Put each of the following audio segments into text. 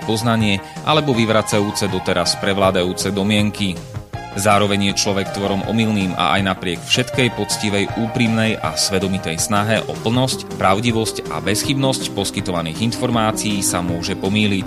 poznanie alebo vyvracajúce doteraz prevládajúce domienky. Zároveň je človek tvorom omylným a aj napriek všetkej poctivej, úprimnej a svedomitej snahe o plnosť, pravdivosť a bezchybnosť poskytovaných informácií sa môže pomýliť.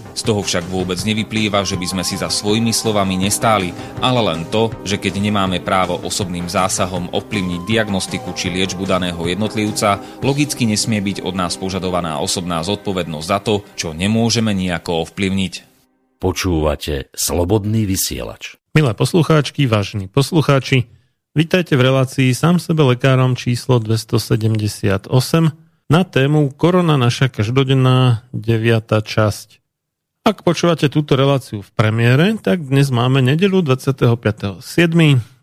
Z toho však vôbec nevyplýva, že by sme si za svojimi slovami nestáli, ale len to, že keď nemáme právo osobným zásahom ovplyvniť diagnostiku či liečbu daného jednotlivca, logicky nesmie byť od nás požadovaná osobná zodpovednosť za to, čo nemôžeme nejako ovplyvniť. Počúvate Slobodný vysielač. Milé poslucháčky, vážení poslucháči, vítajte v relácii Sám sebe lekárom číslo 278, na tému Korona naša každodenná, 9. časť. Ak počúvate túto reláciu v premiére, tak dnes máme nedeľu 25.7.,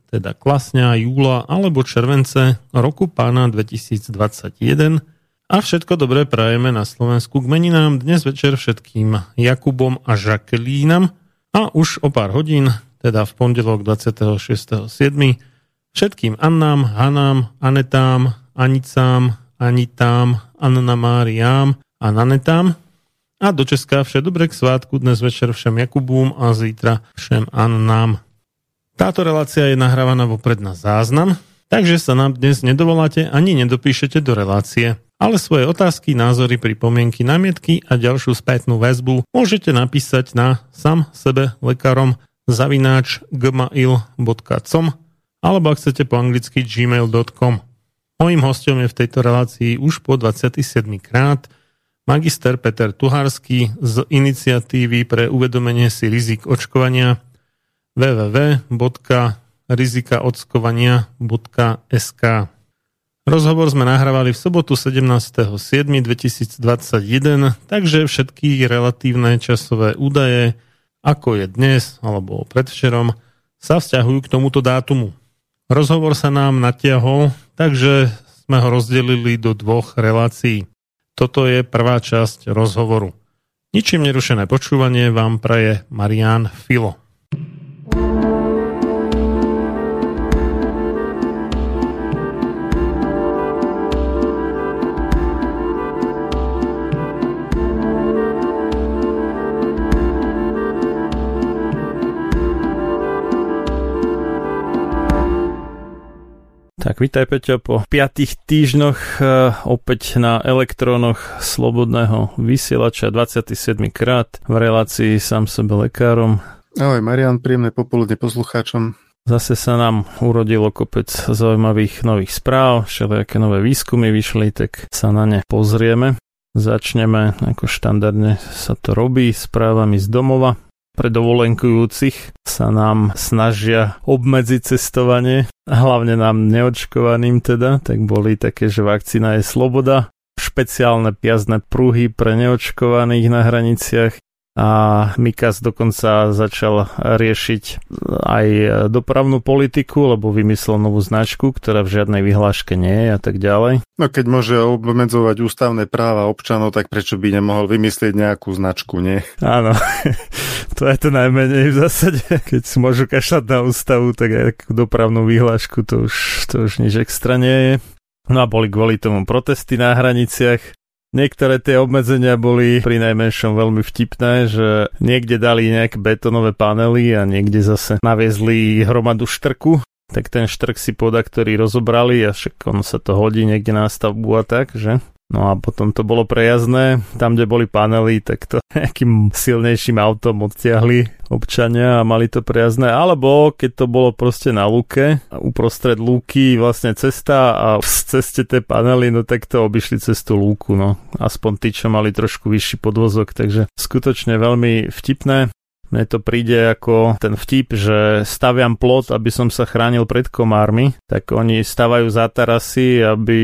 teda klasňa, júla alebo července roku pána 2021. A všetko dobré prajeme na Slovensku k meninám dnes večer všetkým Jakubom a Žakelínam. A už o pár hodín, teda v pondelok 26.7., všetkým Annám, Hanám, Anetám, Anicám, Anitám, Anna Máriám a Nanetám. A do Česka vše dobré k svátku, dnes večer všem Jakubům a zítra všem Annám. Táto relácia je nahrávaná vopred na záznam, takže sa nám dnes nedovoláte ani nedopíšete do relácie. Ale svoje otázky, názory, pripomienky, námietky a ďalšiu spätnú väzbu môžete napísať na samsebelekarom@gmail.com alebo ak chcete po anglicky gmail.com. Mojím hostom je v tejto relácii už po 27. krát magister Peter Tuharský z Iniciatívy pre uvedomenie si rizik očkovania www.rizikaočkovania.sk. Rozhovor sme nahrávali v sobotu 17.7.2021, takže všetky relatívne časové údaje, ako je dnes alebo predvčerom, sa vzťahujú k tomuto dátumu. Rozhovor sa nám natiahol, takže sme ho rozdelili do dvoch relácií. Toto je prvá časť rozhovoru. Ničím nerušené počúvanie vám praje Marián Fillo. Tak vítaj, Peťo, po 5 týždňoch opäť na elektrónoch Slobodného vysielača 27. krát v relácii Sám sebe lekárom. Ahoj Marian, príjemné popoludne poslucháčom. Zase sa nám urodilo kopec zaujímavých nových správ, všelijaké nové výskumy vyšli, tak sa na ne pozrieme. Začneme, ako štandardne sa to robí, správami z domova. pre dovolenkujúcich sa nám snažia obmedziť cestovanie, hlavne nám neočkovaným teda, tak boli také, že vakcína je sloboda, špeciálne piazne pruhy pre neočkovaných na hraniciach a Mikas dokonca začal riešiť aj dopravnú politiku, lebo vymyslel novú značku, ktorá v žiadnej vyhláške nie je a tak ďalej. No keď môže obmedzovať ústavné práva občanov, tak prečo by nemohol vymyslieť nejakú značku, nie? Áno, to je to najmenej v zásade. Keď si môžu kašľať na ústavu, tak aj takú dopravnú vyhlášku, to už nič extra nie je. No a boli kvôli tomu protesty na hraniciach. Niektoré tie obmedzenia boli pri najmenšom veľmi vtipné, že niekde dali nejaké betónové panely a niekde zase naviezli hromadu štrku, tak ten štrk si podaktori rozobrali a však on sa to hodí niekde na stavbu a tak, že? No a potom to bolo prejazdné, tam kde boli panely, tak to nejakým silnejším autom odtiahli občania a mali to prejazdné, alebo keď to bolo proste na lúke, uprostred lúky vlastne cesta a v ceste tie panely, no tak to obišli cez tú lúku, no. Aspoň tí, čo mali trošku vyšší podvozok, takže skutočne veľmi vtipné. Mne to príde ako ten vtip, že staviam plot, aby som sa chránil pred komármi, tak oni stavajú zátarasy, aby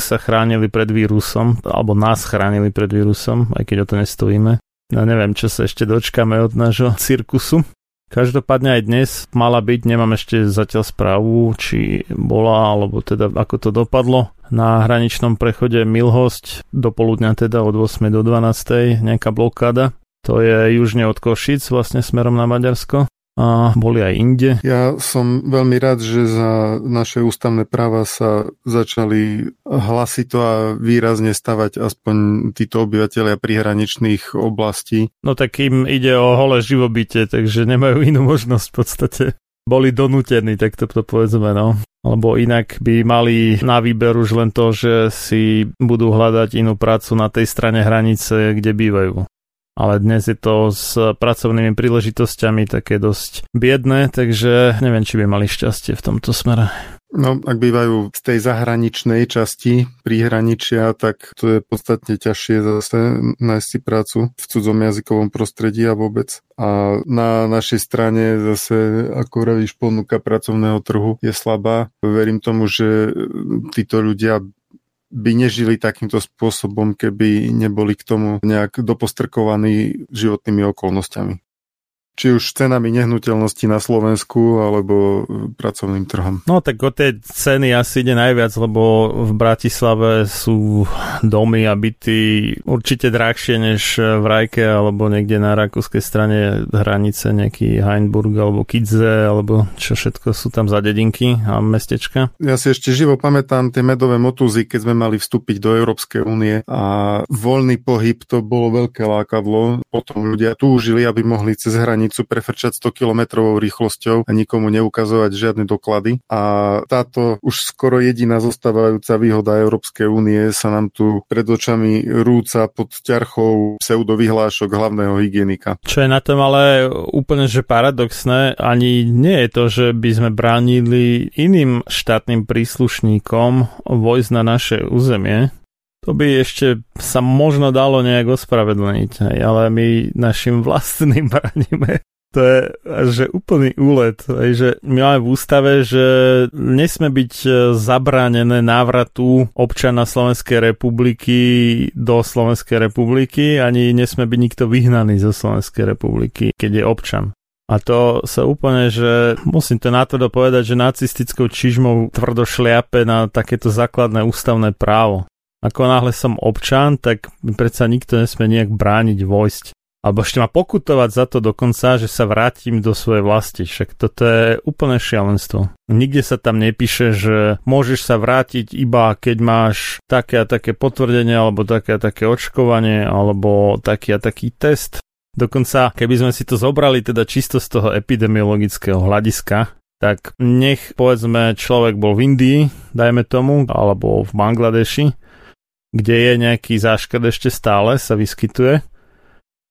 sa chránili pred vírusom, alebo nás chránili pred vírusom, aj keď o to nestojíme. No neviem, čo sa ešte dočkáme od nášho cirkusu. Každopádne aj dnes mala byť, nemám ešte zatiaľ správu, či bola, alebo teda ako to dopadlo. Na hraničnom prechode Milhosť, do poludňa teda od 8 do 12, nejaká blokáda. To je južne od Košic, vlastne smerom na Maďarsko. A boli aj inde. Ja som veľmi rád, že za naše ústavné práva sa začali hlasito a výrazne stavať aspoň títo obyvateľia prihraničných oblastí. No tak im ide o holé živobytie, takže nemajú inú možnosť v podstate. Boli donútení, tak to povedzme, no. Lebo inak by mali na výber už len to, že si budú hľadať inú prácu na tej strane hranice, kde bývajú. Ale dnes je to s pracovnými príležitosťami také dosť biedné, takže neviem, či by mali šťastie v tomto smere. No, ak bývajú z tej zahraničnej časti príhraničia, tak to je podstatne ťažšie zase nájsť si prácu v cudzom jazykovom prostredí a vôbec. A na našej strane zase, ako hovoríš, ponuka pracovného trhu je slabá. Verím tomu, že títo ľudia by nežili takýmto spôsobom, keby neboli k tomu nejak dopostrkovaní životnými okolnostiami. Či už cenami nehnuteľnosti na Slovensku, alebo pracovným trhom. No tak o tie ceny asi ide najviac, lebo v Bratislave sú domy a byty určite drahšie než v Rajke, alebo niekde na rakúskej strane hranice, nejaký Hainburg, alebo Košice, alebo čo všetko sú tam za dedinky a mestečka. Ja si ešte živo pamätám tie medové motúzy, keď sme mali vstúpiť do Európskej únie a voľný pohyb, to bolo veľké lákadlo. Potom ľudia túžili, aby mohli cez hranice sú prefrčať 100-kilometrovou rýchlosťou a nikomu neukazovať žiadne doklady. A táto už skoro jediná zostávajúca výhoda Európskej únie sa nám tu pred očami rúca pod ťarchou pseudovyhlášok hlavného hygienika. Čo je na tom ale úplne že paradoxné, ani nie je to, že by sme bránili iným štátnym príslušníkom vojsť na naše územie. To by ešte sa možno dalo nejak ospravedlniť, ale my našim vlastným bránime. To je že úplný úlet, že my máme v ústave, že nesme byť zabránené návratu občana Slovenskej republiky do Slovenskej republiky, ani nesme byť nikto vyhnaný zo Slovenskej republiky, keď je občan. A to sa úplne, že musím to natvrdo povedať, že nacistickou čižmou tvrdo šliape na takéto základné ústavné právo. Ako náhle som občan, tak mi predsa nikto nesmie nejak brániť vojsť. Alebo ešte ma pokutovať za to dokonca, že sa vrátim do svojej vlasti. Však toto je úplné šialenstvo. Nikde sa tam nepíše, že môžeš sa vrátiť iba keď máš také a také potvrdenie, alebo také a také očkovanie, alebo taký a taký test. Dokonca, keby sme si to zobrali teda čisto z toho epidemiologického hľadiska, tak nech povedzme človek bol v Indii, dajme tomu, alebo v Bangladeši, kde je nejaký záškrt ešte stále, sa vyskytuje.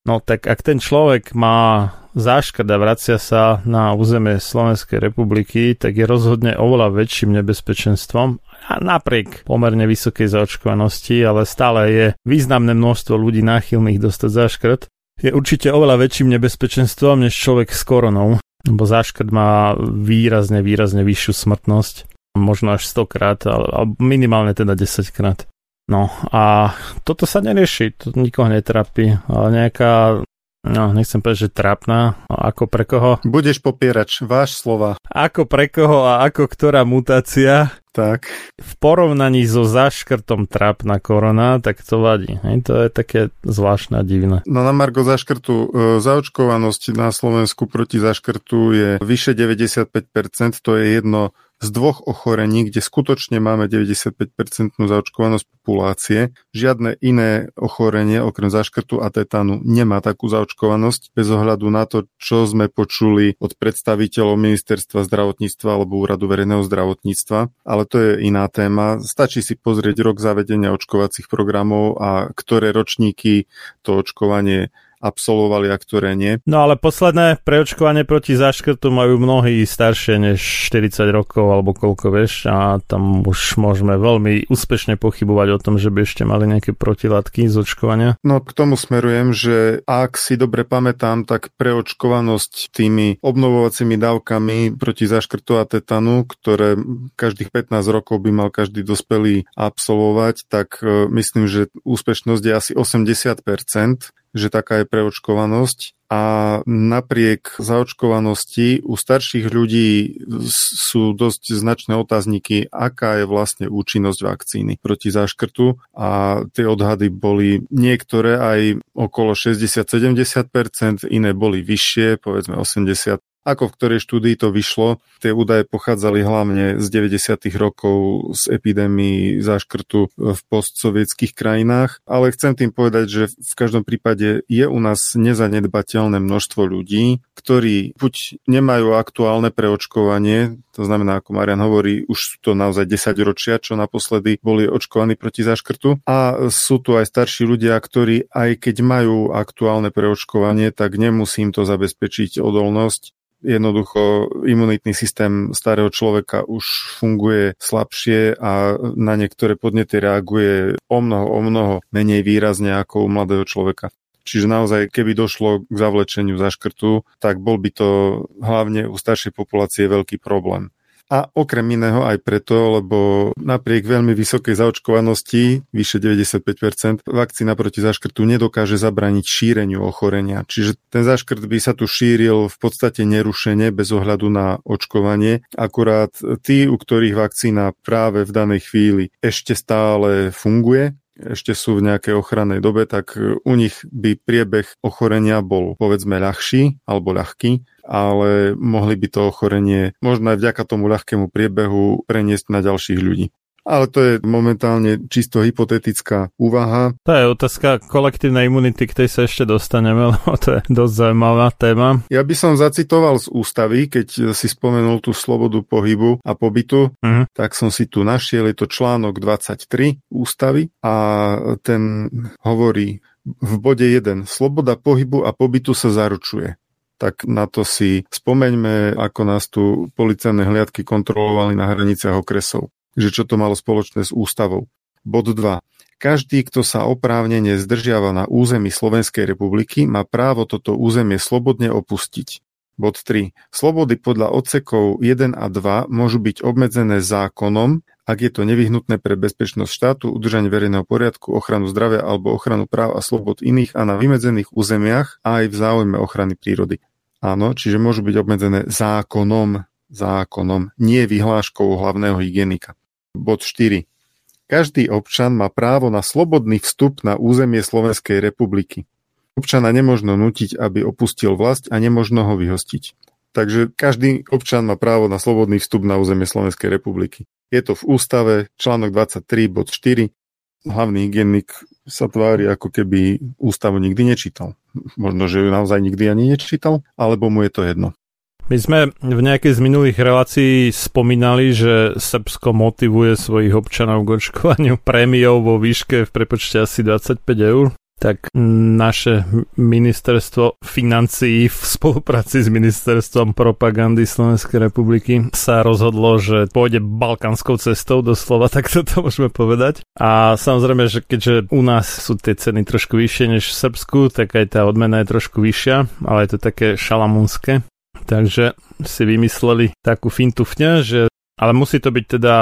No tak ak ten človek má záškrt a vracia sa na územie Slovenskej republiky, tak je rozhodne oveľa väčším nebezpečenstvom. A napriek pomerne vysokej zaočkovanosti, ale stále je významné množstvo ľudí náchylných dostať záškrt. je určite oveľa väčším nebezpečenstvom než človek s koronou, lebo záškrt má výrazne vyššiu smrtnosť, možno až 100-krát, ale minimálne teda 10-krát. No a toto sa nerieši, to nikoho netrápi, ale nejaká, no, nechcem povedať, že trápna, ako pre koho. Budeš popierač, váš slova. Ako pre koho a ako ktorá mutácia. Tak. V porovnaní so záškrtom trápna korona, tak to vadí. Hej? To je také zvláštne a divné. No na margo záškrtu, zaočkovanosť na Slovensku proti záškrtu je vyše 95%, to je jedno z dvoch ochorení, kde skutočne máme 95% zaočkovanosť populácie. Žiadne iné ochorenie okrem záškrtu a tetánu nemá takú zaočkovanosť bez ohľadu na to, čo sme počuli od predstaviteľov Ministerstva zdravotníctva alebo Úradu verejného zdravotníctva. Ale to je iná téma. Stačí si pozrieť rok zavedenia očkovacích programov a ktoré ročníky to očkovanie absolvovali a ktoré nie. No ale posledné preočkovanie proti záškrtu majú mnohí staršie než 40 rokov alebo koľko, vieš, a tam už môžeme veľmi úspešne pochybovať o tom, že by ešte mali nejaké protilátky z očkovania. No k tomu smerujem, že ak si dobre pamätám, tak preočkovanosť tými obnovovacími dávkami proti záškrtu a tetanu, ktoré každých 15 rokov by mal každý dospelý absolvovať, tak myslím, že úspešnosť je asi 80%. Že taká je preočkovanosť a napriek zaočkovanosti u starších ľudí sú dosť značné otázniky, aká je vlastne účinnosť vakcíny proti záškrtu a tie odhady boli niektoré aj okolo 60-70%, iné boli vyššie, povedzme 80%. Ako v ktorej štúdii to vyšlo, tie údaje pochádzali hlavne z 90. rokov z epidémii záškrtu v postsovietských krajinách, ale chcem tým povedať, že v každom prípade je u nás nezanedbateľné množstvo ľudí, ktorí buď nemajú aktuálne preočkovanie, to znamená, ako Marián hovorí, už sú to naozaj 10-ročia, čo naposledy boli očkovaní proti záškrtu. A sú tu aj starší ľudia, ktorí aj keď majú aktuálne preočkovanie, tak nemusí im to zabezpečiť odolnosť. Jednoducho imunitný systém starého človeka už funguje slabšie a na niektoré podnety reaguje o mnoho menej výrazne ako u mladého človeka. Čiže naozaj, keby došlo k zavlečeniu záškrtu, tak bol by to hlavne u staršej populácie veľký problém. A okrem iného aj preto, lebo napriek veľmi vysokej zaočkovanosti, vyše 95%, vakcína proti záškrtu nedokáže zabrániť šíreniu ochorenia. Čiže ten záškrt by sa tu šíril v podstate nerušene, bez ohľadu na očkovanie. Akurát tí, u ktorých vakcína práve v danej chvíli ešte stále funguje, ešte sú v nejakej ochrannej dobe, tak u nich by priebeh ochorenia bol povedzme ľahší alebo ľahký, ale mohli by to ochorenie možno aj vďaka tomu ľahkému priebehu preniesť na ďalších ľudí. Ale to je momentálne čisto hypotetická úvaha. To je otázka kolektívnej imunity, k tej sa ešte dostaneme, lebo to je dosť zaujímavá téma. Ja by som zacitoval z ústavy, keď si spomenul tú slobodu pohybu a pobytu, tak som si tu našiel, je to článok 23 ústavy a ten hovorí v bode 1. Sloboda pohybu a pobytu sa zaručuje. Tak na to si spomeňme, ako nás tu policajné hliadky kontrolovali na hraniciach okresov. Že čo to malo spoločné s ústavou. Bod 2. Každý, kto sa oprávnene zdržiava na území Slovenskej republiky, má právo toto územie slobodne opustiť. Bod 3. Slobody podľa odsekov 1 a 2 môžu byť obmedzené zákonom, ak je to nevyhnutné pre bezpečnosť štátu, udržanie verejného poriadku, ochranu zdravia alebo ochranu práv a slobod iných a na vymedzených územiach a aj v záujme ochrany prírody. Áno, čiže môžu byť obmedzené zákonom, nie vyhláškou hlavného hygienika. Bod 4. Každý občan má právo na slobodný vstup na územie Slovenskej republiky. Občana nemožno nútiť, aby opustil vlast a nemožno ho vyhostiť. Takže každý občan má právo na slobodný vstup na územie Slovenskej republiky. Je to v ústave, článok 23, bod 4. Hlavný hygienik sa tvári, ako keby ústavu nikdy nečítal. Možno, že ju naozaj nikdy ani nečítal, alebo mu je to jedno. My sme v nejakej z minulých relácií spomínali, že Srbsko motivuje svojich občanov k očkovaniu prémiou vo výške v prepočte asi 25 eur. tak naše ministerstvo financií v spolupráci s ministerstvom propagandy Slovenskej republiky sa rozhodlo, že pôjde balkánskou cestou, doslova takto to môžeme povedať. A samozrejme, že keďže u nás sú tie ceny trošku vyššie než v Srbsku, tak aj tá odmena je trošku vyššia, ale je to také šalamúnske. Takže si vymysleli takú fintu vňa, že ale musí to byť teda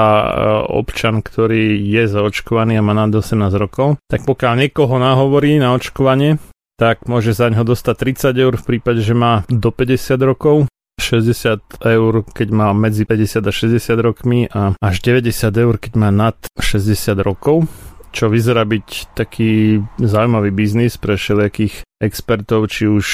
občan, ktorý je zaočkovaný a má nad 18 rokov. Tak pokiaľ niekoho nahovorí na očkovanie, tak môže za ňo dostať 30 eur v prípade, že má do 50 rokov, 60 eur, keď má medzi 50 a 60 rokmi a až 90 eur, keď má nad 60 rokov. Čo vyzerá byť taký zaujímavý biznis pre všelijakých expertov, či už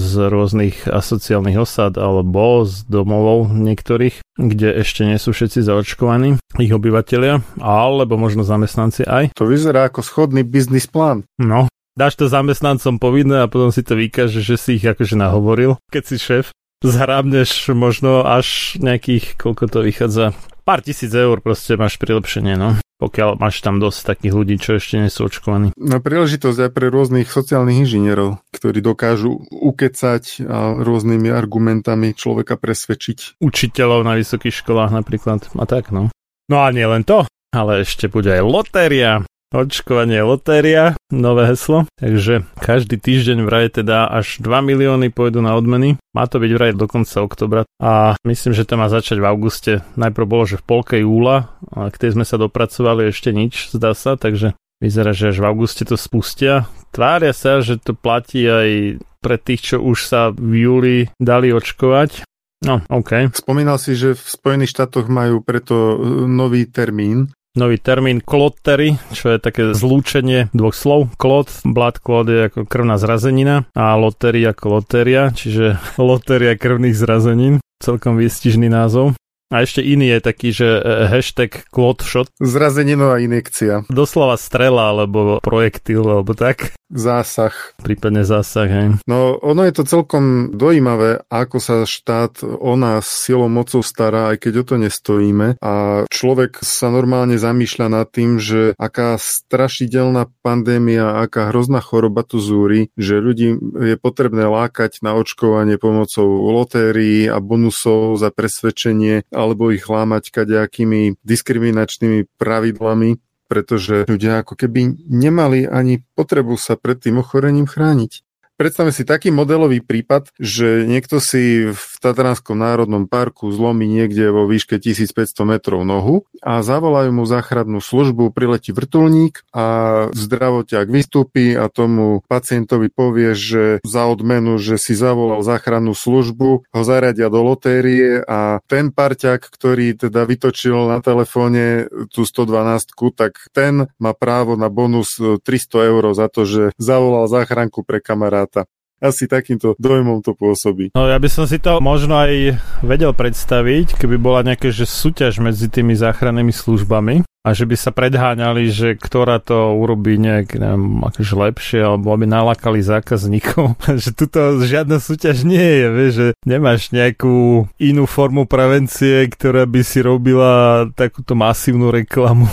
z rôznych asociálnych osad alebo z domovov niektorých, kde ešte nie sú všetci zaočkovaní, ich obyvatelia, alebo možno zamestnanci aj. To vyzerá ako schodný biznis plán. No, dáš to zamestnancom povinné a potom si to vykáže, že si ich akože nahovoril, keď si šéf. Zhrábneš možno až nejakých, koľko to vychádza, pár tisíc eur proste máš prilepšenie, no. Pokiaľ máš tam dosť takých ľudí, čo ešte nie sú očkovaní. Na príležitosť aj pre rôznych sociálnych inžinierov, ktorí dokážu ukecať a rôznymi argumentami človeka presvedčiť. Učiteľov na vysokých školách napríklad a tak, no. No a nie len to, ale ešte bude aj lotéria. Očkovanie lotéria, nové heslo. Takže každý týždeň vraj teda až 2 milióny pôjdu na odmeny. Má to byť vraj do konca októbra a myslím, že to má začať v auguste. Najprv bolo, že v polke júla, a k tej sme sa dopracovali ešte nič, zdá sa, takže vyzerá, že až v auguste to spustia. Tvária sa, že to platí aj pre tých, čo už sa v júli dali očkovať. No, OK. Spomínal si, že v Spojených štátoch majú preto nový termín. Nový termín klottery, čo je také zlúčenie dvoch slov. Klot, blood clot je ako krvná zrazenina a lotéria ako lotéria, čiže lotéria krvných zrazenín. Celkom výstižný názov. A ešte iný je taký, že hashtag klotshot. Zrazeninová injekcia. Doslova strela, alebo projektil, alebo tak. Zásah. Prípadne zásah, hej. No, ono je to celkom dojímavé, ako sa štát o nás silou mocou stará, aj keď o to nestojíme. A človek sa normálne zamýšľa nad tým, že aká strašidelná pandémia, aká hrozná choroba tu zúri, že ľudí je potrebné lákať na očkovanie pomocou lotérií a bonusov za presvedčenie, alebo ich lámať kadejakými diskriminačnými pravidlami, pretože ľudia ako keby nemali ani potrebu sa pred tým ochorením chrániť. Predstavme si taký modelový prípad, že niekto si v Tatranskom národnom parku zlomí niekde vo výške 1500 metrov nohu a zavolajú mu záchrannú službu, priletí vrtuľník a zdravotiak vystúpi a tomu pacientovi povie, že za odmenu, že si zavolal záchrannú službu, ho zaradia do lotérie a ten parťák, ktorý teda vytočil na telefóne tú 112-ku, tak ten má právo na bonus 300 eur za to, že zavolal záchranku pre kamarát. Asi takýmto dojmom to pôsobí. No ja by som si to možno aj vedel predstaviť, keby bola nejaká súťaž medzi tými záchrannými službami a že by sa predháňali, že ktorá to urobí nejak, neviem, akože lepšie, alebo aby nalákali zákazníkov. Že tuto žiadna súťaž nie je, vieš, že nemáš nejakú inú formu prevencie, ktorá by si robila takúto masívnu reklamu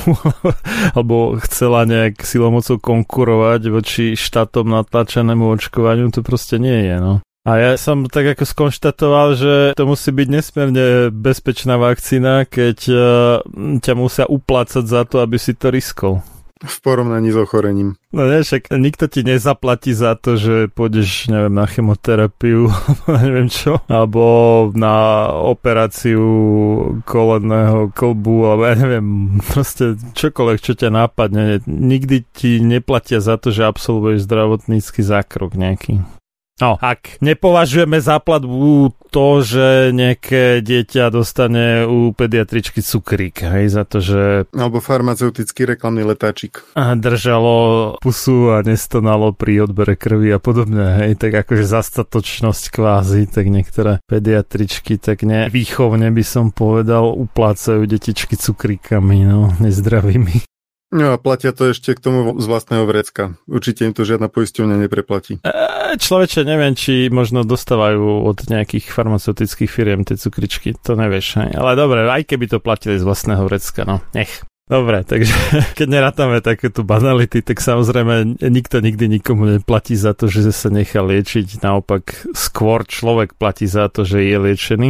alebo chcela nejak silomocou konkurovať voči štátom natlačenému očkovaniu. To proste nie je, no. A ja som tak ako skonštatoval, že to musí byť nesmierne bezpečná vakcína, keď ťa musia uplácať za to, aby si to riskol. V porovnaní s ochorením. No nie, však nikto ti nezaplatí za to, že pôjdeš, neviem, na chemoterapiu, neviem čo, alebo na operáciu kolenného kolbu, alebo ja neviem, proste čokoľvek, čo ťa nápadne. Nikdy ti neplatia za to, že absolvuješ zdravotnícky zákrok nejaký. No, ak nepovažujeme za platbu to, že nejaké dieťa dostane u pediatričky cukrík, hej, za to, že... Alebo farmaceutický reklamný letáčik. A držalo pusu a nestonalo pri odbere krvi a podobne, hej, tak akože zastatočnosť kvázi, tak niektoré pediatričky tak nevýchovne by som povedal, uplácajú detičky cukríkami, no, nezdravými. No a platia to ešte k tomu z vlastného vrecka. Určite im to žiadna poisťovňa nepreplatí. Človeče, neviem, či možno dostávajú od nejakých farmaceutických firiem tie cukričky, to nevieš. Hej? Ale dobre, aj keby to platili z vlastného vrecka, no nech. Dobre, takže keď nerátame takéto banality, tak samozrejme nikto nikdy nikomu neplatí za to, že sa nechá liečiť. Naopak skôr človek platí za to, že je liečený,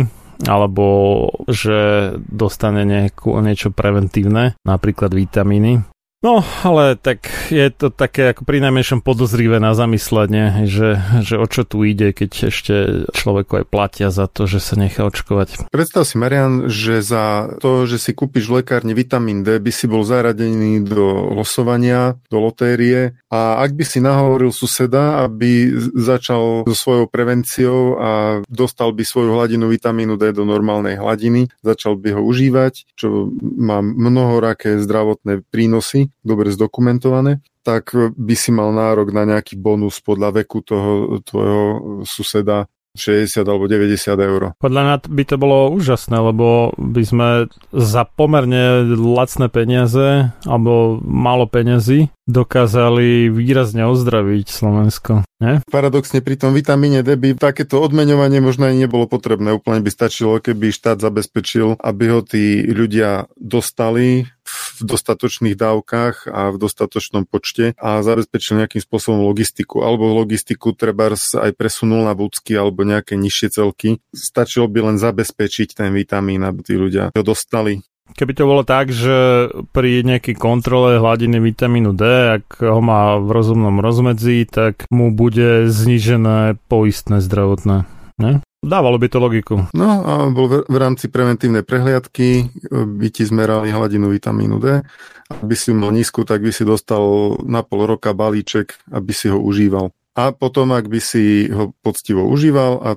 alebo že dostane niečo preventívne, napríklad vitamíny. No, ale tak je to také ako pri najmenšom podozrivé na zamyslenie, že o čo tu ide, keď ešte človeku aj platia za to, že sa nechá očkovať. Predstav si, Marian, že za to, že si kúpiš v lekárni vitamín D, by si bol zaradený do losovania, do lotérie, a ak by si nahovoril suseda, aby začal so svojou prevenciou a dostal by svoju hladinu vitamínu D do normálnej hladiny, začal by ho užívať, čo má mnohoraké zdravotné prínosy, dobre zdokumentované, tak by si mal nárok na nejaký bonus podľa veku toho tvojho suseda 60 alebo 90 eur. Podľa mňa by to bolo úžasné, lebo by sme za pomerne lacné peniaze alebo málo peňazí dokázali výrazne ozdraviť Slovensko. Ne? Paradoxne pri tom vitamíne D by takéto odmeňovanie možno aj nebolo potrebné. Úplne by stačilo, keby štát zabezpečil, aby ho tí ľudia dostali v dostatočných dávkach a v dostatočnom počte a zabezpečil nejakým spôsobom logistiku. Alebo logistiku trebárs aj presunul na vúcky alebo nejaké nižšie celky. Stačilo by len zabezpečiť ten vitamín, aby tí ľudia ho dostali. Keby to bolo tak, že pri nejakej kontrole hladiny vitamínu D, ak ho má v rozumnom rozmedzi, tak mu bude znížené poistné zdravotné, ne? Dávalo by to logiku. No a bol v rámci preventívnej prehliadky by ti zmerali hladinu vitamínu D. Aby si mal nízku, tak by si dostal na pol roka balíček, aby si ho užíval. A potom, ak by si ho poctivo užíval a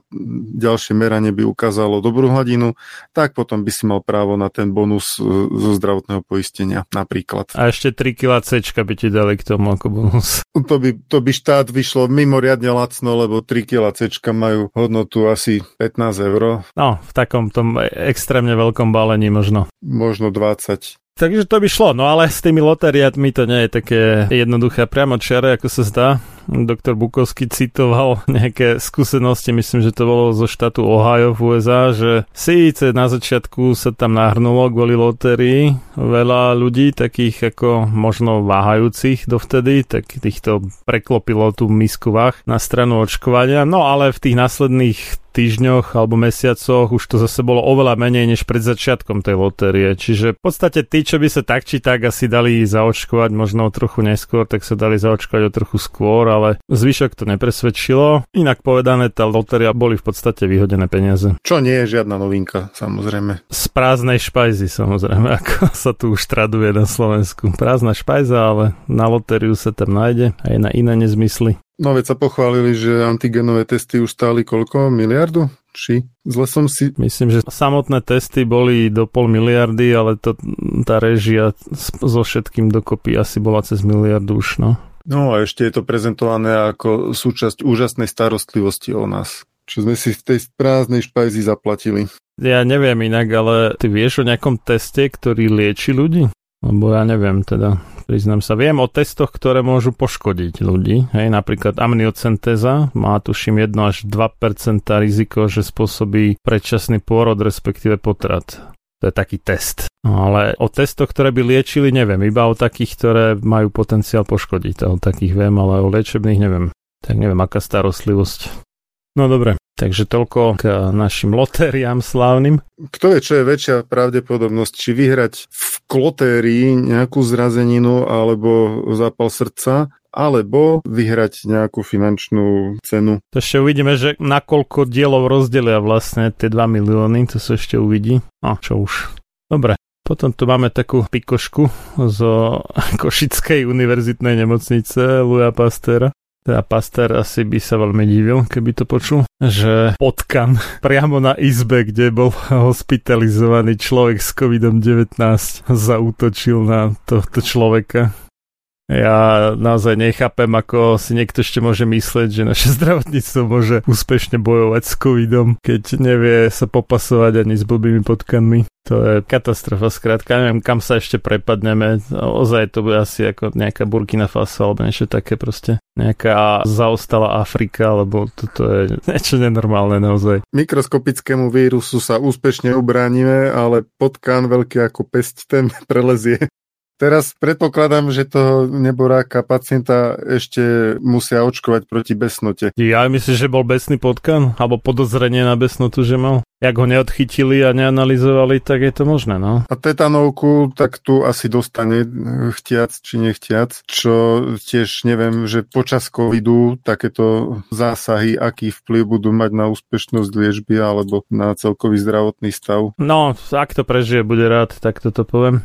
ďalšie meranie by ukázalo dobrú hladinu, tak potom by si mal právo na ten bonus zo zdravotného poistenia napríklad. A ešte 3 kg cečka by ti dali k tomu ako bonus. To by štát vyšlo mimoriadne lacno, lebo 3 kg cečka majú hodnotu asi 15 eur. No, v takom tom extrémne veľkom balení možno. Možno 20. Takže to by šlo, no ale s tými lotériami to nie je také jednoduché priamočiare, ako sa zdá. Doktor Bukovský citoval nejaké skúsenosti, myslím, že to bolo zo štátu Ohio v USA, že síce na začiatku sa tam nahrnulo kvôli lotérii veľa ľudí, takých ako možno váhajúcich dovtedy, tak týchto preklopilo tú misku váh na stranu očkovania, no ale v tých následných týždňoch alebo mesiacoch už to zase bolo oveľa menej než pred začiatkom tej lotérie. Čiže v podstate tí, čo by sa tak či tak asi dali zaočkovať možno o trochu neskôr, tak sa dali zaočkovať o trochu skôr, ale zvyšok to nepresvedčilo. Inak povedané, tá lotéria boli v podstate vyhodené peniaze. Čo nie je žiadna novinka, samozrejme. Z prázdnej špajzy, samozrejme, ako sa tu už traduje na Slovensku. Prázdna špajza, ale na lotériu sa tam nájde aj na iné nezmysly. No veď sa pochválili, že antigenové testy už stáli koľko? Miliardu? Či? Zle som si... Myslím, že samotné testy boli do 0,5 miliardy, ale tá réžia so všetkým dokopy asi bola cez miliardu už, no. No a ešte je to prezentované ako súčasť úžasnej starostlivosti o nás. Čo sme si v tej prázdnej špajzi zaplatili. Ja neviem inak, ale ty vieš o nejakom teste, ktorý lieči ľudí? Lebo ja neviem teda... Priznám sa, viem o testoch, ktoré môžu poškodiť ľudí. Hej, napríklad amniocentéza má tuším 1 až 2% riziko, že spôsobí predčasný pôrod, respektíve potrat. To je taký test. Ale o testoch, ktoré by liečili, neviem. Iba o takých, ktoré majú potenciál poškodiť. O takých viem, ale o liečebných neviem. Tak neviem, aká starostlivosť. No dobre. Takže toľko k našim lotériám slávnym. Kto vie, čo je väčšia pravdepodobnosť, či vyhrať v klotérii nejakú zrazeninu alebo zápal srdca, alebo vyhrať nejakú finančnú cenu. To ešte uvidíme, že nakoľko dielov rozdelia vlastne tie 2 milióny, to sa ešte uvidí. No, čo už. Dobre. Potom tu máme takú pikošku zo Košickej univerzitnej nemocnice Louisa Pasteura. Teda Pasteur asi by sa veľmi divil, keby to počul, že potkan priamo na izbe, kde bol hospitalizovaný človek s COVID-19, zaútočil na tohto človeka. Ja naozaj nechápem, ako si niekto ešte môže myslieť, že naše zdravotníctvo môže úspešne bojovať s covidom, keď nevie sa popasovať ani s blbými potkanmi. To je katastrofa, skrátka, neviem, kam sa ešte prepadneme. Ozaj to bude asi ako nejaká Burkina Faso alebo niečo také proste. Nejaká zaostalá Afrika, lebo toto je niečo nenormálne naozaj. Mikroskopickému vírusu sa úspešne ubránime, ale potkan veľký ako pesť ten prelezie. Teraz predpokladám, že toho neboráka pacienta ešte musia očkovať proti besnote. Ja myslím, že bol besný potkan, alebo podozrenie na besnotu, že mal. Jak ho neodchytili a neanalyzovali, tak je to možné, no. A tetanovku, tak tu asi dostane chtiac či nechtiac, čo tiež neviem, že počas covidu takéto zásahy, aký vplyv budú mať na úspešnosť liečby alebo na celkový zdravotný stav. No, ak to prežije, bude rád, tak toto poviem.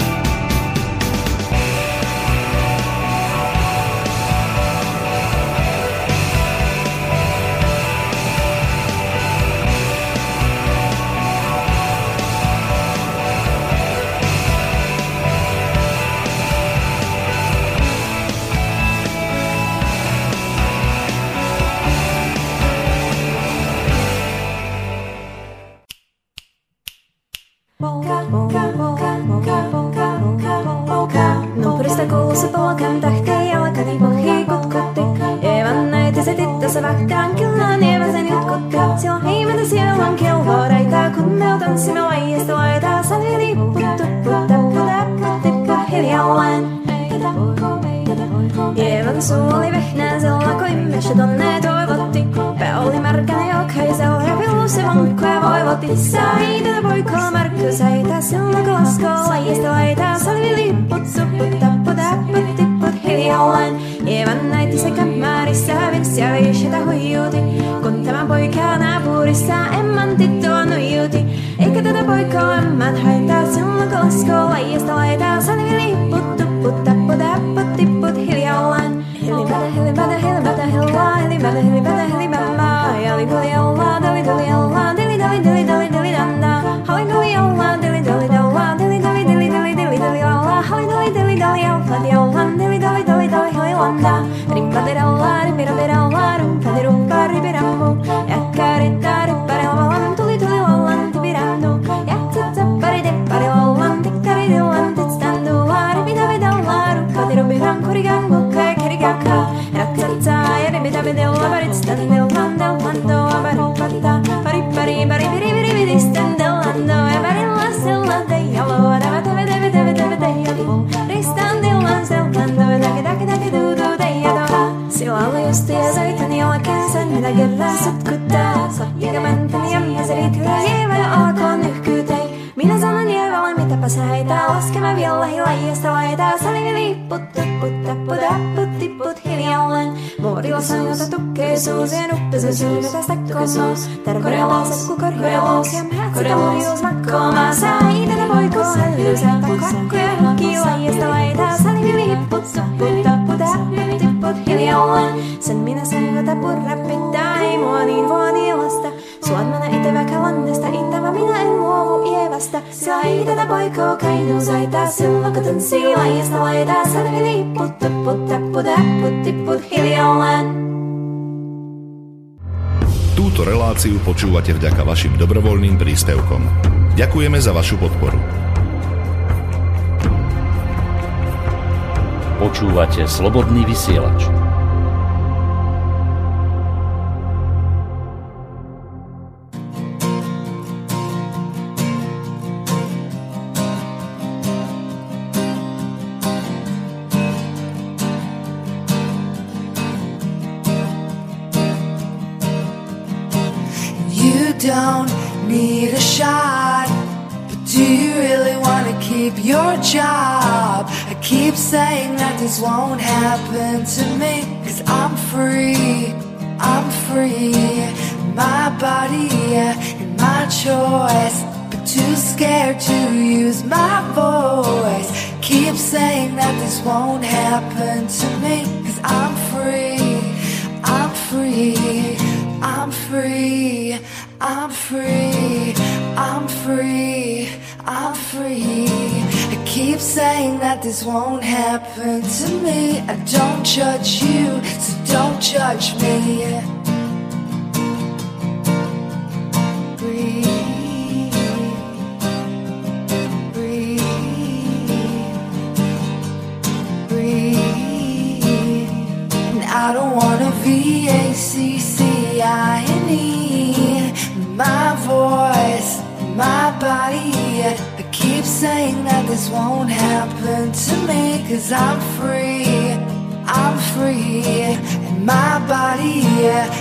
Túto reláciu počúvate vďaka vašim dobrovoľným príspevkom. Ďakujeme za vašu podporu. Počúvate Slobodný vysielač. Your job. I keep saying that this won't happen to me, 'cause I'm free, I'm free. My body and my choice, but too scared to use my voice. Keep saying that this won't happen to me, 'cause I'm free, free, I'm free, I'm free, I'm free, I'm free. I keep saying that this won't happen to me. I don't judge you, so don't judge me. I don't want a V-A-C-C-I-N-E. My voice, my body. I keep saying that this won't happen to me. Cause I'm free, and my body,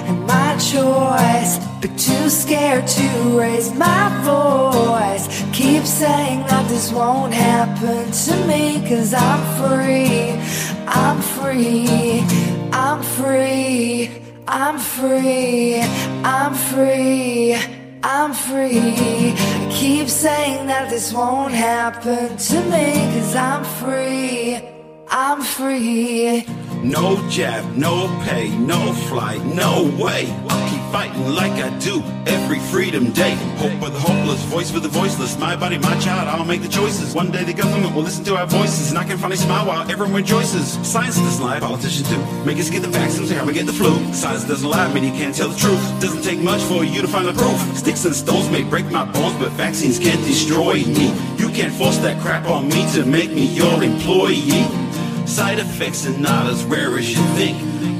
and my choice. But too scared to raise my voice. Keep saying that this won't happen to me. Cause I'm free, I'm free. I'm free, I'm free, I'm free, I'm free. I keep saying that this won't happen to me. Cause I'm free, I'm free. No jab, no pay, no flight, no way. I'll keep fighting like I do every freedom day. Hope for the hopeless, voice for the voiceless. My body, my child, I'll make the choices. One day the government will listen to our voices, and I can finally smile while everyone rejoices. Science doesn't lie, politicians do. Make us get the vaccines, so how we get the flu. Science doesn't lie, meaning you can't tell the truth. Doesn't take much for you to find the proof. Sticks and stones may break my bones, but vaccines can't destroy me. You can't force that crap on me to make me your employee. Side effects are not as rare as you think.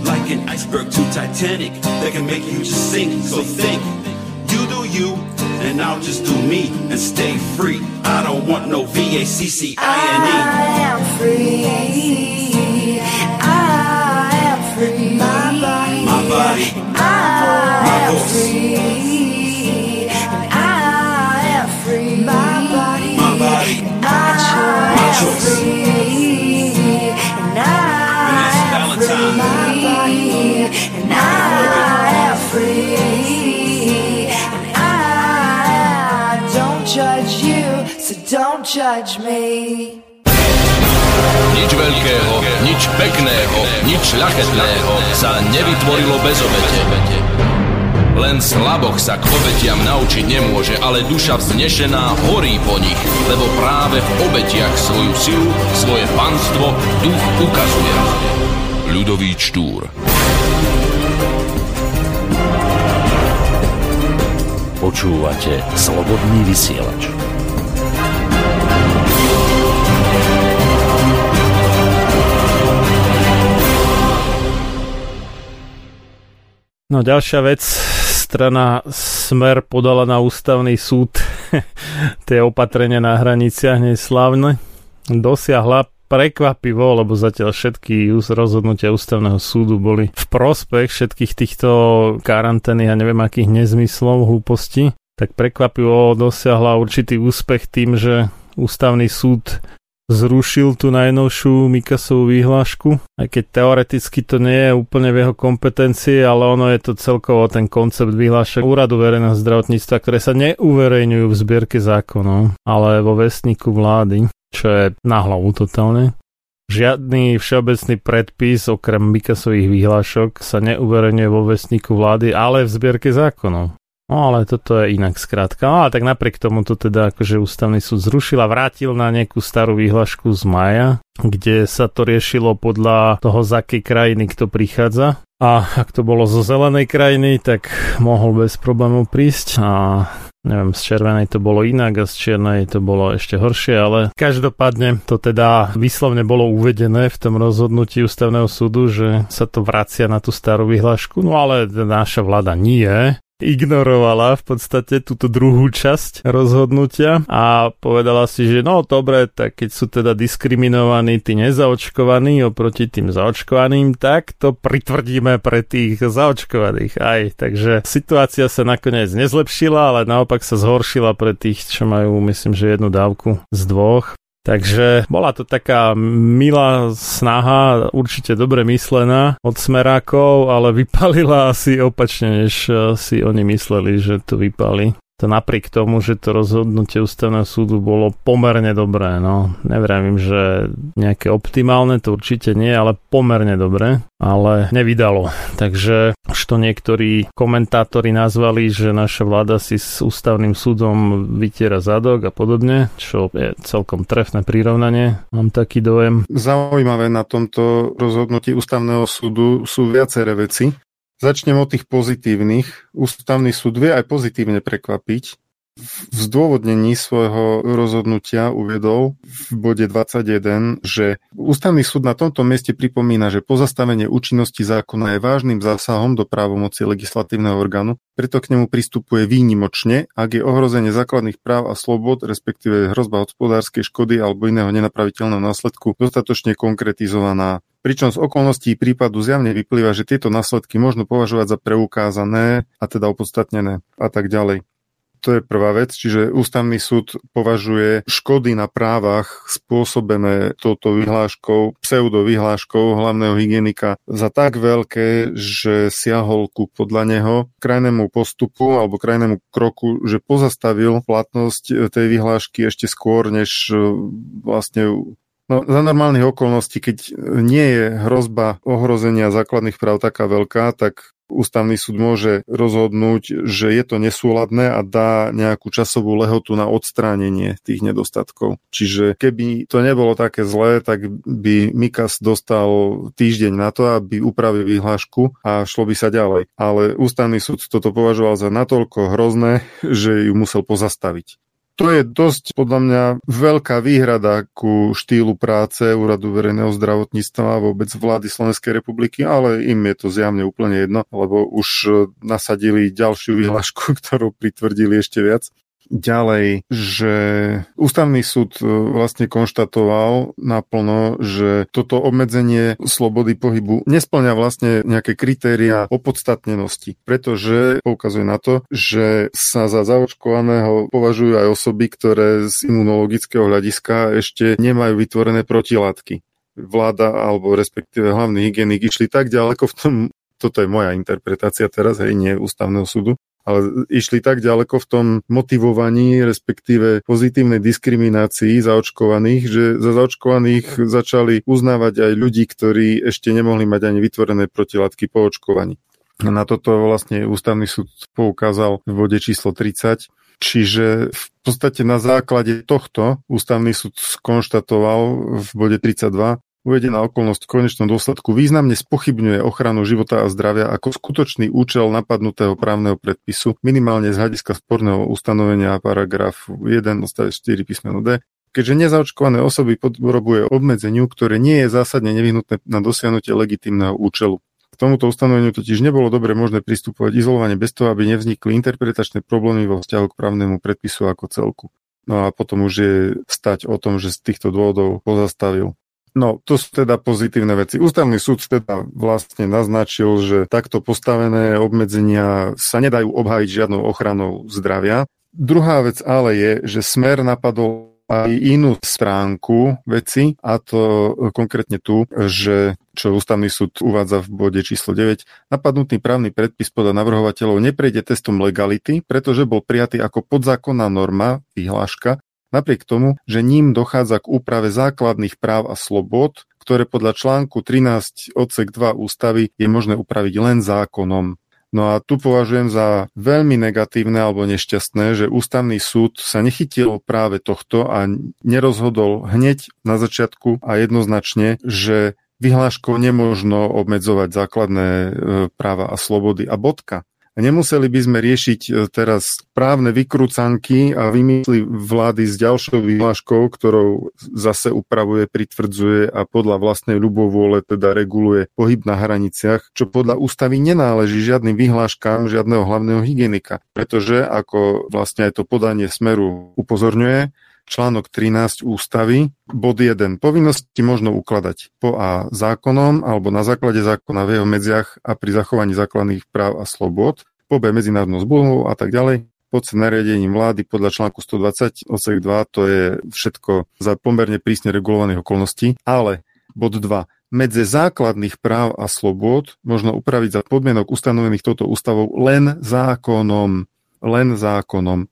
Like an iceberg to Titanic, that can make you just sink. So think, you do you, and I'll just do me, and stay free. I don't want no V-A-C-C-I-N-E. I am free, I am free. My body, I am free, I am free. My body, my choice. And I am free, and I don't judge you, so don't judge me. Nič veľkého, nič pekného, nič šľachetného sa nevytvorilo bez obete. Len slaboch sa k obetiam naučiť nemôže, ale duša vznešená horí po nich, lebo práve v obetiach svoju silu, svoje panstvo, duch ukazuje. Ľudový Štúr. Počúvate Slobodný vysielač. No ďalšia vec, strana Smer podala na ústavný súd tie opatrenia na hraniciach neslávne. Dosiahla prekvapivo, lebo zatiaľ všetky rozhodnutia ústavného súdu boli v prospech všetkých týchto karanténnych a neviem akých nezmyslov, hlúposti, tak prekvapivo dosiahla určitý úspech tým, že ústavný súd zrušil tú najnovšiu Mikasovú vyhlášku, aj keď teoreticky to nie je úplne v jeho kompetencii, ale ono je to celkovo ten koncept vyhlášek Úradu verejného zdravotníctva, ktoré sa neuverejňujú v zbierke zákonov, ale vo vestníku vlády, čo je na hlavu totálne. Žiadny všeobecný predpis okrem Mikasových vyhlášok sa neuverejňuje vo vestníku vlády, ale v zbierke zákonov. No ale toto je inak skrátka. No, ale tak napriek tomu to teda akože ústavný súd zrušil a vrátil na nejakú starú vyhlášku z mája, kde sa to riešilo podľa toho, z akej krajiny kto prichádza. A ak to bolo zo zelenej krajiny, tak mohol bez problémov prísť a neviem, z červenej to bolo inak a z čiernej to bolo ešte horšie, ale každopádne to teda výslovne bolo uvedené v tom rozhodnutí ústavného súdu, že sa to vracia na tú starú vyhlášku, no ale naša vláda nie. Ignorovala v podstate túto druhú časť rozhodnutia a povedala si, že no dobre, tak keď sú teda diskriminovaní tí nezaočkovaní oproti tým zaočkovaným, tak to pritvrdíme pre tých zaočkovaných aj. Takže situácia sa nakoniec nezlepšila, ale naopak sa zhoršila pre tých, čo majú, myslím, že 1 dávku z 2. Takže bola to taká milá snaha, určite dobre myslená od Smerákov, ale vypalila asi opačne, než si oni mysleli, že to vypali. To napriek tomu, že to rozhodnutie ústavného súdu bolo pomerne dobré. No, nevravím, že nejaké optimálne, to určite nie, ale pomerne dobré, ale nevydalo. Takže už to niektorí komentátori nazvali, že naša vláda si s ústavným súdom vytiera zadok a podobne, čo je celkom trefné prirovnanie. Mám taký dojem. Zaujímavé na tomto rozhodnutí ústavného súdu sú viaceré veci. Začnem od tých pozitívnych. Ústavný súd vie aj pozitívne prekvapiť. V zdôvodnení svojho rozhodnutia uviedol v bode 21, že ústavný súd na tomto mieste pripomína, že pozastavenie účinnosti zákona je vážnym zásahom do právomoci legislatívneho orgánu, preto k nemu pristupuje výnimočne, ak je ohrozenie základných práv a slobod, respektíve hrozba hospodárskej škody alebo iného nenapraviteľného následku dostatočne konkretizovaná. Pričom z okolností prípadu zjavne vyplýva, že tieto následky možno považovať za preukázané a teda opodstatnené a tak ďalej. To je prvá vec, čiže ústavný súd považuje škody na právach spôsobené touto vyhláškou, pseudovyhláškou hlavného hygienika za tak veľké, že siahol ku podľa neho krajnému postupu alebo krajnému kroku, že pozastavil platnosť tej vyhlášky ešte skôr, než vlastne... No, za normálnych okolností, keď nie je hrozba ohrozenia základných práv taká veľká, tak ústavný súd môže rozhodnúť, že je to nesúladné a dá nejakú časovú lehotu na odstránenie tých nedostatkov. Čiže keby to nebolo také zlé, tak by Mikas dostal týždeň na to, aby upravil vyhlášku a šlo by sa ďalej. Ale ústavný súd toto považoval za natoľko hrozné, že ju musel pozastaviť. To je dosť, podľa mňa, veľká výhrada ku štýlu práce Úradu verejného zdravotníctva a vôbec vlády Slovenskej republiky, ale im je to zjavne úplne jedno, lebo už nasadili ďalšiu vyhlášku, ktorú pritvrdili ešte viac. Ďalej, že ústavný súd vlastne konštatoval naplno, že toto obmedzenie slobody pohybu nesplňa vlastne nejaké kritériá opodstatnenosti, pretože poukazuje na to, že sa za zaočkovaného považujú aj osoby, ktoré z imunologického hľadiska ešte nemajú vytvorené protilátky. Vláda alebo respektíve hlavný hygienik išli tak ďaleko v tom, toto je moja interpretácia teraz, hej, nie ústavného súdu, ale išli tak ďaleko v tom motivovaní, respektíve pozitívnej diskriminácii zaočkovaných, že za zaočkovaných začali uznávať aj ľudí, ktorí ešte nemohli mať ani vytvorené protilátky po očkovaní. Na toto vlastne ústavný súd poukázal v bode číslo 30. Čiže v podstate na základe tohto ústavný súd skonštatoval v bode 32, uvedená okolnosť v konečnom dôsledku významne spochybňuje ochranu života a zdravia ako skutočný účel napadnutého právneho predpisu, minimálne z hľadiska sporného ustanovenia paragrafu 1 odstavec 4 písmeno D, keďže nezaočkované osoby podrobuje obmedzeniu, ktoré nie je zásadne nevyhnutné na dosiahnutie legitímneho účelu. K tomuto ustanoveniu totiž nebolo dobre možné pristupovať izolovane bez toho, aby nevznikli interpretačné problémy vo vzťahu k právnemu predpisu ako celku. No a potom už je stať o tom, že z týchto dôvodov pozastavil. No, to sú teda pozitívne veci. Ústavný súd teda vlastne naznačil, že takto postavené obmedzenia sa nedajú obhájiť žiadnou ochranou zdravia. Druhá vec ale je, že Smer napadol aj inú stránku veci, a to konkrétne tu, že čo ústavný súd uvádza v bode číslo 9, napadnutý právny predpis podľa navrhovateľov neprejde testom legality, pretože bol prijatý ako podzákonná norma, vyhláška, napriek tomu, že ním dochádza k úprave základných práv a slobod, ktoré podľa článku 13 odsek 2 ústavy je možné upraviť len zákonom. No a tu považujem za veľmi negatívne alebo nešťastné, že ústavný súd sa nechytil práve tohto a nerozhodol hneď na začiatku a jednoznačne, že vyhláškou nemožno obmedzovať základné práva a slobody a bodka. Nemuseli by sme riešiť teraz právne vykrúcanky a vymysly vlády s ďalšou vyhláškou, ktorou zase upravuje, pritvrdzuje a podľa vlastnej ľubovôle teda reguluje pohyb na hraniciach, čo podľa ústavy nenáleží žiadnym vyhláškám žiadneho hlavného hygienika. Pretože, ako vlastne aj to podanie Smeru upozorňuje, článok 13 ústavy, bod 1. Povinnosti možno ukladať po a zákonom alebo na základe zákona v jeho medziach a pri zachovaní základných práv a slobod, po b. medzinárodnou zmluvou a tak ďalej, pod nariadením vlády podľa článku 120 odsek 2, to je všetko za pomerne prísne regulovaných okolností, ale bod 2. Medze základných práv a slobod možno upraviť za podmienok ustanovených touto ústavou len zákonom. len zákonom.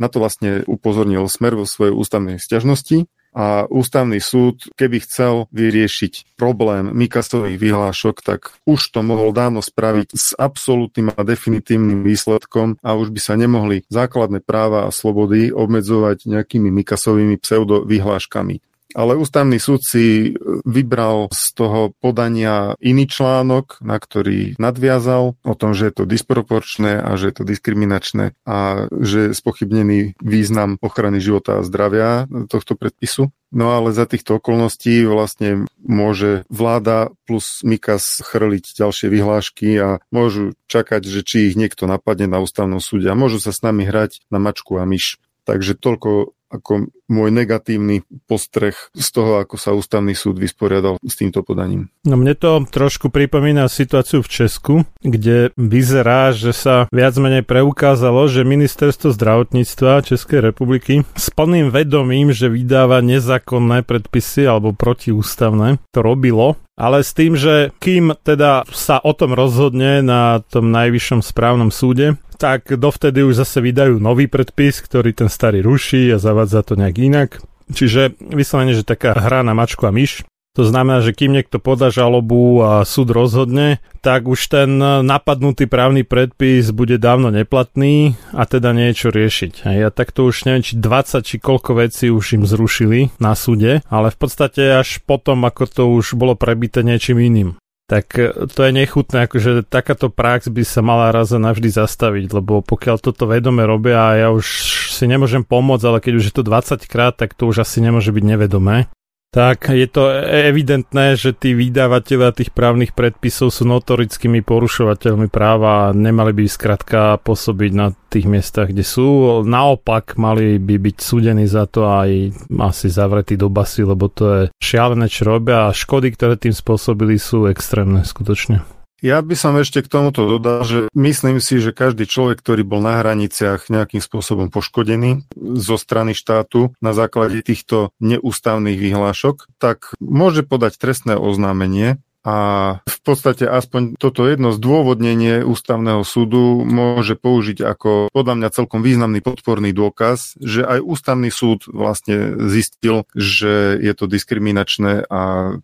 Na to vlastne upozornil Smer vo svojej ústavnej sťažnosti a ústavný súd, keby chcel vyriešiť problém Mikasových vyhlášok, tak už to mohol dávno spraviť s absolútnym a definitívnym výsledkom a už by sa nemohli základné práva a slobody obmedzovať nejakými Mikasovými pseudovyhláškami. Ale ústavný súd si vybral z toho podania iný článok, na ktorý nadviazal o tom, že je to disproporčné a že je to diskriminačné a že je spochybnený význam ochrany života a zdravia tohto predpisu. No ale za týchto okolností vlastne môže vláda plus Mikas chrliť ďalšie vyhlášky a môžu čakať, že či ich niekto napadne na ústavnom súde a môžu sa s nami hrať na mačku a myš. Takže toľko ako môj negatívny postreh z toho, ako sa ústavný súd vysporiadal s týmto podaním. No mne to trošku pripomína situáciu v Česku, kde vyzerá, že sa viac menej preukázalo, že Ministerstvo zdravotníctva Českej republiky s plným vedomím, že vydáva nezákonné predpisy alebo protiústavné, to robilo, ale s tým, že kým teda sa o tom rozhodne na tom najvyššom správnom súde, tak dovtedy už zase vydajú nový predpis, ktorý ten starý ruší a zavádza to nejak inak. Čiže vyslovene, že taká hra na mačku a myš. To znamená, že kým niekto podá žalobu a súd rozhodne, tak už ten napadnutý právny predpis bude dávno neplatný a teda niečo riešiť. A ja takto už neviem, či 20 či koľko vecí už im zrušili na súde, ale v podstate až potom, ako to už bolo prebité niečím iným. Tak to je nechutné, akože takáto prax by sa mala raz a navždy zastaviť, lebo pokiaľ toto vedome robia, ja už si nemôžem pomôcť, ale keď už je to 20 krát, tak to už asi nemôže byť nevedomé. Tak je to evidentné, že tí vydávatelia tých právnych predpisov sú notorickými porušovateľmi práva a nemali by skrátka pôsobiť na tých miestach, kde sú. Naopak, mali by byť súdení za to aj asi zavretí do basy, lebo to je šialené, čo robia a škody, ktoré tým spôsobili, sú extrémne skutočne. Ja by som ešte k tomuto dodal, že myslím si, že každý človek, ktorý bol na hraniciach nejakým spôsobom poškodený zo strany štátu na základe týchto neústavných vyhlášok, tak môže podať trestné oznámenie a v podstate aspoň toto jedno zdôvodnenie ústavného súdu môže použiť ako podľa mňa celkom významný podporný dôkaz, že aj ústavný súd vlastne zistil, že je to diskriminačné a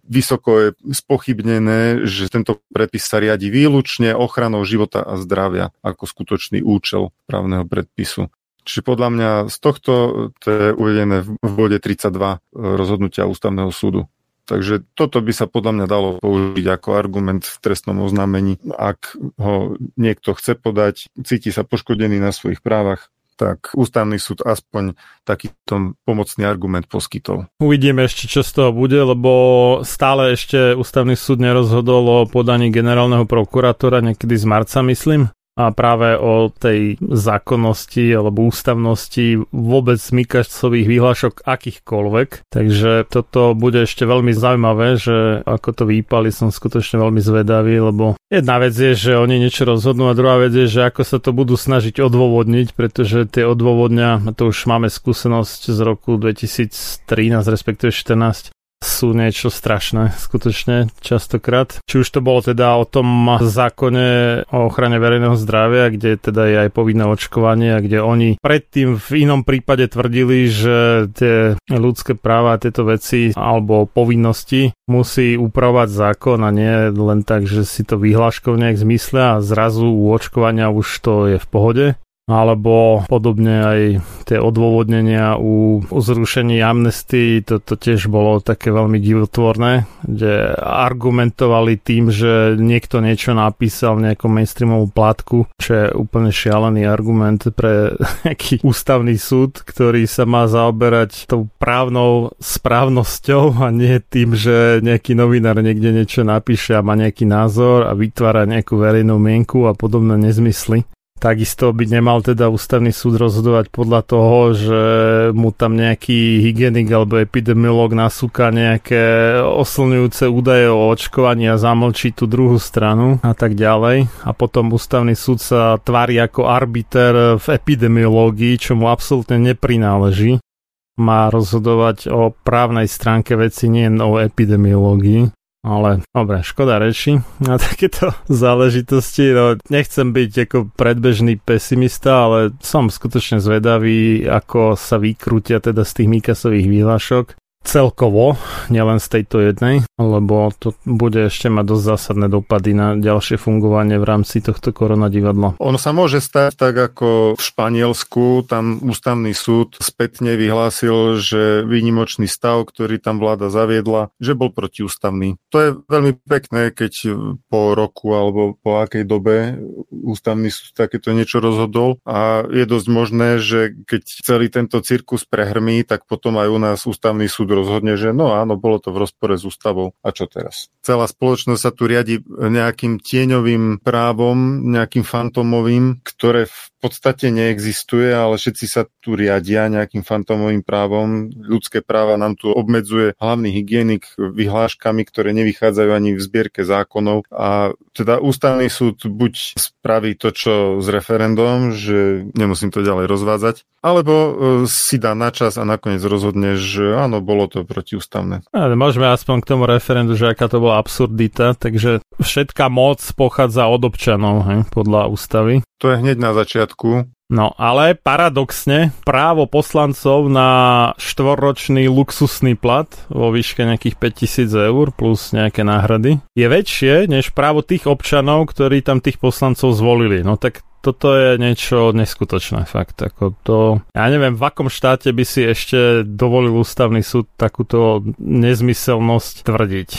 vysoko je spochybnené, že tento predpis sa riadi výlučne ochranou života a zdravia ako skutočný účel právneho predpisu. Čiže podľa mňa z tohto to je uvedené v bode 32 rozhodnutia ústavného súdu. Takže toto by sa podľa mňa dalo použiť ako argument v trestnom oznámení. Ak ho niekto chce podať, cíti sa poškodený na svojich právach, tak ústavný súd aspoň takýto pomocný argument poskytol. Uvidíme ešte, čo z toho bude, lebo stále ešte ústavný súd nerozhodol o podaní generálneho prokurátora niekedy z marca, myslím. A práve o tej zákonnosti alebo ústavnosti vôbec Mikasových vyhlášok akýchkoľvek. Takže toto bude ešte veľmi zaujímavé, že ako to vypáli, som skutočne veľmi zvedavý, lebo jedna vec je, že oni niečo rozhodnú a druhá vec je, že ako sa to budú snažiť odôvodniť, pretože tie odôvodnia, to už máme skúsenosť z roku 2013, respektíve 2014, sú niečo strašné, skutočne častokrát. Či už to bolo teda o tom zákone o ochrane verejného zdravia, kde teda je aj povinné očkovanie a kde oni predtým v inom prípade tvrdili, že tie ľudské práva, tieto veci alebo povinnosti musí upravovať zákon a nie len tak, že si to vyhláškov nejak zmyslia a zrazu u očkovania už to je v pohode. Alebo podobne aj tie odôvodnenia u zrušení amnestii, to tiež bolo také veľmi divotvorné, kde argumentovali tým, že niekto niečo napísal v nejakom mainstreamovom plátku, čo je úplne šialený argument pre nejaký ústavný súd, ktorý sa má zaoberať tou právnou správnosťou a nie tým, že nejaký novinár niekde niečo napíše a má nejaký názor a vytvára nejakú verejnú mienku a podobné nezmysly. Takisto by nemal teda ústavný súd rozhodovať podľa toho, že mu tam nejaký hygienik alebo epidemiológ nasúka nejaké oslňujúce údaje o očkovaní a zamlčí tú druhú stranu a tak ďalej. A potom ústavný súd sa tvári ako arbiter v epidemiológii, čo mu absolútne neprináleží. Má rozhodovať o právnej stránke veci, nie o epidemiológii. Ale dobre, škoda reči na takéto záležitosti. No, nechcem byť ako predbežný pesimista, ale som skutočne zvedavý, ako sa vykrútia teda z tých Mikasových výhlášok. Celkovo, nielen z tejto jednej, lebo to bude ešte mať dosť zásadné dopady na ďalšie fungovanie v rámci tohto koronadivadla. Ono sa môže stať tak, ako v Španielsku, tam ústavný súd spätne vyhlásil, že výnimočný stav, ktorý tam vláda zaviedla, že bol protiústavný. To je veľmi pekné, keď po roku alebo po akej dobe ústavný súd takéto niečo rozhodol a je dosť možné, že keď celý tento cirkus prehrmí, tak potom aj u nás ústavný súd rozhodne, že no áno, bolo to v rozpore s ústavou. A čo teraz? Celá spoločnosť sa tu riadi nejakým tieňovým právom, nejakým fantomovým, ktoré v podstate neexistuje, ale všetci sa tu riadia nejakým fantomovým právom. Ľudské práva nám tu obmedzuje hlavný hygienik vyhláškami, ktoré nevychádzajú ani v zbierke zákonov. A teda ústavný súd buď spraví to, čo s referendum, že nemusím to ďalej rozvádzať, alebo si dá na čas a nakoniec rozhodne, že áno, bolo to protiústavné. Môžeme aspoň k tomu referendu, že aká to bola absurdita, takže všetká moc pochádza od občanov, he, podľa ústavy. To je hneď na začiatku. No, ale paradoxne právo poslancov na štvorročný luxusný plat vo výške nejakých 5 000 eur plus nejaké náhrady je väčšie než právo tých občanov, ktorí tam tých poslancov zvolili. No tak toto je niečo neskutočné, fakt. Ako to, ja neviem, v akom štáte by si ešte dovolil ústavný súd takúto nezmyselnosť tvrdiť.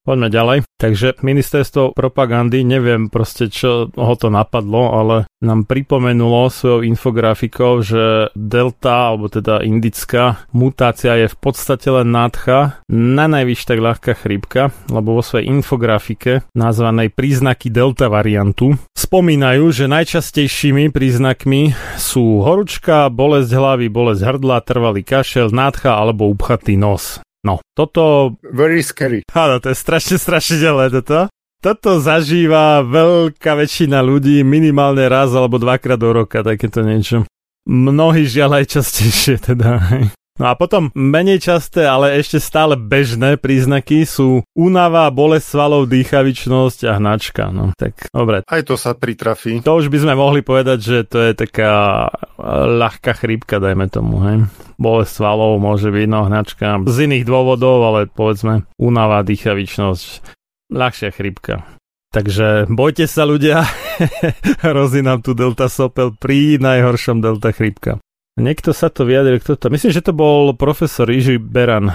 Poďme ďalej. Takže ministerstvo propagandy, neviem proste, čo ho to napadlo, ale nám pripomenulo svojou infografikou, že delta, alebo teda indická mutácia je v podstate len nádcha, na najvyššie tak ľahká chrípka, lebo vo svojej infografike nazvanej príznaky delta variantu spomínajú, že najčastejšími príznakmi sú horúčka, bolesť hlavy, bolesť hrdla, trvalý kašel, nádcha alebo upchatý nos. No, toto... Very scary. Áno, to je strašne strašidelné toto. Toto zažíva veľká väčšina ľudí minimálne raz alebo dvakrát do roka, takéto niečo. Mnohí žiaľ aj častejšie teda. No a potom menej časté, ale ešte stále bežné príznaky sú únava, bolesť svalov, dýchavičnosť a hnačka. No, tak dobre. Aj to sa pritrafí. To už by sme mohli povedať, že to je taká ľahká chrípka, dajme tomu, hej. Bolesť svalov môže byť, no hnačka z iných dôvodov, ale povedzme únava, dýchavičnosť, ľahšia chrípka. Takže bojte sa, ľudia, hrozí nám tu delta sopel pri najhoršom delta chrípka. Niekto sa to vyjadril, kto to... Myslím, že to bol profesor Jiří Beran,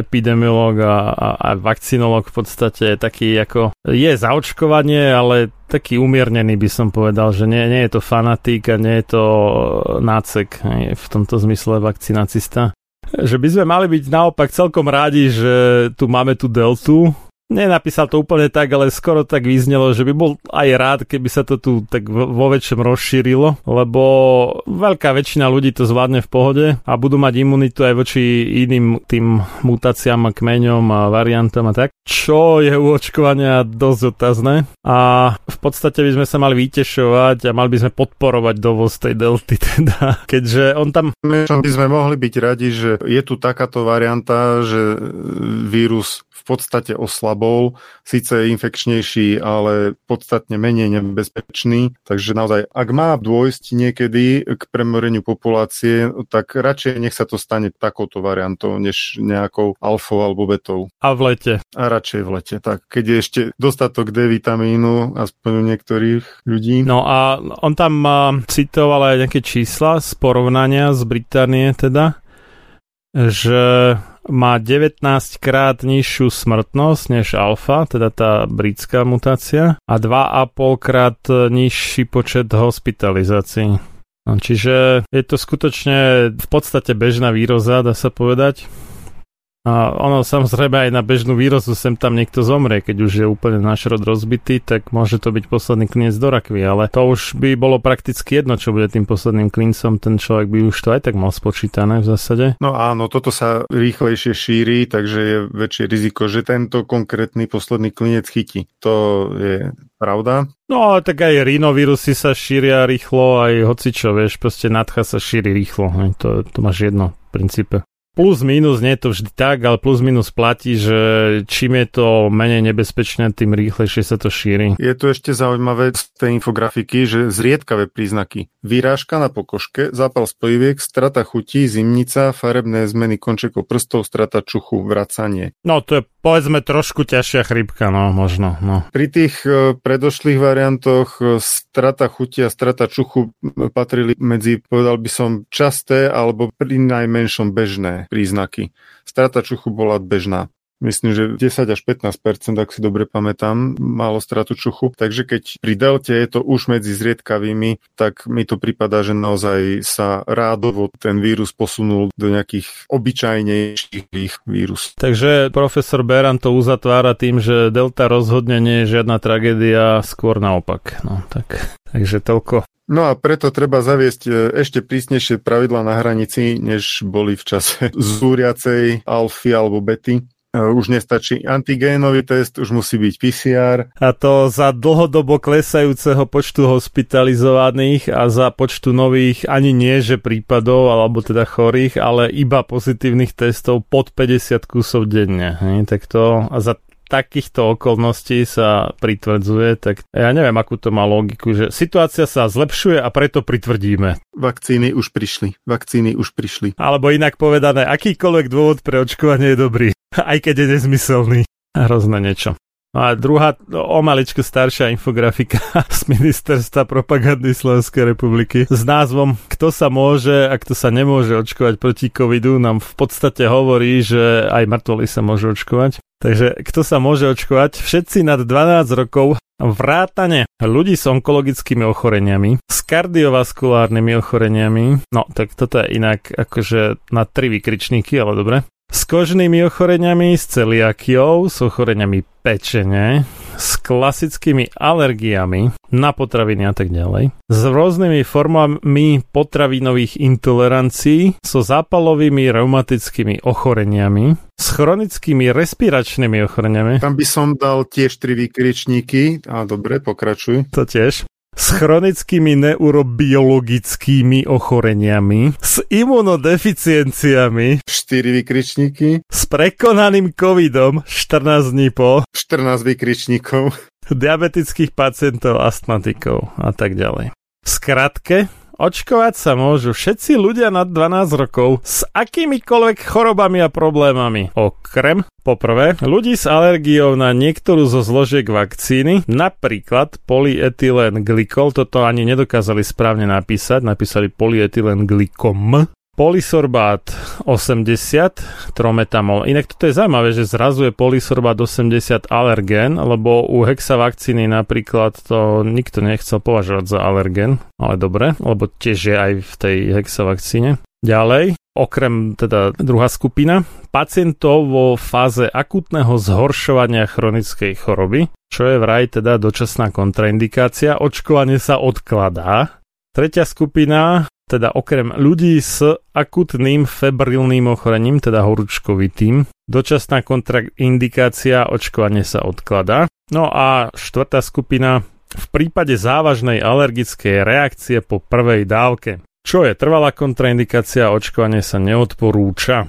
epidemiológ a vakcinológ v podstate, taký ako... Je zaočkovanie, ale taký umiernený by som povedal, že nie je to fanatík a nie je to nácek v tomto zmysle vakcinacista. Že by sme mali byť naopak celkom rádi, že tu máme tú deltu. Nenapísal to úplne tak, ale skoro tak vyznelo, že by bol aj rád, keby sa to tu tak vo väčšom rozšírilo, lebo veľká väčšina ľudí to zvládne v pohode a budú mať imunitu aj voči iným tým mutáciám a kmeňom a variantom a tak, čo je u očkovania dosť otázne a v podstate by sme sa mali vytešovať a mali by sme podporovať dovoz tej delty teda, keďže on tam... By sme mohli byť radi, že je tu takáto varianta, že vírus v podstate oslabol, síce infekčnejší, ale podstatne menej nebezpečný, takže naozaj, ak má dôjsť niekedy k premoreniu populácie, tak radšej nech sa to stane takouto variantou, než nejakou alfou alebo betou. A v lete. A radšej v lete, tak. Keď je ešte dostatok D vitamínu, aspoň u niektorých ľudí. No a on tam citoval aj nejaké čísla z porovnania z Británie teda, že má 19 krát nižšiu smrtnosť než alfa, teda tá britská mutácia, a 2,5 krát nižší počet hospitalizácií. No, čiže je to skutočne v podstate bežná víroza, dá sa povedať. A ono samozrejme aj na bežnú vírozu sem tam niekto zomrie, keď už je úplne našrod rozbitý, tak môže to byť posledný klinec do rakvy, ale to už by bolo prakticky jedno, čo bude tým posledným klincom, ten človek by už to aj tak mal spočítané v zásade. No áno, toto sa rýchlejšie šíri, takže je väčšie riziko, že tento konkrétny posledný klinec chytí. To je pravda. No ale tak aj rinovírusy sa šíria rýchlo, aj hocičo, vieš, proste nádcha sa šíri rýchlo, to máš jedno v princípe. plus minus, nie je to vždy tak, ale plus minus platí, že čím je to menej nebezpečné, tým rýchlejšie sa to šíri. Je tu ešte zaujímavé z tej infografiky, že zriedkavé príznaky. Výrážka na pokožke, zápal spojiviek, strata chutí, zimnica, farebné zmeny končekov prstov, strata čuchu, vracanie. No to je povedzme trošku ťažšia chrípka, no možno. No. Pri tých predošlých variantoch strata chuti a strata čuchu patrili medzi, povedal by som, časté alebo pri najmenšom bežné príznaky. Strata čuchu bola bežná. Myslím, že 10 až 15%, ak si dobre pamätám, malo stratu čuchu. Takže keď pri delte je to už medzi zriedkavými, tak mi to prípada, že naozaj sa rádovo ten vírus posunul do nejakých obyčajnejších vírus. Takže profesor Beran to uzatvára tým, že delta rozhodne nie je žiadna tragédia, skôr naopak. No, takže toľko. No a preto treba zaviesť ešte prísnejšie pravidlá na hranici, než boli v čase zúriacej alfy alebo bety. Už nestačí antigénový test, už musí byť PCR. A to za dlhodobo klesajúceho počtu hospitalizovaných a za počtu nových ani nie, že prípadov, alebo teda chorých, ale iba pozitívnych testov pod 50 kusov denne. Tak to a za takýchto okolností sa pritvrdzuje, tak ja neviem, akú to má logiku, že situácia sa zlepšuje a preto pritvrdíme. Vakcíny už prišli. Alebo inak povedané, akýkoľvek dôvod pre očkovanie je dobrý, aj keď je nezmyselný. Hrozné niečo. A druhá, o maličko staršia infografika z Ministerstva propagandy Slovenskej republiky s názvom Kto sa môže a kto sa nemôže očkovať proti covidu nám v podstate hovorí, že aj mŕtvoly sa môžu očkovať. Takže kto sa môže očkovať? Všetci nad 12 rokov vrátane ľudí s onkologickými ochoreniami, s kardiovaskulárnymi ochoreniami, no tak toto je inak akože na 3 vykričníky, ale dobre. S kožnými ochoreniami, s celiakiou, s ochoreniami pečene, s klasickými alergiami na potraviny a tak ďalej, s rôznymi formami potravinových intolerancií, so zápalovými reumatickými ochoreniami, s chronickými respiračnými ochoreniami. Tam by som dal tiež 3 výkričníky. A dobre, pokračuj. To tiež. S chronickými neurobiologickými ochoreniami, s imunodeficienciami, 4 výkričníky, s prekonaným covidom, 14 dní po, 14 výkričníkov, diabetických pacientov, astmatikov a tak ďalej. Skratke, očkovať sa môžu všetci ľudia nad 12 rokov s akýmikoľvek chorobami a problémami, okrem poprvé, ľudí s alergiou na niektorú zo zložiek vakcíny, napríklad polyetylen glykol, toto ani nedokázali správne napísať, napísali polyetylen glykom, polisorbát 80, trometamol. Inak toto je zaujímavé, že zrazu je polisorbát 80 alergén, lebo u hexavakcíny napríklad to nikto nechcel považovať za alergén, ale dobre, lebo tiež je aj v tej hexavakcíne. Ďalej, okrem teda druhá skupina, pacientov vo fáze akútneho zhoršovania chronickej choroby, čo je vraj teda dočasná kontraindikácia, očkovanie sa odkladá. Tretia skupina, teda okrem ľudí s akútnym febrilným ochorením, teda horúčkovitým, dočasná kontraindikácia, očkovanie sa odkladá. No a štvrtá skupina, v prípade závažnej alergickej reakcie po prvej dávke. Čo je trvalá kontraindikácia, očkovanie sa neodporúča.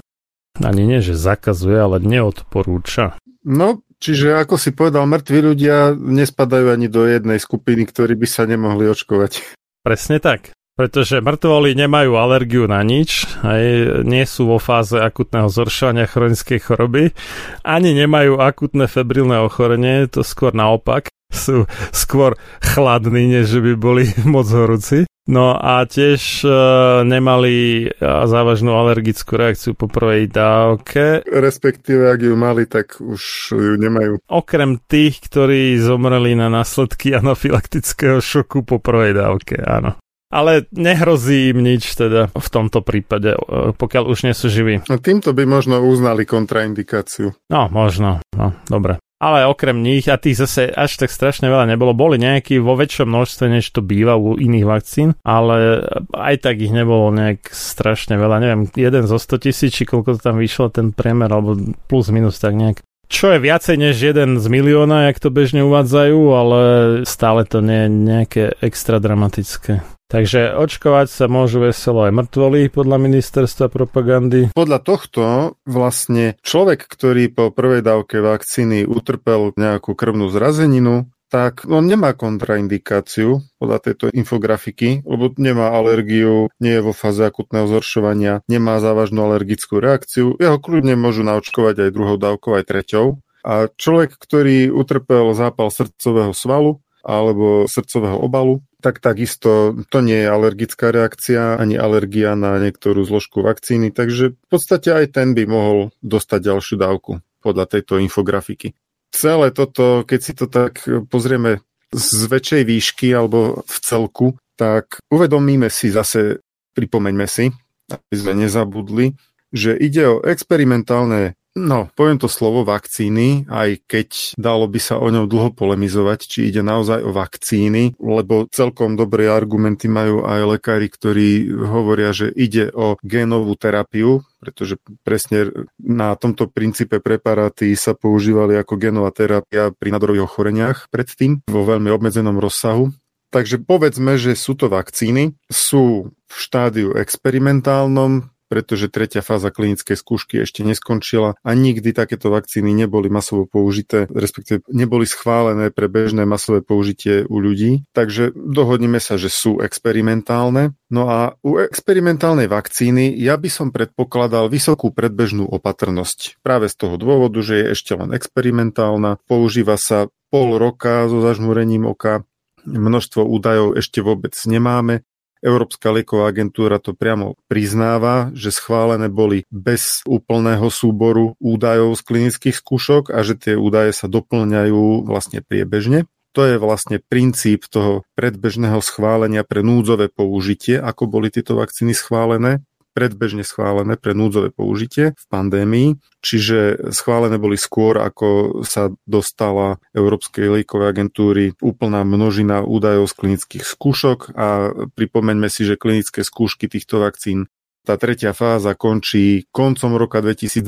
Ani nie, že zakazuje, ale neodporúča. No, čiže ako si povedal, mŕtvi ľudia nespadajú ani do jednej skupiny, ktorí by sa nemohli očkovať. Presne tak. Pretože mŕtvoly nemajú alergiu na nič, aj nie sú vo fáze akutného zhoršovania chronickej choroby, ani nemajú akutné febrilné ochorenie, to skôr naopak. Sú skôr chladní, než by boli moc horúci. No a tiež nemali závažnú alergickú reakciu po prvej dávke. Respektíve, ak ju mali, tak už ju nemajú. Okrem tých, ktorí zomreli na následky anafylaktického šoku po prvej dávke, áno. Ale nehrozí im nič teda v tomto prípade, pokiaľ už nie sú živí. A týmto by možno uznali kontraindikáciu. No, možno. No, dobre. Ale okrem nich, a tých zase až tak strašne veľa nebolo, boli nejakí vo väčšom množstve, než to býva u iných vakcín, ale aj tak ich nebolo nejak strašne veľa, neviem, 1 zo 100 000, či koľko to tam vyšlo, ten priemer, alebo plus minus tak nejak. Čo je viacej než 1 z milióna, jak to bežne uvádzajú, ale stále to nie je nejaké extra dramatické. Takže očkovať sa môžu veselo aj mŕtvoly podľa ministerstva propagandy. Podľa tohto vlastne človek, ktorý po prvej dávke vakcíny utrpel nejakú krvnú zrazeninu, tak on nemá kontraindikáciu podľa tejto infografiky, lebo nemá alergiu, nie je vo fáze akutného zhoršovania, nemá závažnú alergickú reakciu. Jeho kľudne môžu naočkovať aj druhou dávkou, aj treťou. A človek, ktorý utrpel zápal srdcového svalu alebo srdcového obalu, tak takisto to nie je alergická reakcia ani alergia na niektorú zložku vakcíny, takže v podstate aj ten by mohol dostať ďalšiu dávku podľa tejto infografiky. Celé toto, keď si to tak pozrieme z väčšej výšky alebo v celku, tak uvedomíme si zase, pripomeňme si, aby sme nezabudli, že ide o experimentálne, no poviem to slovo, vakcíny, aj keď dalo by sa o ňom dlho polemizovať, či ide naozaj o vakcíny, lebo celkom dobré argumenty majú aj lekári, ktorí hovoria, že ide o génovú terapiu, pretože presne na tomto princípe preparáty sa používali ako génová terapia pri nádorových ochoreniach predtým vo veľmi obmedzenom rozsahu. Takže povedzme, že sú to vakcíny, sú v štádiu experimentálnom, pretože tretia fáza klinickej skúšky ešte neskončila a nikdy takéto vakcíny neboli masovo použité, respektíve neboli schválené pre bežné masové použitie u ľudí. Takže dohodneme sa, že sú experimentálne. No a u experimentálnej vakcíny ja by som predpokladal vysokú predbežnú opatrnosť. Práve z toho dôvodu, že je ešte len experimentálna, používa sa pol roka so zažmúrením oka, množstvo údajov ešte vôbec nemáme. Európska lieková agentúra to priamo priznáva, že schválené boli bez úplného súboru údajov z klinických skúšok a že tie údaje sa doplňajú vlastne priebežne. To je vlastne princíp toho predbežného schválenia pre núdzové použitie, ako boli tieto vakcíny schválené. Predbežne schválené pre núdzové použitie v pandémii, čiže schválené boli skôr, ako sa dostala Európskej liekovej agentúry úplná množina údajov z klinických skúšok a pripomeňme si, že klinické skúšky týchto vakcín, tá tretia fáza končí koncom roka 2022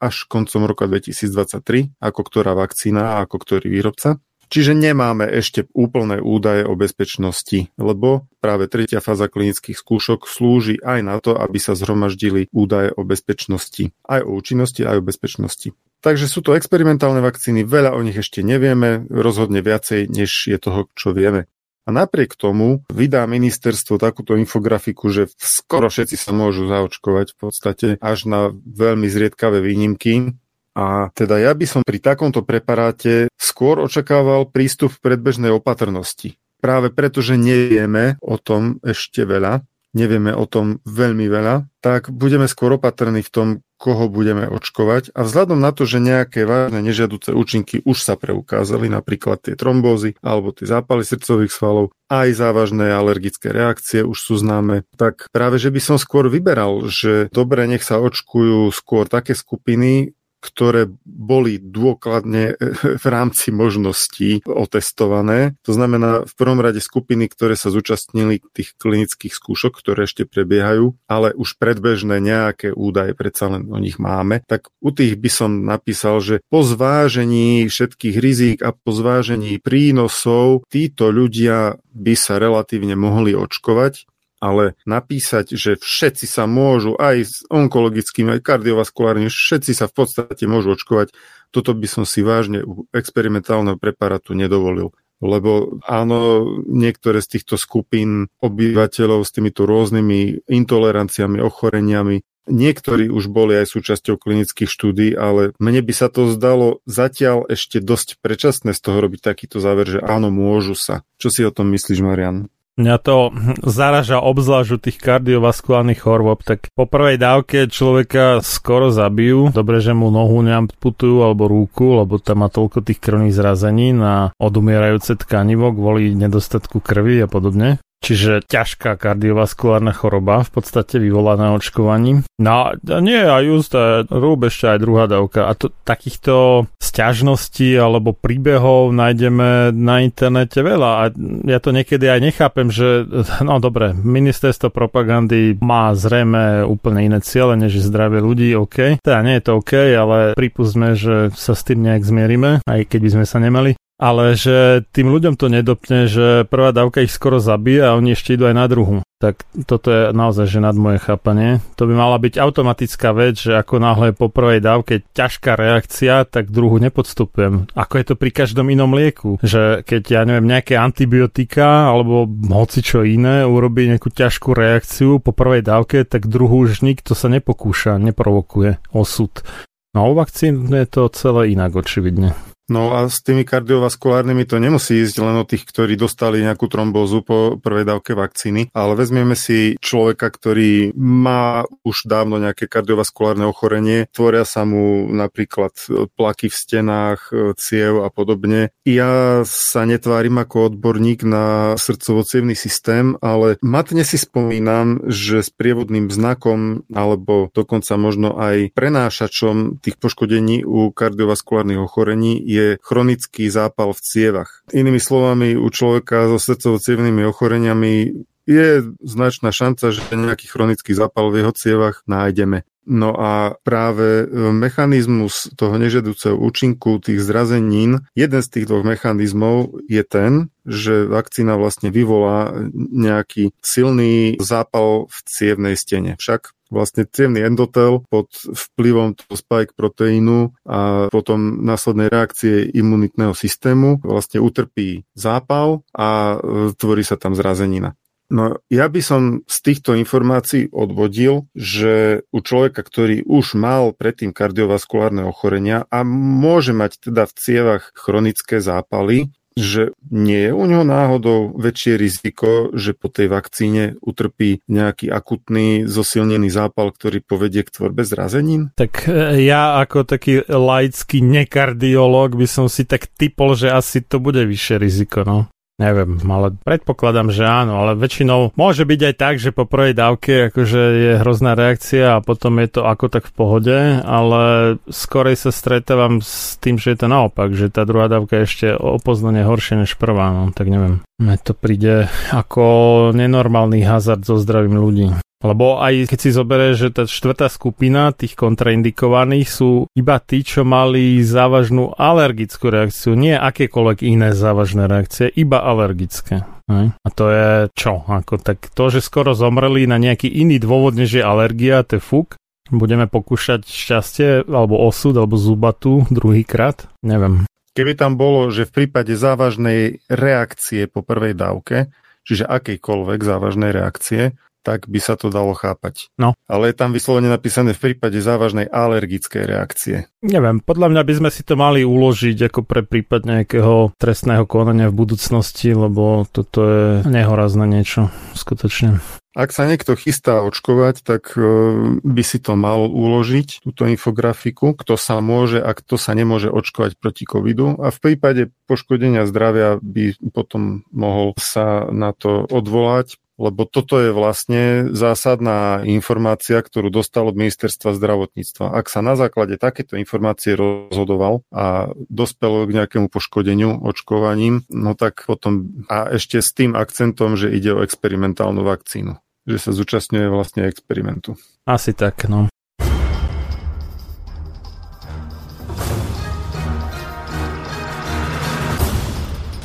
až koncom roka 2023, ako ktorá vakcína a ako ktorý výrobca. Čiže nemáme ešte úplné údaje o bezpečnosti, lebo práve tretia fáza klinických skúšok slúži aj na to, aby sa zhromaždili údaje o bezpečnosti, aj o účinnosti, aj o bezpečnosti. Takže sú to experimentálne vakcíny, veľa o nich ešte nevieme, rozhodne viacej, než je toho, čo vieme. A napriek tomu vydá ministerstvo takúto infografiku, že skoro všetci sa môžu zaočkovať v podstate až na veľmi zriedkavé výnimky. A teda ja by som pri takomto preparáte skôr očakával prístup v predbežnej opatrnosti. Práve preto, že nevieme o tom ešte veľa, nevieme o tom veľmi veľa, tak budeme skôr opatrní v tom, koho budeme očkovať. A vzhľadom na to, že nejaké vážne nežiaduce účinky už sa preukázali, napríklad tie trombózy alebo tie zápaly srdcových svalov, aj závažné alergické reakcie už sú známe, tak práve že by som skôr vyberal, že dobre, nech sa očkujú skôr také skupiny, ktoré boli dôkladne v rámci možností otestované. To znamená v prvom rade skupiny, ktoré sa zúčastnili tých klinických skúšok, ktoré ešte prebiehajú, ale už predbežné nejaké údaje, predsa len o nich máme. Tak u tých by som napísal, že po zvážení všetkých rizík a po zvážení prínosov títo ľudia by sa relatívne mohli očkovať. Ale napísať, že všetci sa môžu aj s onkologickým, aj kardiovaskulárnym, všetci sa v podstate môžu očkovať, toto by som si vážne u experimentálneho preparátu nedovolil. Lebo áno, niektoré z týchto skupín obyvateľov s týmito rôznymi intoleranciami, ochoreniami, niektorí už boli aj súčasťou klinických štúdií, ale mne by sa to zdalo zatiaľ ešte dosť predčasné z toho robiť takýto záver, že áno, môžu sa. Čo si o tom myslíš, Marian? Mňa to zaraža obzvlášť tých kardiovaskulárnych chorôb, tak po prvej dávke človeka skoro zabijú. Dobre, že mu nohu neamputujú alebo ruku, lebo tam má toľko tých krvných zrazenín a odumierajúce tkanivo kvôli nedostatku krvi a podobne. Čiže ťažká kardiovaskulárna choroba v podstate vyvolaná očkovaním. No nie, a just rúb ešte aj druhá dávka. A to, takýchto sťažností alebo príbehov nájdeme na internete veľa. A ja to niekedy aj nechápem, že no dobre, ministerstvo propagandy má zrejme úplne iné ciele, než zdravie ľudí, OK. Teda nie je to OK, ale pripustme, že sa s tým nejak zmierime, aj keď by sme sa nemali. ale že tým ľuďom to nedopne, že prvá dávka ich skoro zabije a oni ešte idú aj na druhú. Tak toto je naozaj, že nad moje chápanie. To by mala byť automatická vec, že ako náhle po prvej dávke ťažká reakcia, tak druhú nepodstupujem. Ako je to pri každom inom lieku. Že keď, ja neviem, nejaké antibiotika alebo hocičo iné urobí nejakú ťažkú reakciu po prvej dávke, tak druhú už nikto sa nepokúša, neprovokuje osud. No u vakcín je to celé inak očividne. No a s tými kardiovaskulárnymi to nemusí ísť len o tých, ktorí dostali nejakú trombózu po prvej dávke vakcíny, ale vezmeme si človeka, ktorý má už dávno nejaké kardiovaskulárne ochorenie, tvoria sa mu napríklad plaky v stenách, ciev a podobne. Ja sa netvárim ako odborník na srdcovo-cievny systém, ale matne si spomínam, že s prievodným znakom alebo dokonca možno aj prenášačom tých poškodení u kardiovaskulárnych ochorení je chronický zápal v cievach. Inými slovami, u človeka so srdcovo-cievnymi ochoreniami je značná šanca, že nejaký chronický zápal v jeho cievach nájdeme. No a práve mechanizmus toho nežiaduceho účinku tých zrazenín, jeden z tých dvoch mechanizmov je ten, že vakcína vlastne vyvolá nejaký silný zápal v cievnej stene. Však vlastne cievny endotel pod vplyvom toho spike proteínu a potom následnej reakcie imunitného systému vlastne utrpí zápal a tvorí sa tam zrazenina. No ja by som z týchto informácií odvodil, že u človeka, ktorý už mal predtým kardiovaskulárne ochorenia a môže mať teda v cievach chronické zápaly, že nie je u neho náhodou väčšie riziko, že po tej vakcíne utrpí nejaký akutný zosilnený zápal, ktorý povedie k tvorbe zrazenín? Tak ja ako taký laický nekardiológ by som si tak typol, že asi to bude vyššie riziko, no. Neviem, ale predpokladám, že áno, ale väčšinou môže byť aj tak, že po prvej dávke akože je hrozná reakcia a potom je to ako tak v pohode, ale skorej sa stretávam s tým, že je to naopak, že tá druhá dávka je ešte opoznanie horšie než prvá, no tak neviem. Mne to príde ako nenormálny hazard so zdravím ľudí. Lebo aj keď si zoberieš, že tá štvrtá skupina tých kontraindikovaných sú iba tí, čo mali závažnú alergickú reakciu, nie akékoľvek iné závažné reakcie, iba alergické. A to je čo? Ako tak to, že skoro zomreli na nejaký iný dôvod, než je alergia, to je fuk. Budeme pokúšať šťastie, alebo osud, alebo zubatu druhýkrát? Neviem. Keby tam bolo, že v prípade závažnej reakcie po prvej dávke, čiže akejkoľvek závažnej reakcie, tak by sa to dalo chápať. No. Ale je tam vyslovene napísané v prípade závažnej alergickej reakcie. Neviem, podľa mňa by sme si to mali uložiť ako pre prípad nejakého trestného konania v budúcnosti, lebo toto je nehorazné niečo, skutočne. Ak sa niekto chystá očkovať, tak by si to mal uložiť, túto infografiku, kto sa môže a kto sa nemôže očkovať proti covidu. A v prípade poškodenia zdravia by potom mohol sa na to odvolať, lebo toto je vlastne zásadná informácia, ktorú dostal od ministerstva zdravotníctva. Ak sa na základe takéto informácie rozhodoval a dospel k nejakému poškodeniu očkovaním, no tak potom a ešte s tým akcentom, že ide o experimentálnu vakcínu, že sa zúčastňuje vlastne experimentu. Asi tak, no.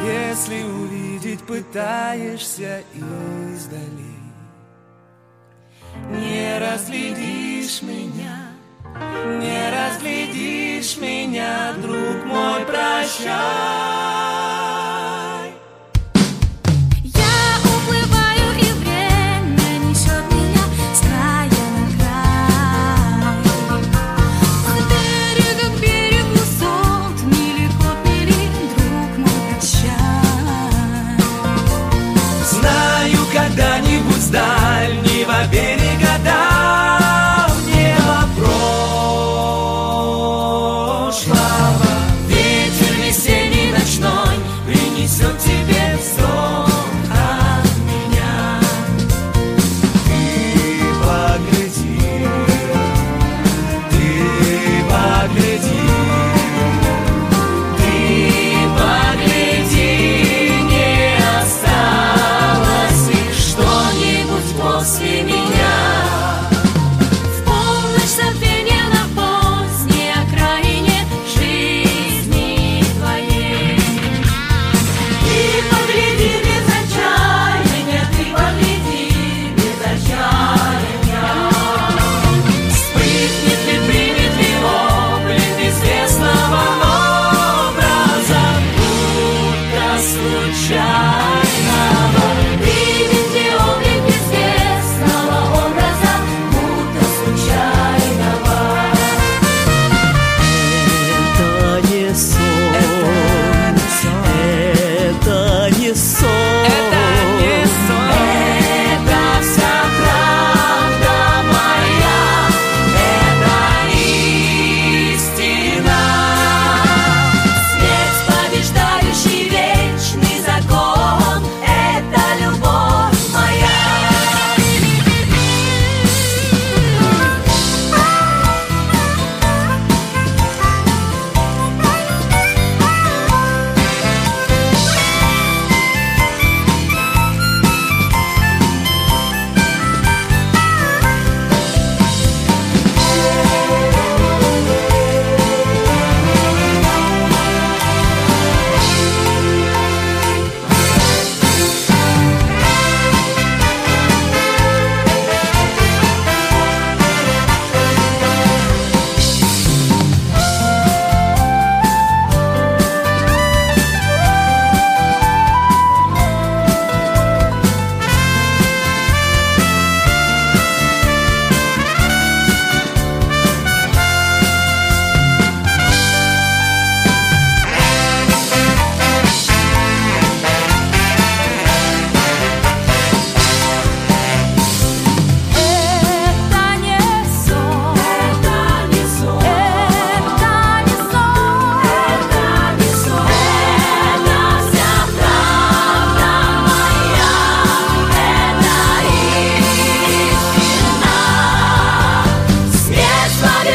Если увидеть пытаешься издали, не разглядишь меня, друг мой, прощай.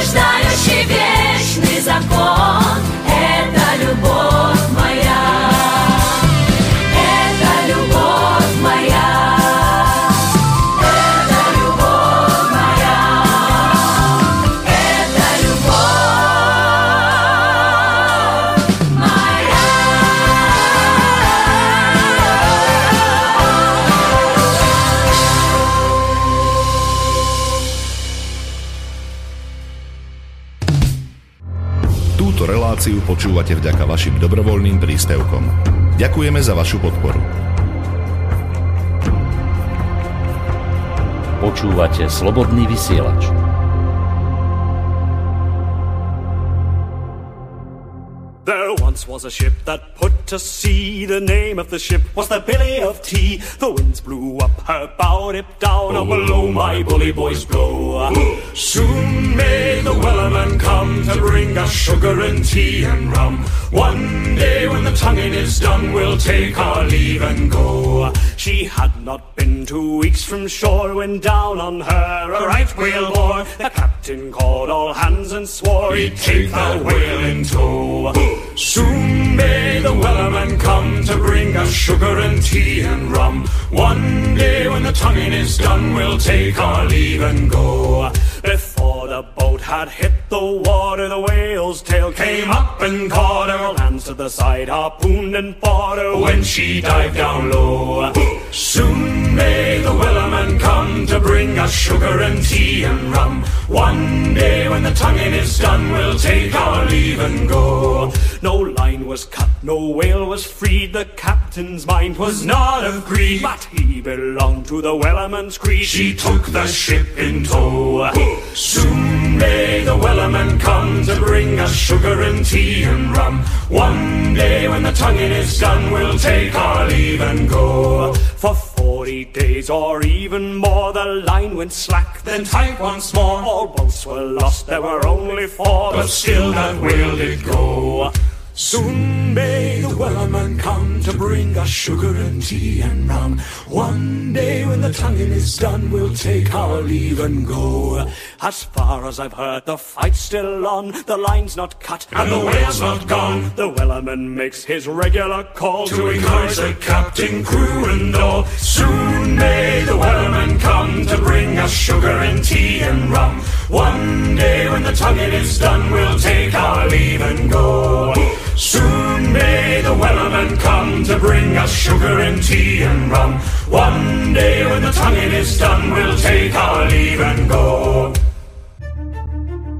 побеждающий вечный закон. Это любовь моя. Это любовь моя. Reláciu počúvate vďaka vašim dobrovoľným príspevkom. Ďakujeme za vašu podporu. Počúvate Slobodný vysielač. There once was a ship that put to sea. The name of the ship was the Billy of Tea. The winds blew up her bow, dipped down, oh below my bully boys go. Soon may the wellerman come to bring us sugar and tea and rum. One day when the tonguing is done, we'll take our leave and go. She had not been 2 weeks from shore when down on her a right whale bore. The captain called all hands and swore he'd take that whale in tow. Soon may the wellerman come to bring us sugar and tea and rum. One day when the tonguing is done, we'll take our leave and go. Before the boat had hit the water, the whale's tail came up and caught her. Hands to the side, harpooned and fought her when she dived down low. Soon may the wellerman come to bring us sugar and tea and rum. One day when the tonguing is done, we'll take our leave and go. No line was cut, no whale was freed. The captain's mind was not of greed, but he belonged to the wellerman's creed. She took the ship in tow. Soon may the wellerman come to bring us sugar and tea and rum. One day when the tonguing is done, we'll take our leave and go. For 40 days or even more, the line went slack, then tight once more. All boats were lost, there were only 4, but still that whale did go. Soon may the wellerman come to bring us sugar and tea and rum. One day when the tonguing is done, we'll take our leave and go. As far as I've heard, the fight's still on. The line's not cut and the whale's not gone. The wellerman makes his regular call to encourage the captain, crew and all. Soon may the wellerman come to bring us sugar and tea and rum. One day when the tonguing is done, we'll take our leave and go. Soon may the wellerman come to bring us sugar and tea and rum. One day when the tonguing is done, we'll take our leave and go.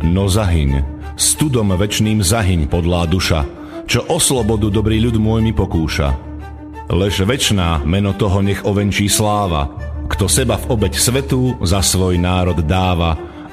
No zahyň, studom večným zahyň, podlá duša, čo o slobodu dobrý ľud môj mi pokúša. Lež večná meno toho nech ovenčí sláva, kto seba v obeť svetu za svoj národ dáva.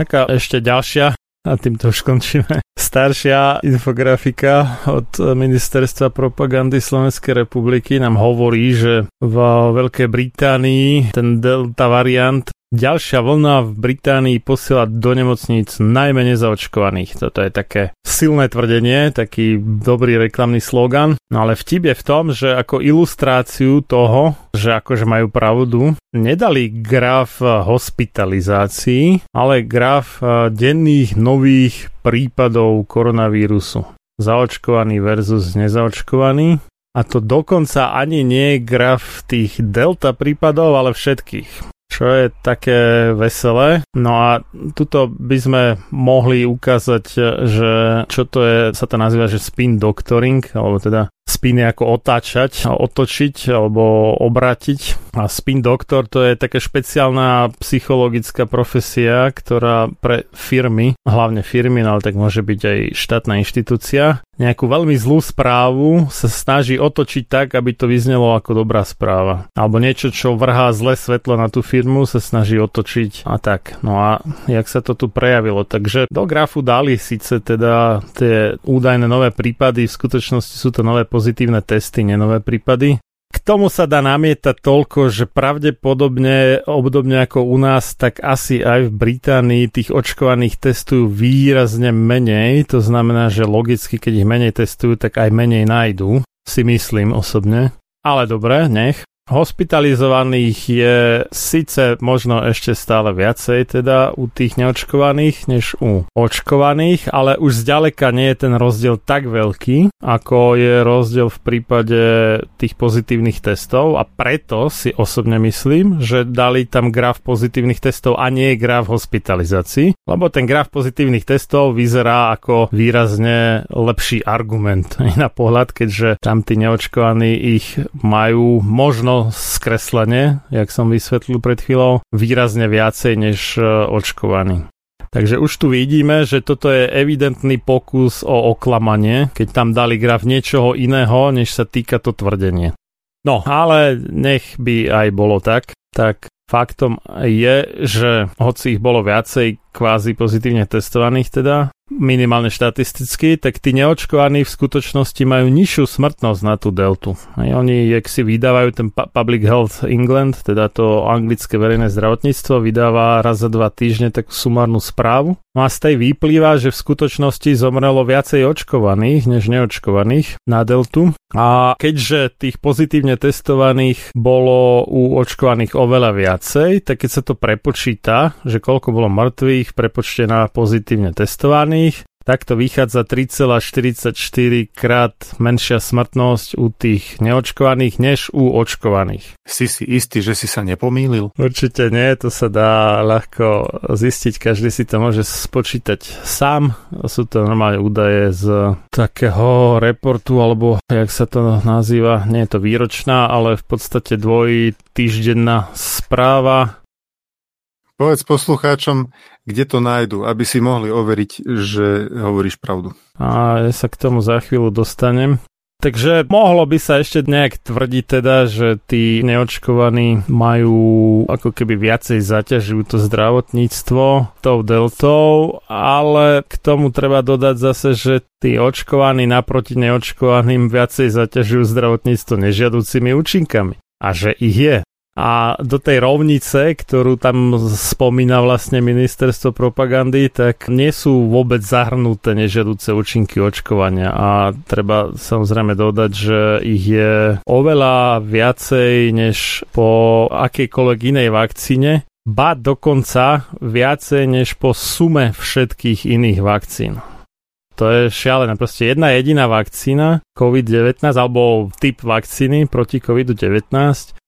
Taká ešte ďalšia, a týmto už končíme, staršia infografika od Ministerstva propagandy Slovenskej republiky nám hovorí, že v Veľkej Británii ten delta variant, ďalšia vlna v Británii posiela do nemocníc najmä nezaočkovaných. Toto je také silné tvrdenie, taký dobrý reklamný slogan, no ale vtip je v tom, že ako ilustráciu toho, že akože majú pravdu, nedali graf hospitalizácií, ale graf denných nových prípadov koronavírusu. Zaočkovaný versus nezaočkovaný. A to dokonca ani nie je graf tých delta prípadov, ale všetkých. Čo je také veselé. No a tuto by sme mohli ukázať, že čo to je, sa to nazýva, že spin doctoring, alebo teda spin ako otáčať, otočiť alebo obrátiť. A spin doktor, to je taká špeciálna psychologická profesia, ktorá pre firmy, hlavne firmy, ale tak môže byť aj štátna inštitúcia, nejakú veľmi zlú správu sa snaží otočiť tak, aby to vyznelo ako dobrá správa. Alebo niečo, čo vrhá zlé svetlo na tú firmu, sa snaží otočiť a tak. No a jak sa to tu prejavilo? Takže do grafu dali síce teda tie údajné nové prípady, v skutočnosti sú to nové pozitívne testy, nie nové prípady. K tomu sa dá namietať toľko, že pravdepodobne, obdobne ako u nás, tak asi aj v Británii tých očkovaných testujú výrazne menej. To znamená, že logicky, keď ich menej testujú, tak aj menej nájdú, si myslím osobne. Ale dobre, nech. Hospitalizovaných je síce možno ešte stále viacej teda u tých neočkovaných než u očkovaných, ale už zďaleka nie je ten rozdiel tak veľký, ako je rozdiel v prípade tých pozitívnych testov, a preto si osobne myslím, že dali tam graf pozitívnych testov a nie graf hospitalizácií, lebo ten graf pozitívnych testov vyzerá ako výrazne lepší argument na pohľad, keďže tam tí neočkovaní ich majú možno skreslenie, jak som vysvetlil pred chvíľou, výrazne viacej než očkovaný. Takže už tu vidíme, že toto je evidentný pokus o oklamanie, keď tam dali graf niečoho iného, než sa týka to tvrdenie. No, ale nech by aj bolo tak, tak faktom je, že hoci ich bolo viacej kvázi pozitívne testovaných teda, minimálne štatisticky, tak tí neočkovaní v skutočnosti majú nižšiu smrtnosť na tú deltu. Aj oni, jak si vydávajú ten Public Health England, teda to anglické verejné zdravotníctvo, vydáva raz za 2 týždne takú sumárnu správu. No a z tej vyplýva, že v skutočnosti zomrelo viacej očkovaných než neočkovaných na deltu. A keďže tých pozitívne testovaných bolo u očkovaných oveľa viacej, tak keď sa to prepočíta, že koľko bolo mŕtvych, prepočte na pozitívne testovaných, tak to vychádza 3,44 krát menšia smrtnosť u tých neočkovaných než u očkovaných. Si si istý, že si sa nepomýlil? Určite nie, to sa dá ľahko zistiť, každý si to môže spočítať sám. Sú to normálne údaje z takého reportu, alebo jak sa to nazýva, nie je to výročná, ale v podstate dvojtýždenná správa. Povedz poslucháčom, kde to nájdu, aby si mohli overiť, že hovoríš pravdu. A ja sa k tomu za chvíľu dostanem. Takže mohlo by sa ešte nejak tvrdiť teda, že tí neočkovaní majú ako keby viacej zaťažujú to zdravotníctvo tou deltou, ale k tomu treba dodať zase, že tí očkovaní naproti neočkovaným viacej zaťažujú zdravotníctvo nežiaducimi účinkami. A že ich je. A do tej rovnice, ktorú tam spomína vlastne ministerstvo propagandy, tak nie sú vôbec zahrnuté nežiaduce účinky očkovania. A treba samozrejme dodať, že ich je oveľa viacej než po akejkoľvek inej vakcíne, ba dokonca viacej než po sume všetkých iných vakcín. To je šialené. Proste jedna jediná vakcína COVID-19 alebo typ vakcíny proti COVID-19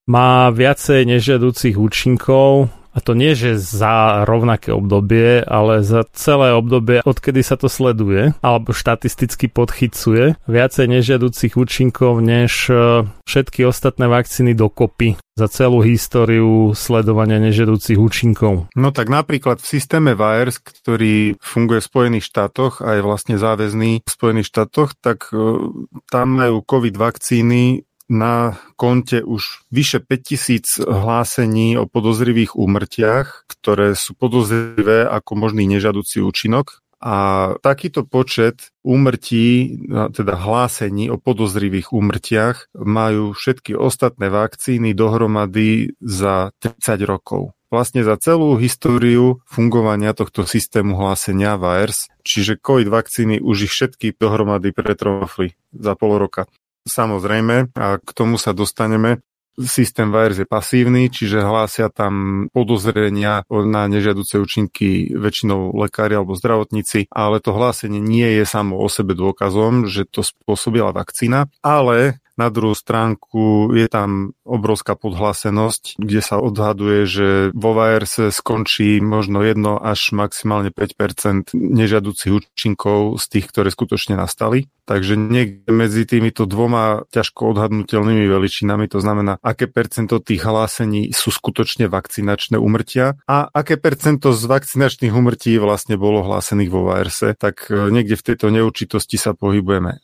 má viacej nežiaducich účinkov, a to nie že za rovnaké obdobie, ale za celé obdobie, odkedy sa to sleduje alebo štatisticky podchycuje, viacej nežiaducich účinkov než všetky ostatné vakcíny dokopy za celú históriu sledovania nežiaducich účinkov. No tak napríklad v systéme VAERS, ktorý funguje v Spojených štátoch a je vlastne záväzný v Spojených štátoch, tak tam majú COVID vakcíny na konte už vyše 5000 hlásení o podozrivých úmrtiach, ktoré sú podozrivé ako možný nežiaducí účinok. A takýto počet úmrtí, teda hlásení o podozrivých úmrtiach, majú všetky ostatné vakcíny dohromady za 30 rokov. Vlastne za celú históriu fungovania tohto systému hlásenia VAERS, čiže COVID vakcíny už ich všetky dohromady pretrofli za pol roka. Samozrejme, a k tomu sa dostaneme, systém VAERS je pasívny, čiže hlásia tam podozrenia na nežiaduce účinky väčšinou lekári alebo zdravotníci, ale to hlásenie nie je samo o sebe dôkazom, že to spôsobila vakcína, ale Na druhú stránku je tam obrovská podhlasenosť, kde sa odhaduje, že vo VAERS skončí možno 1 až maximálne 5% nežiaducich účinkov z tých, ktoré skutočne nastali. Takže niekde medzi týmito dvoma ťažko odhadnutelnými veličinami, to znamená, aké percento tých hlásení sú skutočne vakcinačné úmrtia a aké percento z vakcinačných úmrtí vlastne bolo hlásených vo VAERS, tak niekde v tejto neurčitosti sa pohybujeme.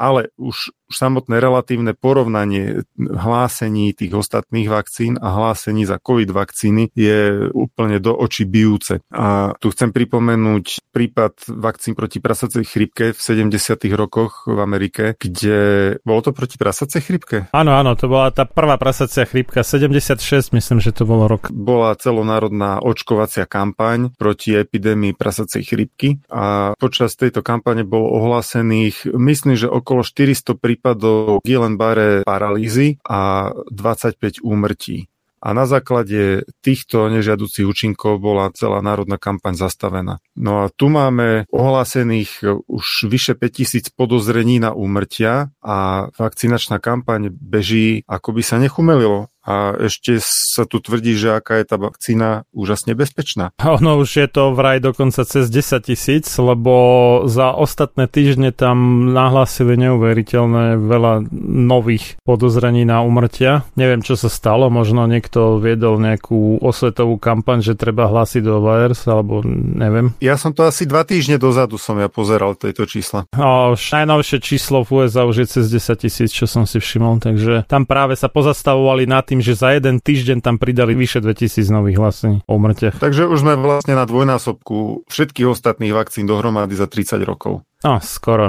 Ale už samotné relatívne porovnanie hlásení tých ostatných vakcín a hlásení za COVID vakcíny je úplne do očí bijúce. A tu chcem pripomenúť prípad vakcín proti prasacej chrípke v 70. rokoch v Amerike, kde bolo to proti prasacej chrípke? Áno, to bola tá prvá prasacia chrípka, 76, myslím, že to bolo rok. Bola celonárodná očkovacia kampaň proti epidémii prasacej chrípky a počas tejto kampane bolo ohlásených, myslím, že okolo 400 prípadov Guillain-Barré paralýzy a 25 úmrtí. A na základe týchto nežiaducich účinkov bola celá národná kampaň zastavená. No a tu máme ohlásených už vyše 5000 podozrení na úmrtia a vakcinačná kampaň beží, ako by sa nechumelilo. A ešte sa tu tvrdí, že aká je tá vakcína úžasne bezpečná. Ono už je to vraj dokonca cez 10 000, lebo za ostatné týždne tam nahlásili neuveriteľné veľa nových podozrení na úmrtia. Neviem, čo sa stalo, možno niekto viedol nejakú osvetovú kampaň, že treba hlásiť do VAERS, alebo neviem. Ja som to asi 2 týždne dozadu pozeral tieto čísla. Už najnovšie číslo v USA už je cez 10 000, čo som si všimol, takže tam práve sa pozastavovali na tým, že za 1 týždeň tam pridali vyše 2000 nových hlásení o úmrtiach. Takže už sme vlastne na dvojnásobku všetkých ostatných vakcín dohromady za 30 rokov. Skoro.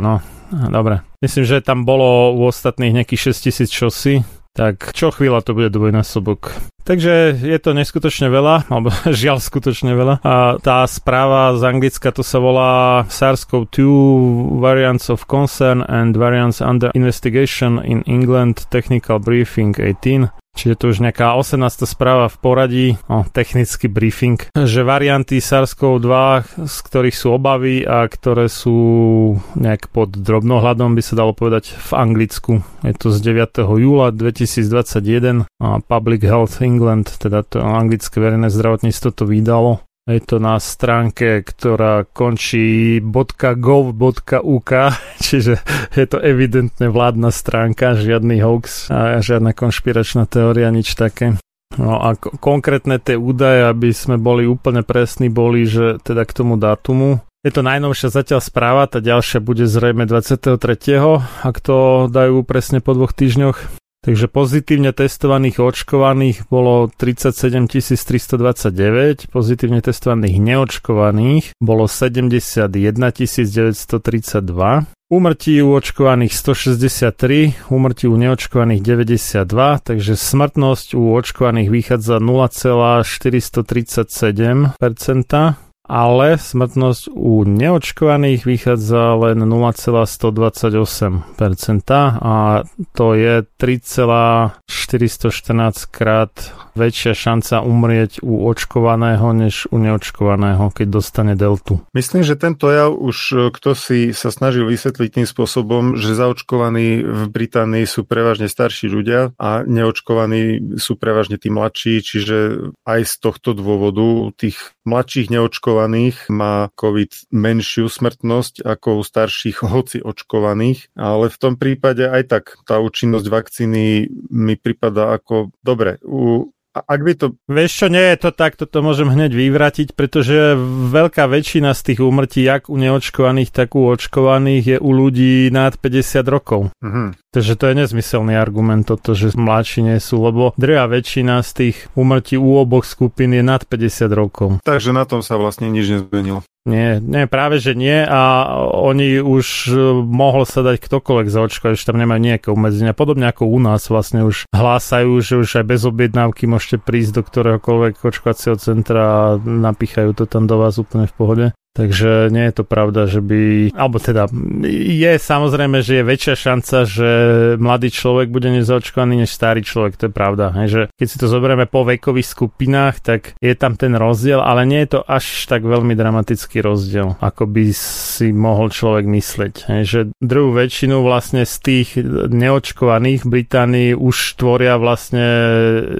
Dobre. Myslím, že tam bolo u ostatných nejakých 6000 čosi, tak čo chvíľa to bude dvojnásobok. Takže je to neskutočne veľa, alebo žiaľ skutočne veľa. A tá správa z Anglicka, to sa volá SARS-CoV-2 Variants of Concern and Variants Under Investigation in England Technical Briefing 18. Čiže to už nejaká 18. správa v poradí, technický briefing, že varianty SARS-CoV-2, z ktorých sú obavy a ktoré sú nejak pod drobnohľadom, by sa dalo povedať v Anglicku. Je to z 9. júla 2021 a Public Health England, teda to anglické verejné zdravotníctvo, to vydalo. Je to na stránke, ktorá končí .gov.uk, čiže je to evidentne vládna stránka, žiadny hoax a žiadna konšpiračná teória, nič také. No a konkrétne tie údaje, aby sme boli úplne presní, boli, že teda k tomu dátumu. Je to najnovšia zatiaľ správa, tá ďalšia bude zrejme 23., ak to dajú presne po 2 týždňoch. Takže pozitívne testovaných očkovaných bolo 37 329, pozitívne testovaných neočkovaných bolo 71 932, úmrtí u očkovaných 163, úmrtí u neočkovaných 92, takže smrtnosť u očkovaných vychádza 0,437%, ale smrtnosť u neočkovaných vychádza len 0,128% a to je 3,414 krát väčšia šanca umrieť u očkovaného než u neočkovaného, keď dostane deltu. Myslím, že tento jav už kto si sa snažil vysvetliť tým spôsobom, že zaočkovaní v Británii sú prevažne starší ľudia a neočkovaní sú prevažne tí mladší, čiže aj z tohto dôvodu tých mladších neočkovaných má COVID menšiu smrtnosť ako u starších hoci očkovaných, ale v tom prípade aj tak tá účinnosť vakcíny mi pripadá ako dobre. Ak by to... Vieš čo, nie je to tak, toto môžem hneď vyvratiť, pretože veľká väčšina z tých úmrtí, jak u neočkovaných, tak u očkovaných je u ľudí nad 50 rokov. Takže to je nezmyselný argument toto, že mladší nie sú, lebo drvá väčšina z tých úmrtí u oboch skupín je nad 50 rokov. Takže na tom sa vlastne nič nezmenilo. Nie, práve že nie a oni už mohol sa dať ktokoľvek zaočkovať, už tam nemajú nejaké obmedzenia. Podobne ako u nás vlastne už hlásajú, že už aj bez objednávky môžete prísť do ktoréhokoľvek očkovacieho centra a napíchajú to tam do vás úplne v pohode. Takže nie je to pravda, že by... Alebo teda, je samozrejme, že je väčšia šanca, že mladý človek bude nezaočkovaný než starý človek, to je pravda. Hej, že keď si to zoberieme po vekových skupinách, tak je tam ten rozdiel, ale nie je to až tak veľmi dramatický rozdiel, ako by si mohol človek myslieť. Hej, že druhú väčšinu vlastne z tých neočkovaných v Británii už tvoria vlastne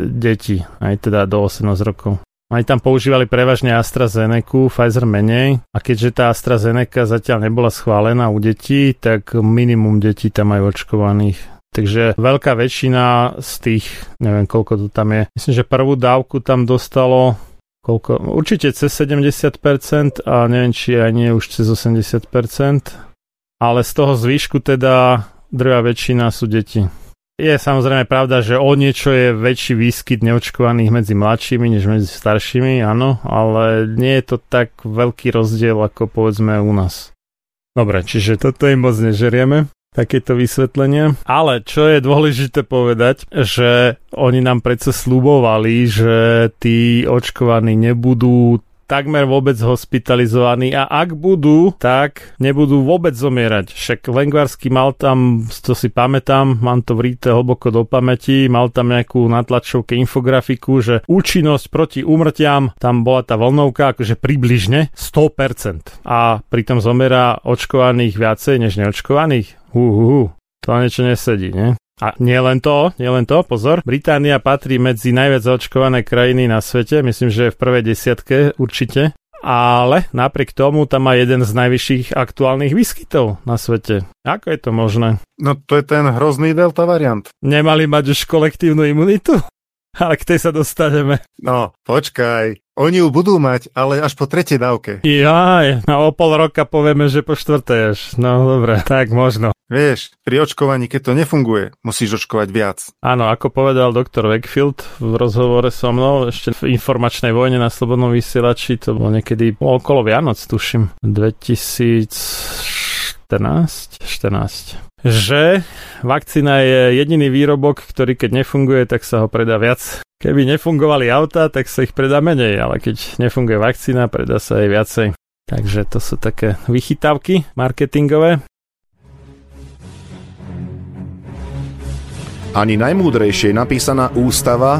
deti, aj teda do 18 rokov. Oni tam používali prevažne AstraZenecu, Pfizer menej, a keďže tá AstraZeneca zatiaľ nebola schválená u detí, tak minimum detí tam aj očkovaných. Takže veľká väčšina z tých, neviem koľko to tam je, myslím, že prvú dávku tam dostalo koľko, určite cez 70% a neviem, či aj nie už cez 80%, ale z toho zvyšku teda druhá väčšina sú deti. Je samozrejme pravda, že o niečo je väčší výskyt neočkovaných medzi mladšími než medzi staršími, áno, ale nie je to tak veľký rozdiel ako povedzme u nás. Dobre, čiže toto im moc nežerieme, takéto vysvetlenie. Ale čo je dôležité povedať, že oni nám predsa sľubovali, že tí očkovaní nebudú takmer vôbec hospitalizovaní a ak budú, tak nebudú vôbec zomierať. Však Lengvarský mal tam, to si pamätám, mám to vryté hlboko do pamäti, mal tam nejakú na tlačovke infografiku, že účinnosť proti úmrtiam, tam bola tá vlnovka, akože približne 100%. A pritom zomiera očkovaných viacej než neočkovaných. To niečo nesedí, ne? A nie len to, pozor, Británia patrí medzi najviac zaočkované krajiny na svete, myslím, že je v prvej desiatke určite, ale napriek tomu tam má jeden z najvyšších aktuálnych výskytov na svete. Ako je to možné? No to je ten hrozný delta variant. Nemali mať už kolektívnu imunitu? Ale k tej sa dostaneme. No, počkaj. Oni ju budú mať, ale až po tretej dávke. Jaj, no o pol roka povieme, že po štvrtej až. No dobre, tak možno. Vieš, pri očkovaní, keď to nefunguje, musíš očkovať viac. Áno, ako povedal doktor Wakefield v rozhovore so mnou, ešte v informačnej vojne na Slobodnom vysielači, to bolo niekedy okolo Vianoc, tuším, 2014, že vakcína je jediný výrobok, ktorý keď nefunguje, tak sa ho predá viac. Keby nefungovali auta, tak sa ich predá menej, ale keď nefunguje vakcína, predá sa jej viacej. Takže to sú také vychytávky marketingové. Ani najmúdrejšie napísaná ústava,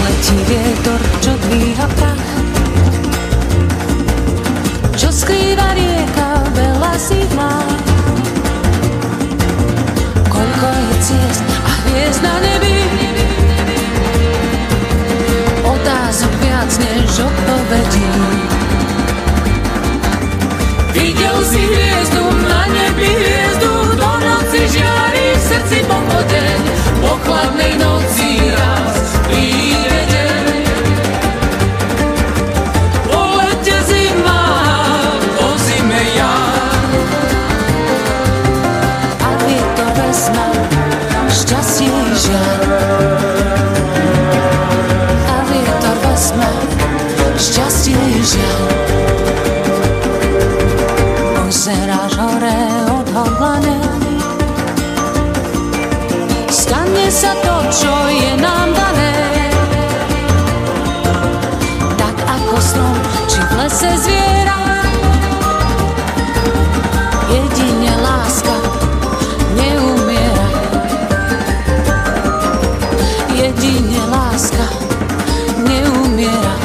Letí vietor, čo dvíha prach, čo skrýva rieka, veľa si má. Ciest a hviezd na nebi, otázok viac než odpovedí. Videl si hviezdu na nebi, hviezdu do noci žiari, v srdci pochodeň, po chladnej noci raz príde deň. Po lete zima, po zime ja, a je to vesma. Šťastie žiaľ, a vietor vezme, šťastie žiaľ. Pozeráš hore odhodlane, stane sa to, čo je nám dané. Tak ako strom, či v lese zviera, jedine láska neumiera. Jedine láska neumiera.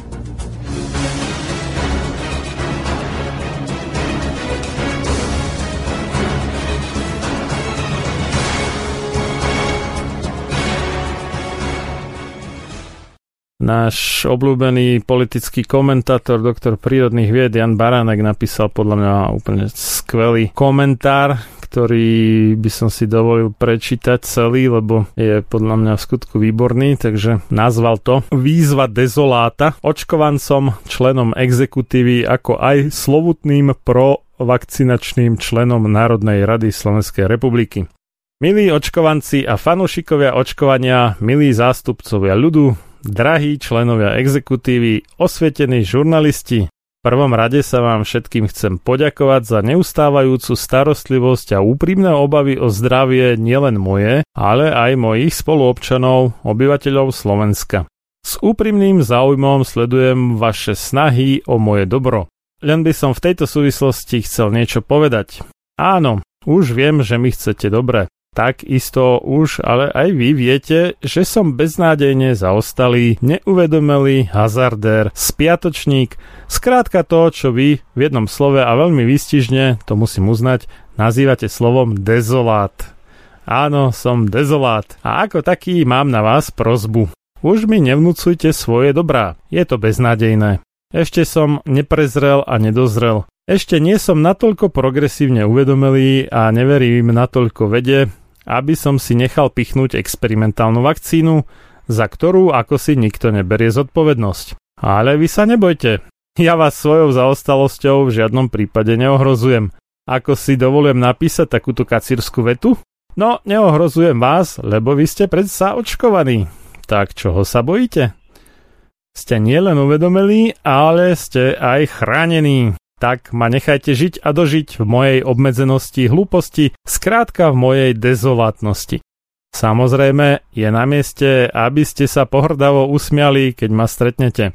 Náš obľúbený politický komentátor, doktor prírodných vied Jan Baránek napísal podľa mňa úplne skvelý komentár, ktorý by som si dovolil prečítať celý, lebo je podľa mňa v skutku výborný, takže nazval to Výzva dezoláta očkovancom, členom exekutívy, ako aj slovutným provakcinačným členom Národnej rady Slovenskej republiky. Milí očkovanci a fanúšikovia očkovania, milí zástupcovia ľudu, drahí členovia exekutívy, osvietení žurnalisti, v prvom rade sa vám všetkým chcem poďakovať za neustávajúcu starostlivosť a úprimné obavy o zdravie nielen moje, ale aj mojich spoluobčanov, obyvateľov Slovenska. S úprimným záujmom sledujem vaše snahy o moje dobro. Len by som v tejto súvislosti chcel niečo povedať. Áno, už viem, že mi chcete dobre. Takisto už ale aj vy viete, že som beznádejne zaostalý, neuvedomelý hazardér, spiatočník, skrátka to, čo vy v jednom slove a veľmi výstižne, to musím uznať, nazývate slovom dezolát. Áno, som dezolát a ako taký mám na vás prosbu. Už mi nevnúcujte svoje dobrá, je to beznádejné. Ešte som neprezrel a nedozrel. Ešte nie som natoľko progresívne uvedomelý a neverím natoľko vede, aby som si nechal pichnúť experimentálnu vakcínu, za ktorú ako si nikto neberie zodpovednosť. Ale vy sa nebojte, ja vás svojou zaostalosťou v žiadnom prípade neohrozujem. Ako si dovolujem napísať takúto kacírskú vetu? No, neohrozujem vás, lebo vy ste predsa očkovaní. Tak čoho sa bojíte? Ste nielen uvedomelí, ale ste aj chránení. Tak ma nechajte žiť a dožiť v mojej obmedzenosti, hlúposti, skrátka v mojej dezolátnosti. Samozrejme, je na mieste, aby ste sa pohrdavo usmiali, keď ma stretnete.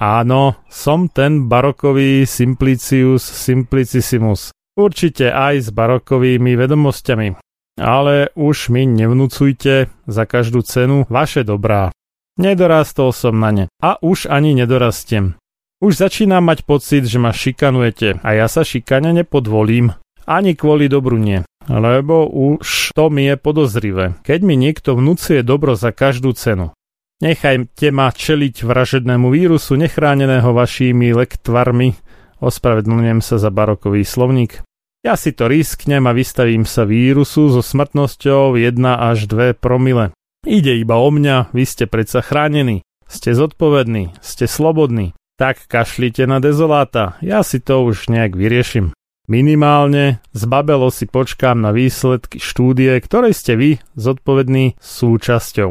Áno, som ten barokový simplicius simplicissimus. Určite aj s barokovými vedomosťami. Ale už mi nevnúcujte za každú cenu vaše dobrá. Nedorastol som na ne a už ani nedorastiem. Už začínam mať pocit, že ma šikanujete a ja sa šikane nepodvolím. Ani kvôli dobru nie, lebo už to mi je podozrivé, keď mi niekto vnúcuje dobro za každú cenu. Nechajte ma čeliť vražednému vírusu nechráneného vašimi lektvarmi, ospravedlňujem sa za barokový slovník. Ja si to risknem a vystavím sa vírusu so smrtnosťou 1 až 2 promile. Ide iba o mňa, vy ste predsa chránení, ste zodpovední, ste slobodní. Tak kašlite na dezoláta, ja si to už nejak vyriešim. Minimálne zbabelo si počkám na výsledky štúdie, ktorej ste vy zodpovední súčasťou.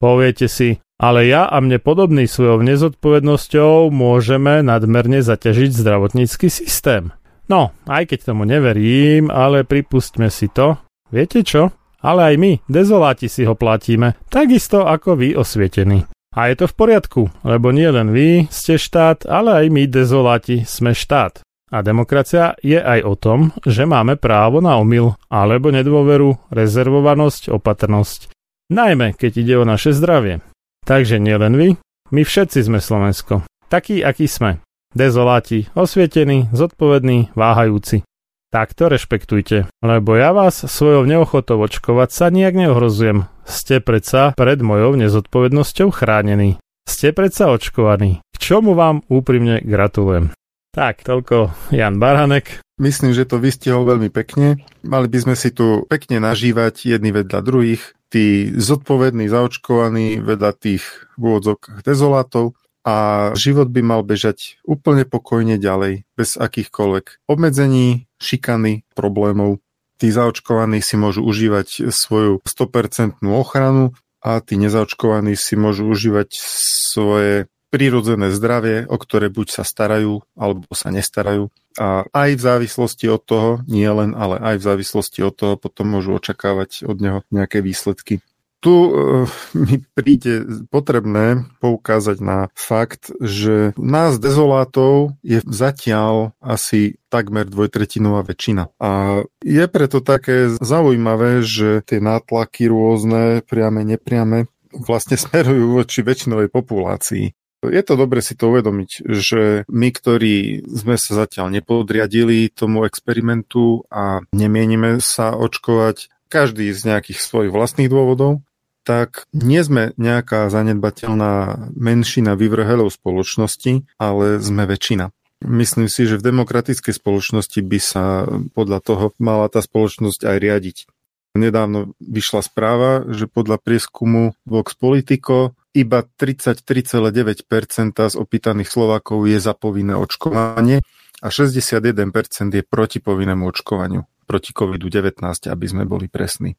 Poviete si, ale ja a mne podobný svojou nezodpovednosťou môžeme nadmerne zaťažiť zdravotnícky systém. No, aj keď tomu neverím, ale pripustme si to. Viete čo? Ale aj my, dezoláti, si ho platíme, takisto ako vy osvietení. A je to v poriadku, lebo nie len vy ste štát, ale aj my, dezoláti, sme štát. A demokracia je aj o tom, že máme právo na omyl, alebo nedôveru, rezervovanosť, opatrnosť. Najmä, keď ide o naše zdravie. Takže nie len vy, my všetci sme Slovensko. Takí, akí sme. Dezoláti, osvietení, zodpovední, váhajúci. Tak to rešpektujte, lebo ja vás svojou neochotou očkovať sa nijak neohrozujem. Ste predsa pred mojou nezodpovednosťou chránení. Ste predsa očkovaní. K čomu vám úprimne gratulujem. Tak, toľko Jan Baránek. Myslím, že to vystihol veľmi pekne. Mali by sme si tu pekne nažívať jedni vedľa druhých. Tí zodpovední, zaočkovaní vedľa tých vôdzok dezolátov. A život by mal bežať úplne pokojne ďalej, bez akýchkoľvek obmedzení, šikany, problémov. Tí zaočkovaní si môžu užívať svoju 100% ochranu a tí nezaočkovaní si môžu užívať svoje prírodzené zdravie, o ktoré buď sa starajú, alebo sa nestarajú. A aj v závislosti od toho, nie len, ale aj v závislosti od toho potom môžu očakávať od neho nejaké výsledky. Tu mi príde potrebné poukázať na fakt, že nás dezolátov je zatiaľ asi takmer dvojtretinová väčšina. A je preto také zaujímavé, že tie nátlaky rôzne, priame, nepriame, vlastne smerujú voči väčšinovej populácii. Je to dobre si to uvedomiť, že my, ktorí sme sa zatiaľ nepodriadili tomu experimentu a nemienime sa očkovať, každý z nejakých svojich vlastných dôvodov, tak nie sme nejaká zanedbateľná menšina vyvrhelov spoločnosti, ale sme väčšina. Myslím si, že v demokratickej spoločnosti by sa podľa toho mala tá spoločnosť aj riadiť. Nedávno vyšla správa, že podľa prieskumu Vox Politico iba 33,9% z opýtaných Slovákov je za povinné očkovanie a 61% je proti povinnému očkovaniu, proti COVID-19, aby sme boli presní.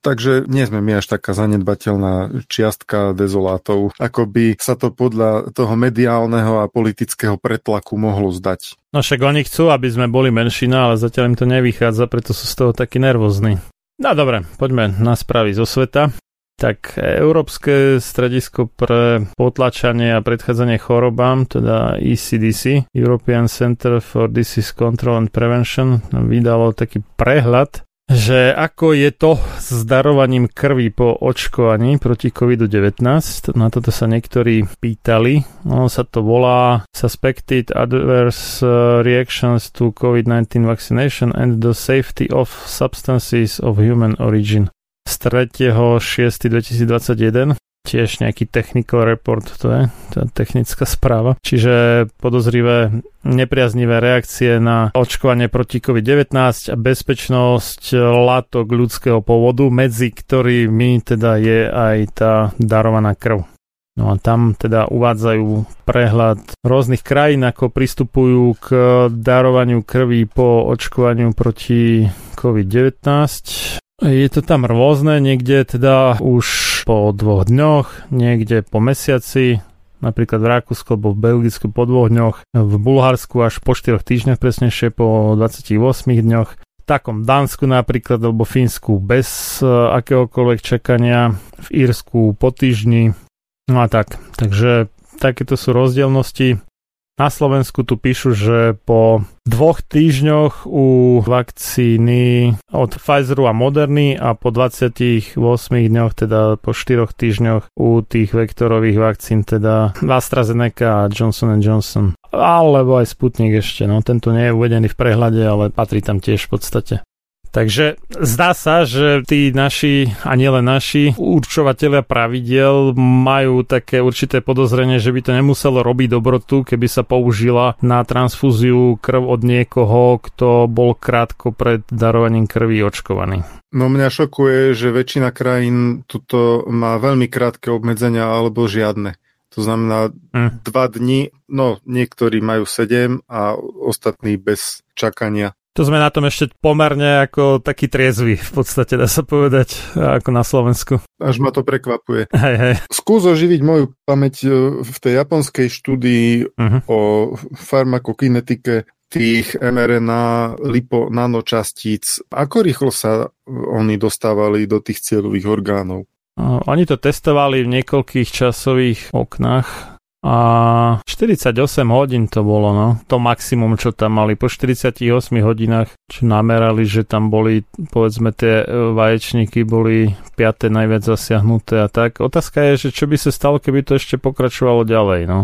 Takže nie sme my až taká zanedbateľná čiastka dezolátov, ako by sa to podľa toho mediálneho a politického pretlaku mohlo zdať. No však oni chcú, aby sme boli menšina, ale zatiaľ im to nevychádza, preto sú z toho takí nervózni. No dobre, poďme na správy zo sveta. Tak Európske stredisko pre potlačanie a predchádzanie chorobám, teda ECDC, European Center for Disease Control and Prevention, vydalo taký prehľad, že ako je to s darovaním krvi po očkovaní proti COVID-19. Na toto sa niektorí pýtali. Ono sa to volá Suspected Adverse Reactions to COVID-19 Vaccination and the Safety of Substances of Human Origin. Z 3.6.2021 tiež nejaký technical report, to je tá technická správa. Čiže podozrivé nepriaznivé reakcie na očkovanie proti COVID-19 a bezpečnosť látok ľudského pôvodu, medzi ktorými teda je aj tá darovaná krv. No a tam teda uvádzajú prehľad rôznych krajín, ako pristupujú k darovaniu krvi po očkovaniu proti COVID-19. Je to tam rôzne, niekde teda už po 2 dňoch, niekde po mesiaci, napríklad v Rakúsku alebo v Belgicku po 2 dňoch, v Bulharsku až po 4 týždňoch, presnejšie po 28 dňoch, v takom Dánsku napríklad alebo Fínsku bez akéhokoľvek čakania, v Írsku po týždni, no a tak. Takže takéto sú rozdielnosti. Na Slovensku tu píšu, že po 2 týždňoch u vakcíny od Pfizeru a Moderny a po 28 dňoch, teda po 4 týždňoch u tých vektorových vakcín, teda AstraZeneca a Johnson & Johnson. Alebo aj Sputnik ešte, no tento nie je uvedený v prehľade, ale patrí tam tiež v podstate. Takže zdá sa, že tí naši, a nielen naši, určovatelia pravidiel majú také určité podozrenie, že by to nemuselo robiť dobrotu, keby sa použila na transfúziu krv od niekoho, kto bol krátko pred darovaním krvi očkovaný. No mňa šokuje, že väčšina krajín tuto má veľmi krátke obmedzenia alebo žiadne. To znamená 2 dni, no niektorí majú 7 a ostatní bez čakania. To sme na tom ešte pomerne ako taký triezvy, v podstate dá sa povedať, ako na Slovensku. Až ma to prekvapuje. Hej. Skús oživiť moju pamäť v tej japonskej štúdii o farmakokinetike tých mRNA liponanočastíc. Ako rýchlo sa oni dostávali do tých cieľových orgánov? Oni to testovali v niekoľkých časových oknách. A 48 hodín to bolo, no. To maximum, čo tam mali. Po 48 hodinách, čo namerali, že tam boli, povedzme, tie vaječníky boli 5. najviac zasiahnuté a tak. Otázka je, že čo by sa stalo, keby to ešte pokračovalo ďalej, no.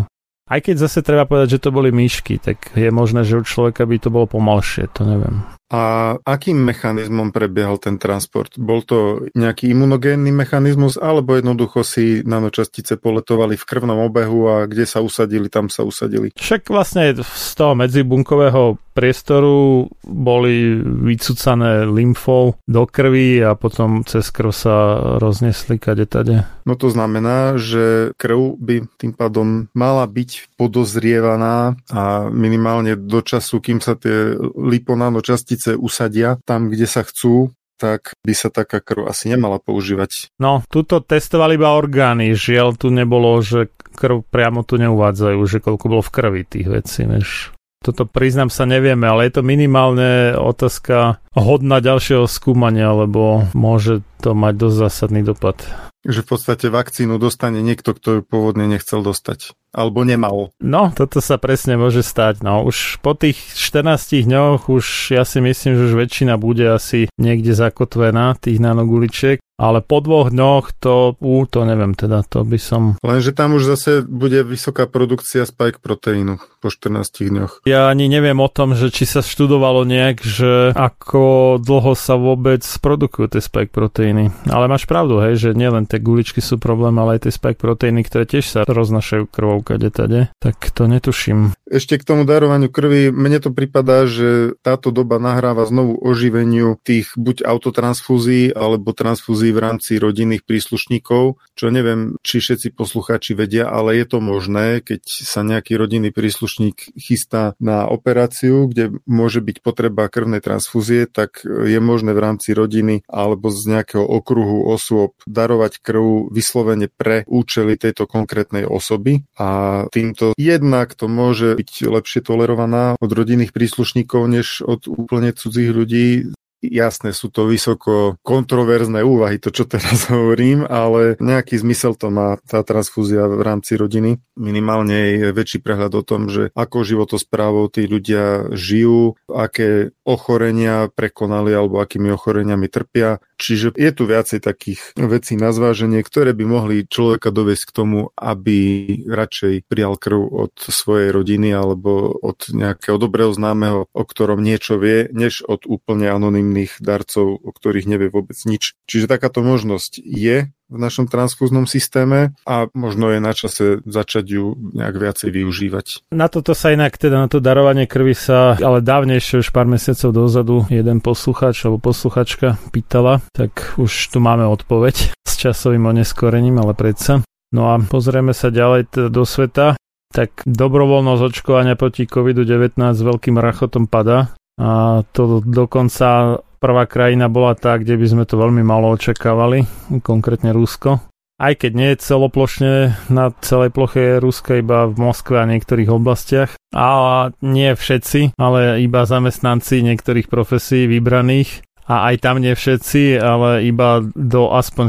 Aj keď zase treba povedať, že to boli myšky, tak je možné, že u človeka by to bolo pomalšie, to neviem. A akým mechanizmom prebiehal ten transport? Bol to nejaký imunogénny mechanizmus, alebo jednoducho si nanočastice poletovali v krvnom obehu a kde sa usadili, tam sa usadili? Však vlastne z toho medzibunkového priestoru boli vycucané lymfou do krvi a potom cez krv sa roznesli kadetade. No to znamená, že krv by tým pádom mala byť podozrievaná a minimálne do času, kým sa tie liponanočastice usadia tam, kde sa chcú, tak by sa taká krv asi nemala používať. No, tuto testovali iba orgány, žiaľ tu nebolo, že krv priamo tu neuvádzajú, že koľko bolo v krvi tých vecí, vieš. Toto priznám sa nevieme, ale je to minimálne otázka hodná ďalšieho skúmania, lebo môže to mať dosť zásadný dopad. Že v podstate vakcínu dostane niekto, kto ju pôvodne nechcel dostať. Alebo nemal. No, toto sa presne môže stať. No, už po tých 14 dňoch už ja si myslím, že už väčšina bude asi niekde zakotvená tých nanoguličiek. Ale po 2 dňoch to neviem teda, to by som... Lenže tam už zase bude vysoká produkcia spike proteínu po 14 dňoch. Ja ani neviem o tom, že či sa študovalo nejak, že ako dlho sa vôbec produkujú tie spike proteíny. Ale máš pravdu, hej, že nielen tie guličky sú problém, ale aj tie spike proteíny, ktoré tiež sa roznašajú krvou kadetade. Tak to netuším. Ešte k tomu darovaniu krvi, mne to pripadá, že táto doba nahráva znovu oživeniu tých buď autotransfúzií alebo transfúzií v rámci rodinných príslušníkov, čo neviem, či všetci poslucháči vedia, ale je to možné, keď sa nejaký rodinný príslušník chystá na operáciu, kde môže byť potreba krvnej transfúzie, tak je možné v rámci rodiny alebo z nejakého okruhu osôb darovať krv vyslovene pre účely tejto konkrétnej osoby a týmto jednak to môže byť lepšie tolerovaná od rodinných príslušníkov než od úplne cudzích ľudí. Jasné, sú to vysoko kontroverzné úvahy, to čo teraz hovorím, ale nejaký zmysel to má tá transfúzia v rámci rodiny. Minimálne je väčší prehľad o tom, že ako životosprávou tí ľudia žijú, aké ochorenia prekonali alebo akými ochoreniami trpia. Čiže je tu viacej takých vecí na zváženie, ktoré by mohli človeka dovesť k tomu, aby radšej prijal krv od svojej rodiny alebo od nejakého dobrého známeho, o ktorom niečo vie, než od úplne anonymných darcov, o ktorých nevie vôbec nič. Čiže takáto možnosť je v našom transfúznom systéme a možno je na čase začať ju nejak viacej využívať. Na toto sa inak, teda na to darovanie krvi sa, ale dávnejšie už pár mesiacov dozadu jeden poslucháč alebo posluchačka pýtala, tak už tu máme odpoveď s časovým oneskorením, ale predsa. No a pozrieme sa ďalej teda do sveta, tak dobrovoľnosť očkovania proti COVID-19 veľkým rachotom padá a to dokonca prvá krajina bola tá, kde by sme to veľmi málo očakávali, konkrétne Rusko. Aj keď nie je celoplošne, na celej ploche Ruska iba v Moskve a niektorých oblastiach. A nie všetci, ale iba zamestnanci niektorých profesí vybraných. A aj tam nie všetci, ale iba do aspoň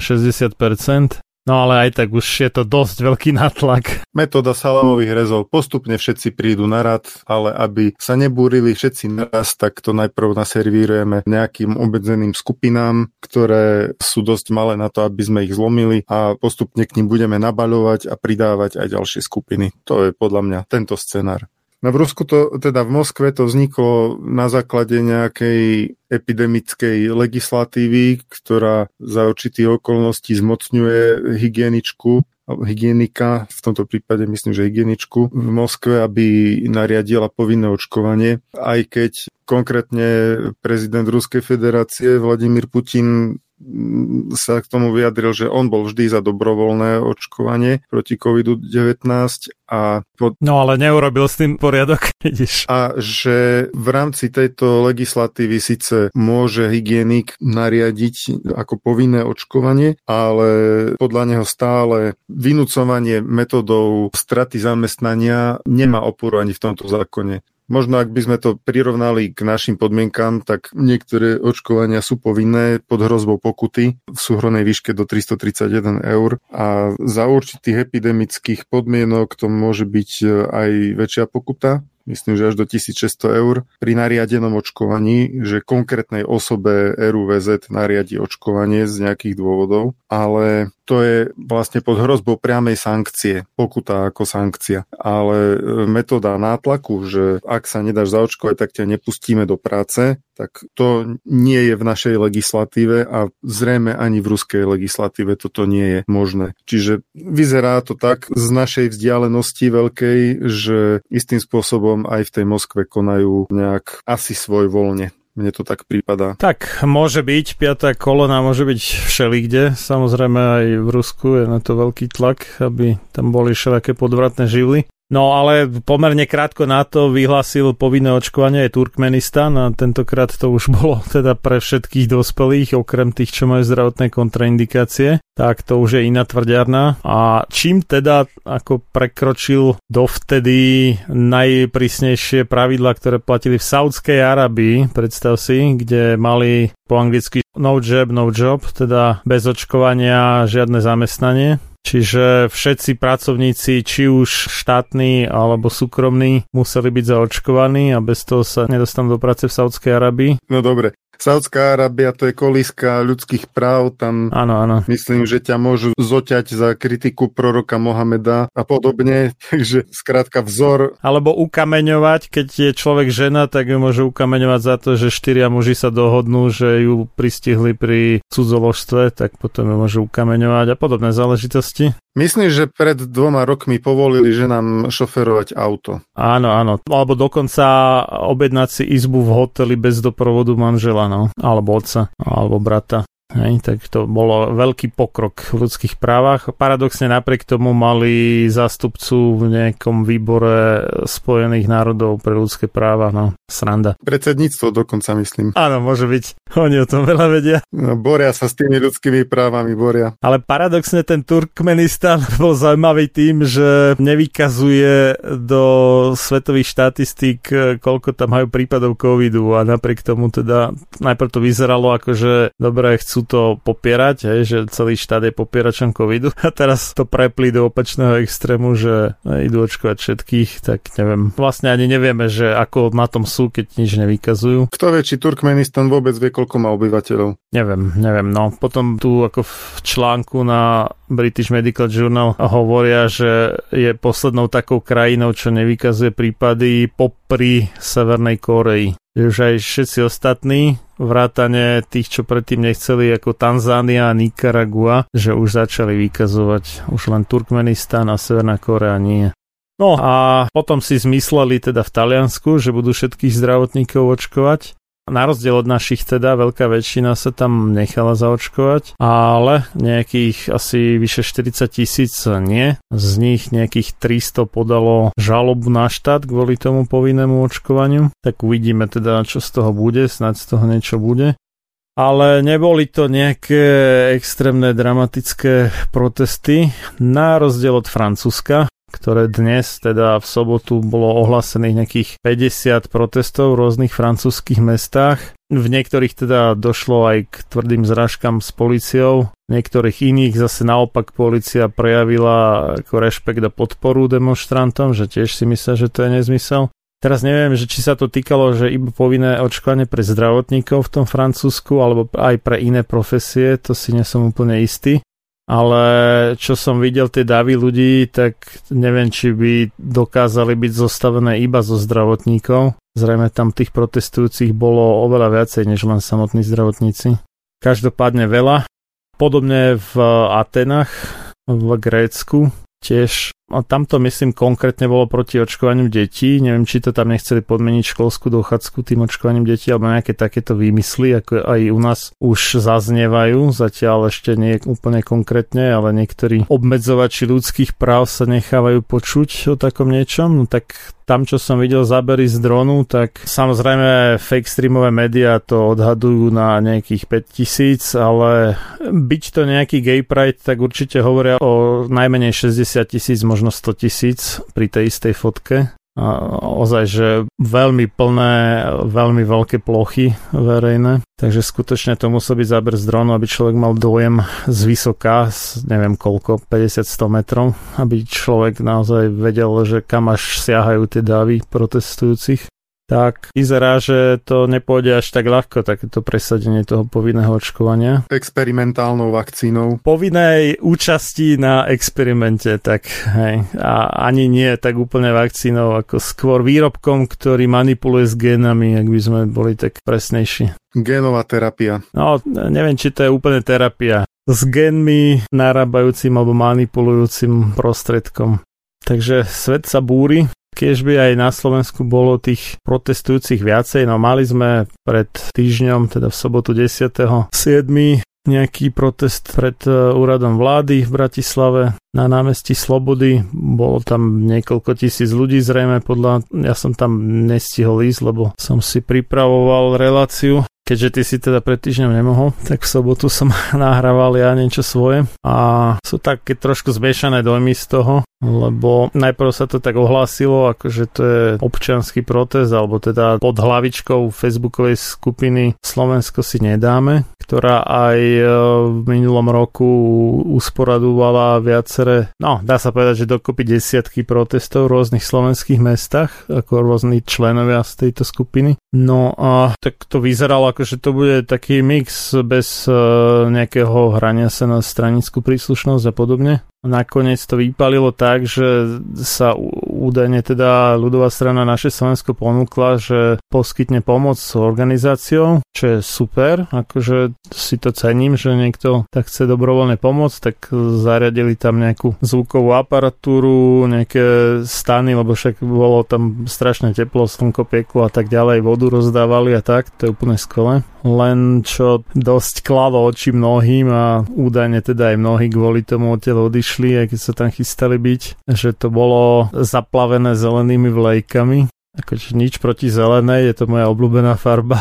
60%. No ale aj tak už je to dosť veľký nátlak. Metóda salamových rezov. Postupne všetci prídu na rad, ale aby sa nebúrili všetci naraz, tak to najprv naservírujeme nejakým obmedzeným skupinám, ktoré sú dosť malé na to, aby sme ich zlomili a postupne k nim budeme nabaľovať a pridávať aj ďalšie skupiny. To je podľa mňa tento scenár. No v Rusku to, teda v Moskve to vzniklo na základe nejakej epidemickej legislatívy, ktorá za určitých okolností zmocňuje hygienika, v tomto prípade myslím, že hygieničku v Moskve, aby nariadila povinné očkovanie, aj keď konkrétne prezident Ruskej federácie Vladimír Putin sa k tomu vyjadril, že on bol vždy za dobrovoľné očkovanie proti COVID-19 a... No ale neurobil s tým poriadok, vidíš. A že v rámci tejto legislatívy síce môže hygienik nariadiť ako povinné očkovanie, ale podľa neho stále vynúcovanie metodou straty zamestnania nemá oporu ani v tomto zákone. Možno ak by sme to prirovnali k našim podmienkám, tak niektoré očkovania sú povinné pod hrozbou pokuty v súhrnnej výške do 331 € a za určitých epidemických podmienok to môže byť aj väčšia pokuta. Myslím, že až do 1600 € pri nariadenom očkovaní, že konkrétnej osobe RUVZ nariadi očkovanie z nejakých dôvodov, ale to je vlastne pod hrozbou priamej sankcie, pokuta ako sankcia. Ale metóda nátlaku, že ak sa nedáš zaočkovať, tak ťa nepustíme do práce, tak to nie je v našej legislatíve a zrejme ani v ruskej legislatíve toto nie je možné. Čiže vyzerá to tak z našej vzdialenosti veľkej, že istým spôsobom aj v tej Moskve konajú nejak asi svojvoľne. Mne to tak prípadá. Tak, môže byť, 5. kolóna môže byť všelikde. Samozrejme aj v Rusku je na to veľký tlak, aby tam boli všelijaké podvratné živly. No ale pomerne krátko na to vyhlásil povinné očkovanie aj Turkmenistan a tentokrát to už bolo teda pre všetkých dospelých, okrem tých, čo majú zdravotné kontraindikácie, tak to už je iná tvrďarna. A čím teda ako prekročil dovtedy najprísnejšie pravidlá, ktoré platili v Saúdskej Arabii, predstav si, kde mali po anglicky no jab, no job, teda bez očkovania žiadne zamestnanie. Čiže všetci pracovníci, či už štátni alebo súkromní, museli byť zaočkovaní a bez toho sa nedostanú do práce v Saúdskej Arabii. No dobre, Saudská Arábia, to je kolíska ľudských práv, tam áno. Myslím, že ťa môžu zoťať za kritiku proroka Mohameda a podobne, takže skrátka vzor. Alebo ukameňovať, keď je človek žena, tak ju môže ukameňovať za to, že 4 muži sa dohodnú, že ju pristihli pri cudzoložstve, tak potom ju môžu ukameňovať a podobné záležitosti. Myslím, že pred 2 rokmi povolili ženám šoferovať auto. Áno. Alebo dokonca objednať si izbu v hoteli bez doprovodu manžela, no. Alebo otca, alebo brata. Hej, tak to bolo veľký pokrok v ľudských právach. Paradoxne napriek tomu mali zástupcu v nejakom výbore Spojených národov pre ľudské práva, no, sranda. Predsedníctvo dokonca, myslím. Áno, môže byť. Oni o tom veľa vedia. No, boria sa s tými ľudskými právami, boria. Ale paradoxne ten Turkmenistan bol zaujímavý tým, že nevykazuje do svetových štatistík, koľko tam majú prípadov covidu a napriek tomu teda najprv to vyzeralo ako, že dobre, chcú to popierať, hej, že celý štát je popieračom covidu a teraz to preplí do opačného extrému, že idú očkovať všetkých, tak neviem. Vlastne ani nevieme, že ako na tom sú, keď nič nevykazujú. Kto vie, či Turkmenistan vôbec vie, koľko má obyvateľov? Neviem, no. Potom tu ako v článku na British Medical Journal hovoria, že je poslednou takou krajinou, čo nevykazuje prípady popri Severnej Kórei. Už aj všetci ostatní, vrátane tých, čo predtým nechceli, ako Tanzánia a Nikaragua, že už začali vykazovať. Už len Turkmenistan a Severná Kórea nie. No a potom si zmysleli teda v Taliansku, že budú všetkých zdravotníkov očkovať. Na rozdiel od našich teda, veľká väčšina sa tam nechala zaočkovať, ale nejakých asi vyše 40,000 nie. Z nich nejakých 300 podalo žalobu na štát kvôli tomu povinnému očkovaniu. Tak uvidíme teda, čo z toho bude, snáď z toho niečo bude. Ale neboli to nejaké extrémne dramatické protesty, na rozdiel od Francúzska, ktoré dnes, teda v sobotu, bolo ohlásených nejakých 50 protestov v rôznych francúzskych mestách. V niektorých teda došlo aj k tvrdým zrážkam s políciou, v niektorých iných zase naopak polícia prejavila ako rešpekt a podporu demonštrantom, že tiež si myslia, že to je nezmysel. Teraz neviem, že či sa to týkalo, že iba povinné očkovanie pre zdravotníkov v tom Francúzsku, alebo aj pre iné profesie, to si nie som úplne istý. Ale čo som videl tie davy ľudí, tak neviem, či by dokázali byť zostavené iba zo zdravotníkov. Zrejme tam tých protestujúcich bolo oveľa viacej, než len samotní zdravotníci. Každopádne veľa. Podobne v Atenách, v Grécku tiež. A tamto, myslím, konkrétne bolo proti očkovaniu detí. Neviem, či to tam nechceli podmeniť školskú dochádzku tým očkovaním detí, alebo nejaké takéto výmysly, ako aj u nás už zaznievajú. Zatiaľ ešte nie úplne konkrétne, ale niektorí obmedzovači ľudských práv sa nechávajú počuť o takom niečom. No tak tam, čo som videl zábery z dronu, tak samozrejme fake streamové médiá to odhadujú na nejakých 5,000, ale byť to nejaký gay pride, tak určite hovoria o najmenej 60,000, možno 100,000 pri tej istej fotke. A ozaj, že veľmi plné, veľmi veľké plochy verejné. Takže skutočne to musel byť záber z dronu, aby človek mal dojem z vysoká, neviem koľko, 50-100 metrov, aby človek naozaj vedel, že kam až siahajú tie davy protestujúcich. Tak vyzerá, že to nepôjde až tak ľahko, takéto presadenie toho povinného očkovania. Experimentálnou vakcínou. Povinnej účasti na experimente, tak hej. A ani nie tak úplne vakcínou, ako skôr výrobkom, ktorý manipuluje s génami, ak by sme boli tak presnejší. Génová terapia. No, neviem, či to je úplne terapia. S génmi narábajúcim alebo manipulujúcim prostriedkom. Takže svet sa búri. Keď by aj na Slovensku bolo tých protestujúcich viacej, no mali sme pred týždňom, teda v sobotu 10.7. nejaký protest pred úradom vlády v Bratislave na námestí Slobody. Bolo tam niekoľko tisíc ľudí zrejme, ja som tam nestihol ísť, lebo som si pripravoval reláciu. Keďže ty si teda pred týždňom nemohol, tak v sobotu som nahrával ja niečo svoje a sú také trošku zmiešané dojmy z toho, lebo najprv sa to tak ohlásilo, akože to je občiansky protest, alebo teda pod hlavičkou facebookovej skupiny Slovensko si nedáme, ktorá aj v minulom roku usporadovala viacere, no dá sa povedať, že dokopy 10 protestov v rôznych slovenských mestách, ako rôzni členovia z tejto skupiny. No a tak to vyzeralo akože to bude taký mix bez nejakého hrania sa na stranickú príslušnosť a podobne. Nakoniec to vypalilo tak, že sa údajne teda ľudová strana Naše Slovensko ponúkla, že poskytne pomoc s organizáciou, čo je super, akože si to cením, že niekto tak chce dobrovoľne pomôcť, tak zariadili tam nejakú zvukovú aparatúru, nejaké stany, lebo však bolo tam strašné teplo, slnko pieklo a tak ďalej, vodu rozdávali a tak, to je úplne skvelé. Len čo dosť klalo oči mnohým a údajne teda aj mnohí kvôli tomu odtiaľ odišli, aj keď sa tam chystali byť, že to bolo zaplavené zelenými vlajkami. Akože nič proti zelenej, je to moja obľúbená farba.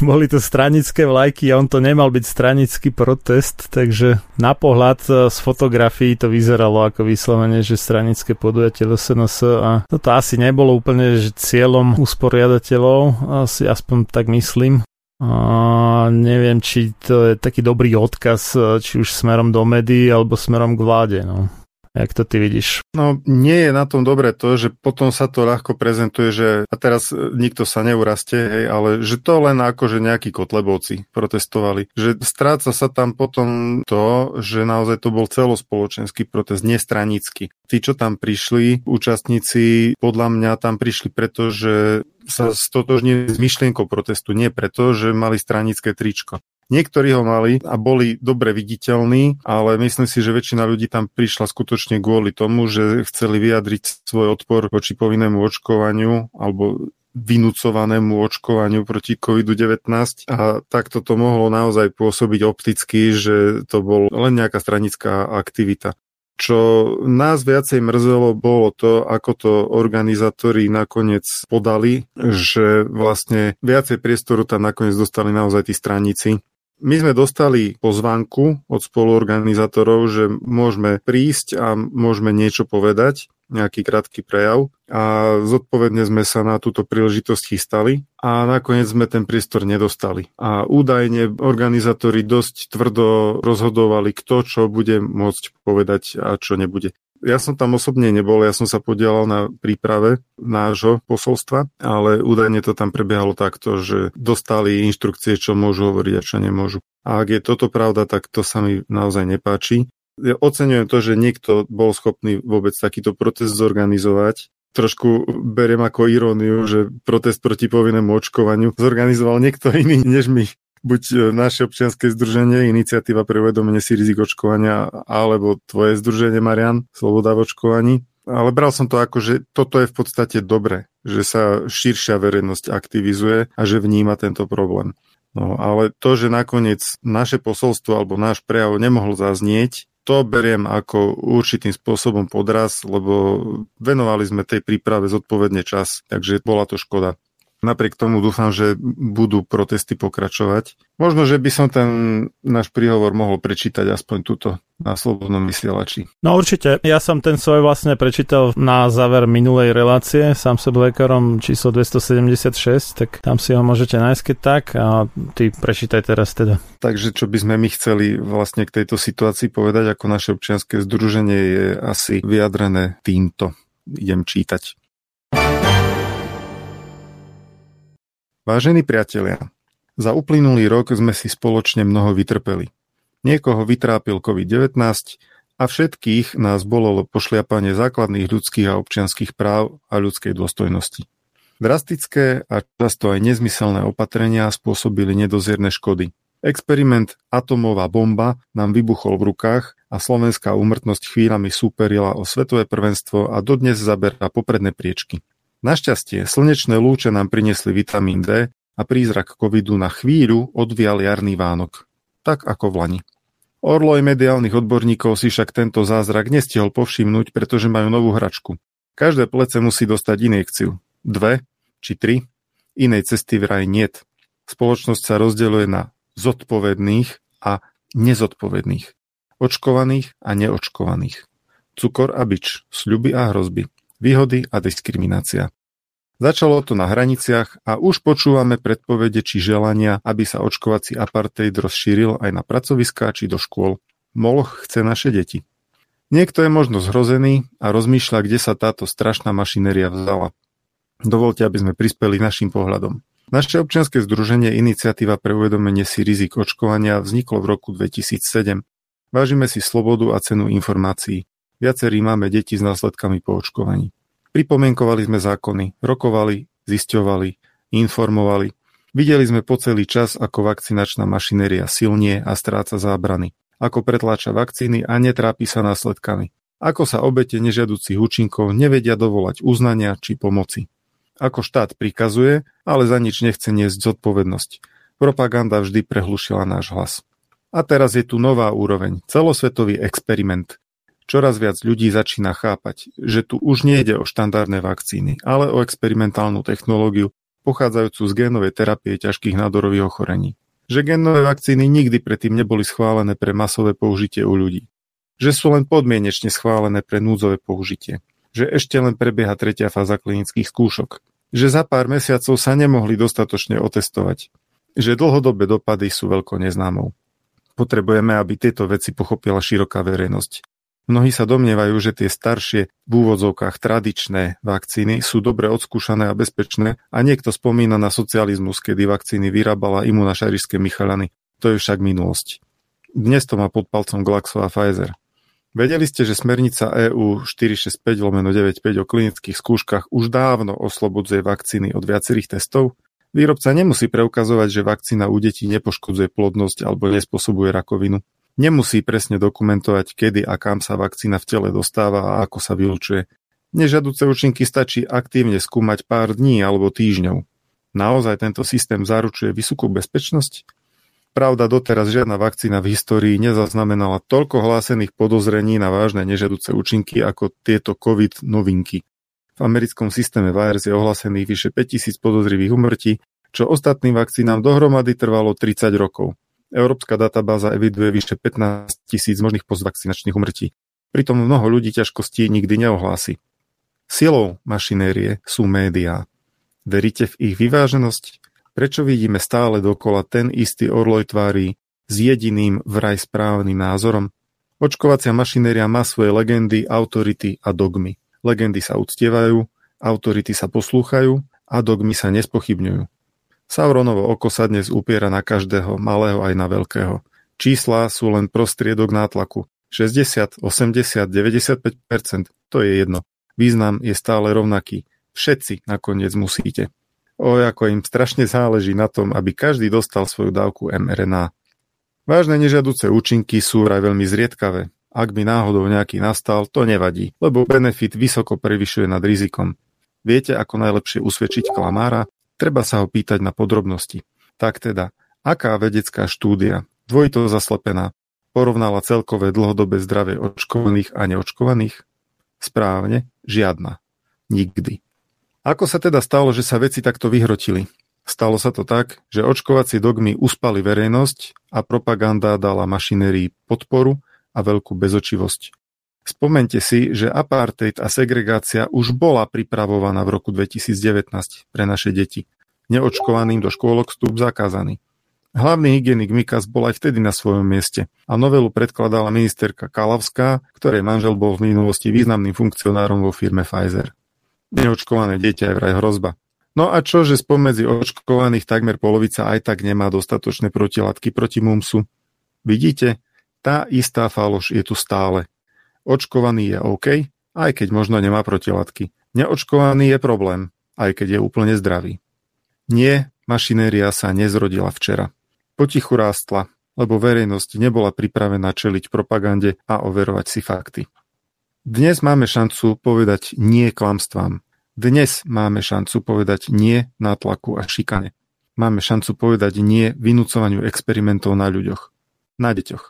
Boli to stranické vlajky a on to nemal byť stranický protest, takže na pohľad z fotografií to vyzeralo ako vyslovene, že stranické podujatie SNS a toto asi nebolo úplne že cieľom usporiadateľov, asi aspoň tak myslím. A neviem, či to je taký dobrý odkaz, či už smerom do médií, alebo smerom k vláde, no. Jak to ty vidíš? No, nie je na tom dobré to, že potom sa to ľahko prezentuje, že a teraz nikto sa neurastie, hej, ale že to len akože nejakí kotlebovci protestovali. Že stráca sa tam potom to, že naozaj to bol celospoločenský protest, nestranický. Tí, čo tam prišli, účastníci, podľa mňa tam prišli preto, že sa stotožnili s myšlienkou protestu, nie preto, že mali stranické tričko. Niektorí ho mali a boli dobre viditeľní, ale myslím si, že väčšina ľudí tam prišla skutočne kvôli tomu, že chceli vyjadriť svoj odpor voči povinnému očkovaniu alebo vynúcovanému očkovaniu proti COVID-19 a takto to mohlo naozaj pôsobiť opticky, že to bol len nejaká stranická aktivita. Čo nás viacej mrzelo, bolo to, ako to organizátori nakoniec podali, že vlastne viacej priestoru tam nakoniec dostali naozaj tí straníci. My sme dostali pozvánku od spoluorganizátorov, že môžeme prísť a môžeme niečo povedať, nejaký krátky prejav a zodpovedne sme sa na túto príležitosť chystali a nakoniec sme ten priestor nedostali. A údajne organizátori dosť tvrdo rozhodovali, kto čo bude môcť povedať a čo nebude. Ja som tam osobne nebol, ja som sa podielal na príprave nášho posolstva, ale údajne to tam prebiehalo takto, že dostali inštrukcie, čo môžu hovoriť a čo nemôžu. A ak je toto pravda, tak to sa mi naozaj nepáči. Ja oceňujem to, že niekto bol schopný vôbec takýto protest zorganizovať. Trošku beriem ako iróniu, že protest proti povinnému očkovaniu zorganizoval niekto iný než my. Buď naše občianske združenie Iniciativa pre uvedomenie si rizik očkovania, alebo tvoje združenie, Marián, Sloboda v očkovaní. Ale bral som to ako, že toto je v podstate dobre, že sa širšia verejnosť aktivizuje a že vníma tento problém. No, ale to, že nakoniec naše posolstvo alebo náš prejav nemohol zaznieť, to beriem ako určitým spôsobom podraz, lebo venovali sme tej príprave zodpovedne čas, takže bola to škoda. Napriek tomu dúfam, že budú protesty pokračovať. Možno, že by som ten náš príhovor mohol prečítať aspoň tuto na Slobodnom vysielači. No určite. Ja som ten svoj vlastne prečítal na záver minulej relácie, Sám som lekárom číslo 276, tak tam si ho môžete nájsť, keď tak, a ty prečítaj teraz teda. Takže čo by sme my chceli vlastne k tejto situácii povedať, ako naše občianske združenie je asi vyjadrené týmto. Idem čítať. Vážení priatelia, za uplynulý rok sme si spoločne mnoho vytrpeli. Niekoho vytrápil COVID-19 a všetkých nás bolelo pošliapanie základných ľudských a občianskych práv a ľudskej dôstojnosti. Drastické a často aj nezmyselné opatrenia spôsobili nedozierne škody. Experiment atomová bomba nám vybuchol v rukách a slovenská úmrtnosť chvíľami súperila o svetové prvenstvo a dodnes zaberá popredné priečky. Našťastie, slnečné lúče nám priniesli vitamín D a prízrak covidu na chvíľu odvial jarný vánok. Tak ako v lani. Orloj mediálnych odborníkov si však tento zázrak nestihol povšimnúť, pretože majú novú hračku. Každé plece musí dostať injekciu. 2 či 3. Inej cesty vraj niet. Spoločnosť sa rozdeľuje na zodpovedných a nezodpovedných. Očkovaných a neočkovaných. Cukor a bič, sľuby a hrozby. Výhody a diskriminácia. Začalo to na hraniciach a už počúvame predpovede či želania, aby sa očkovací apartheid rozšíril aj na pracoviská či do škôl. Moloch chce naše deti. Niekto je možno zhrozený a rozmýšľa, kde sa táto strašná mašinéria vzala. Dovoľte, aby sme prispeli našim pohľadom. Naše občianske združenie Iniciativa pre uvedomenie si rizik očkovania vzniklo v roku 2007. Vážime si slobodu a cenu informácií. Viacerí máme deti s následkami po očkovaní. Pripomienkovali sme zákony, rokovali, zisťovali, informovali. Videli sme po celý čas, ako vakcinačná mašinéria silnie a stráca zábrany, ako pretláča vakcíny a netrápi sa následkami, ako sa obete nežiaducich účinkov nevedia dovolať uznania či pomoci. Ako štát prikazuje, ale za nič nechce niesť zodpovednosť. Propaganda vždy prehlušila náš hlas. A teraz je tu nová úroveň, celosvetový experiment. Čoraz viac ľudí začína chápať, že tu už nejde o štandardné vakcíny, ale o experimentálnu technológiu pochádzajúcu z génovej terapie ťažkých nádorových ochorení. Že génové vakcíny nikdy predtým neboli schválené pre masové použitie u ľudí. Že sú len podmienečne schválené pre núdzové použitie. Že ešte len prebieha tretia fáza klinických skúšok. Že za pár mesiacov sa nemohli dostatočne otestovať, že dlhodobé dopady sú veľkou neznámou. Potrebujeme, aby tieto veci pochopila široká verejnosť. Mnohí sa domnievajú, že tie staršie, v úvodzovkách tradičné vakcíny sú dobre odskúšané a bezpečné a niekto spomína na socializmus, kedy vakcíny vyrábala Imuna Šarišské Michalany. To je však minulosť. Dnes to má pod palcom Glaxo a Pfizer. Vedeli ste, že smernica EU 465/95 o klinických skúškach už dávno oslobodzuje vakcíny od viacerých testov? Výrobca nemusí preukazovať, že vakcína u detí nepoškodzuje plodnosť alebo nespôsobuje rakovinu. Nemusí presne dokumentovať, kedy a kam sa vakcína v tele dostáva a ako sa vylučuje. Nežiaduce účinky stačí aktívne skúmať pár dní alebo týždňov. Naozaj tento systém zaručuje vysokú bezpečnosť? Pravda, doteraz žiadna vakcína v histórii nezaznamenala toľko hlásených podozrení na vážne nežiaduce účinky ako tieto COVID novinky. V americkom systéme VAERS je ohlásených vyše 5000 podozrivých úmrtí, čo ostatným vakcínám dohromady trvalo 30 rokov. Európska databáza eviduje vyše 15 000 možných postvakcinačných úmrtí. Pritom mnoho ľudí ťažkosti nikdy neohlási. Silou mašinérie sú médiá. Veríte v ich vyváženosť? Prečo vidíme stále dokola ten istý orloj tvári s jediným vraj správnym názorom? Očkovacia mašinéria má svoje legendy, autority a dogmy. Legendy sa uctievajú, autority sa poslúchajú a dogmy sa nespochybňujú. Sauronovo oko sa dnes upiera na každého, malého aj na veľkého. Čísla sú len prostriedok nátlaku. 60, 80, 95%, to je jedno. Význam je stále rovnaký. Všetci nakoniec musíte. Ako im strašne záleží na tom, aby každý dostal svoju dávku mRNA. Vážne nežiaduce účinky sú aj veľmi zriedkavé. Ak by náhodou nejaký nastal, to nevadí, lebo benefit vysoko prevyšuje nad rizikom. Viete, ako najlepšie usvedčiť klamára? Treba sa ho pýtať na podrobnosti. Tak teda, aká vedecká štúdia, dvojito zaslepená, porovnala celkové dlhodobé zdravie očkovaných a neočkovaných? Správne, žiadna. Nikdy. Ako sa teda stalo, že sa veci takto vyhrotili? Stalo sa to tak, že očkovacie dogmy uspali verejnosť a propaganda dala mašinérii podporu a veľkú bezočivosť. Spomeňte si, že apartheid a segregácia už bola pripravovaná v roku 2019 pre naše deti. Neočkovaným do škôlok vstup zakázaný. Hlavný hygienik Mikas bol aj vtedy na svojom mieste a novelu predkladala ministerka Kalavská, ktorej manžel bol v minulosti významným funkcionárom vo firme Pfizer. Neočkované dieťa je vraj hrozba. No a čo, že spomedzi očkovaných takmer polovica aj tak nemá dostatočné protilátky proti mumsu? Vidíte, tá istá faloš je tu stále. Očkovaný je OK, aj keď možno nemá protilátky. Neočkovaný je problém, aj keď je úplne zdravý. Nie, mašinéria sa nezrodila včera. Potichu rástla, lebo verejnosť nebola pripravená čeliť propagande a overovať si fakty. Dnes máme šancu povedať nie klamstvám. Dnes máme šancu povedať nie nátlaku a šikane. Máme šancu povedať nie vynúcovaniu experimentov na ľuďoch. Na deťoch.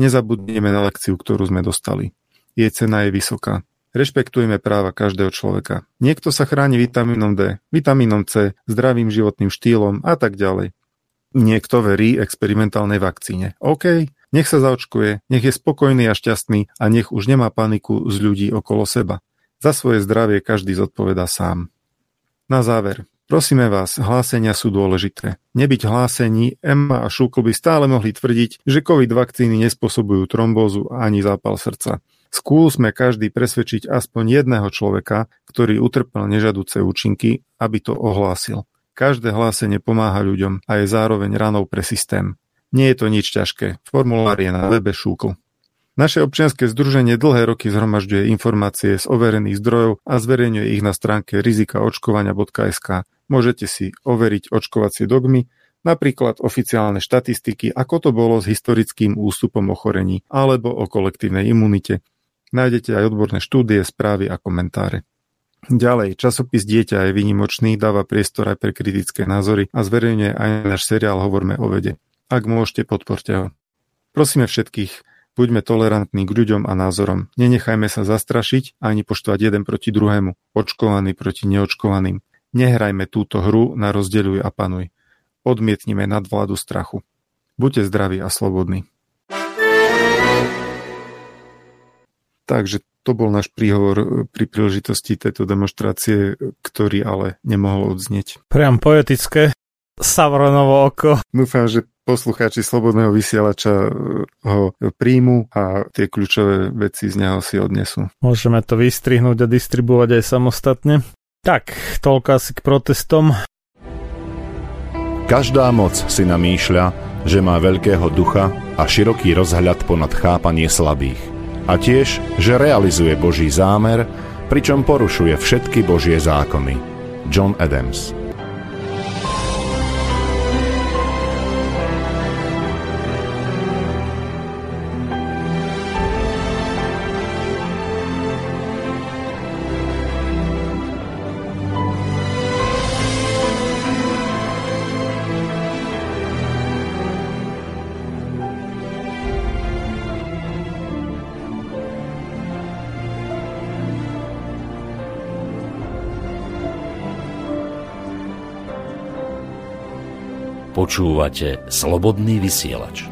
Nezabudneme na lekciu, ktorú sme dostali. Jej cena je vysoká. Rešpektujeme práva každého človeka. Niekto sa chráni vitamínom D, vitamínom C, zdravým životným štýlom a tak ďalej. Niekto verí experimentálnej vakcíne. OK. Nech sa zaočkuje, nech je spokojný a šťastný a nech už nemá paniku z ľudí okolo seba. Za svoje zdravie každý zodpovedá sám. Na záver, prosíme vás, hlásenia sú dôležité. Nebyť hlásení, EMA a ŠÚKL by stále mohli tvrdiť, že COVID vakcíny nespôsobujú trombózu ani zápal srdca. Skúsme každý presvedčiť aspoň jedného človeka, ktorý utrpel nežiaduce účinky, aby to ohlásil. Každé hlásenie pomáha ľuďom a je zároveň ranou pre systém. Nie je to nič ťažké. Formulár je na webe ŠÚKL. Naše občianske združenie dlhé roky zhromažďuje informácie z overených zdrojov a zverejňuje ich na stránke rizikaočkovania.sk. Môžete si overiť očkovacie dogmy, napríklad oficiálne štatistiky, ako to bolo s historickým ústupom ochorení alebo o kolektívnej imunite. Nájdete aj odborné štúdie, správy a komentáre. Ďalej, časopis Dieťa je výnimočný, dáva priestor aj pre kritické názory a zverejňuje aj náš seriál Hovorme o vede. Ak môžete, podporte ho. Prosíme všetkých, buďme tolerantní k ľuďom a názorom. Nenechajme sa zastrašiť ani poštvať jeden proti druhému, očkovaný proti neočkovaným. Nehrajme túto hru na rozdeľuj a panuj. Odmietnime nadvládu strachu. Buďte zdraví a slobodní. Takže to bol náš príhovor pri príležitosti tejto demonštrácie, ktorý ale nemohol odznieť. Priam poetické. Savronovo oko. Dúfam, že poslucháči Slobodného vysielača ho príjmu a tie kľúčové veci z neho si odnesú. Môžeme to vystrihnúť a distribuovať aj samostatne. Tak, toľko asi k protestom. Každá moc si namýšľa, že má veľkého ducha a široký rozhľad ponad chápanie slabých. A tiež, že realizuje Boží zámer, pričom porušuje všetky Božie zákony. John Adams. Počúvate Slobodný vysielač.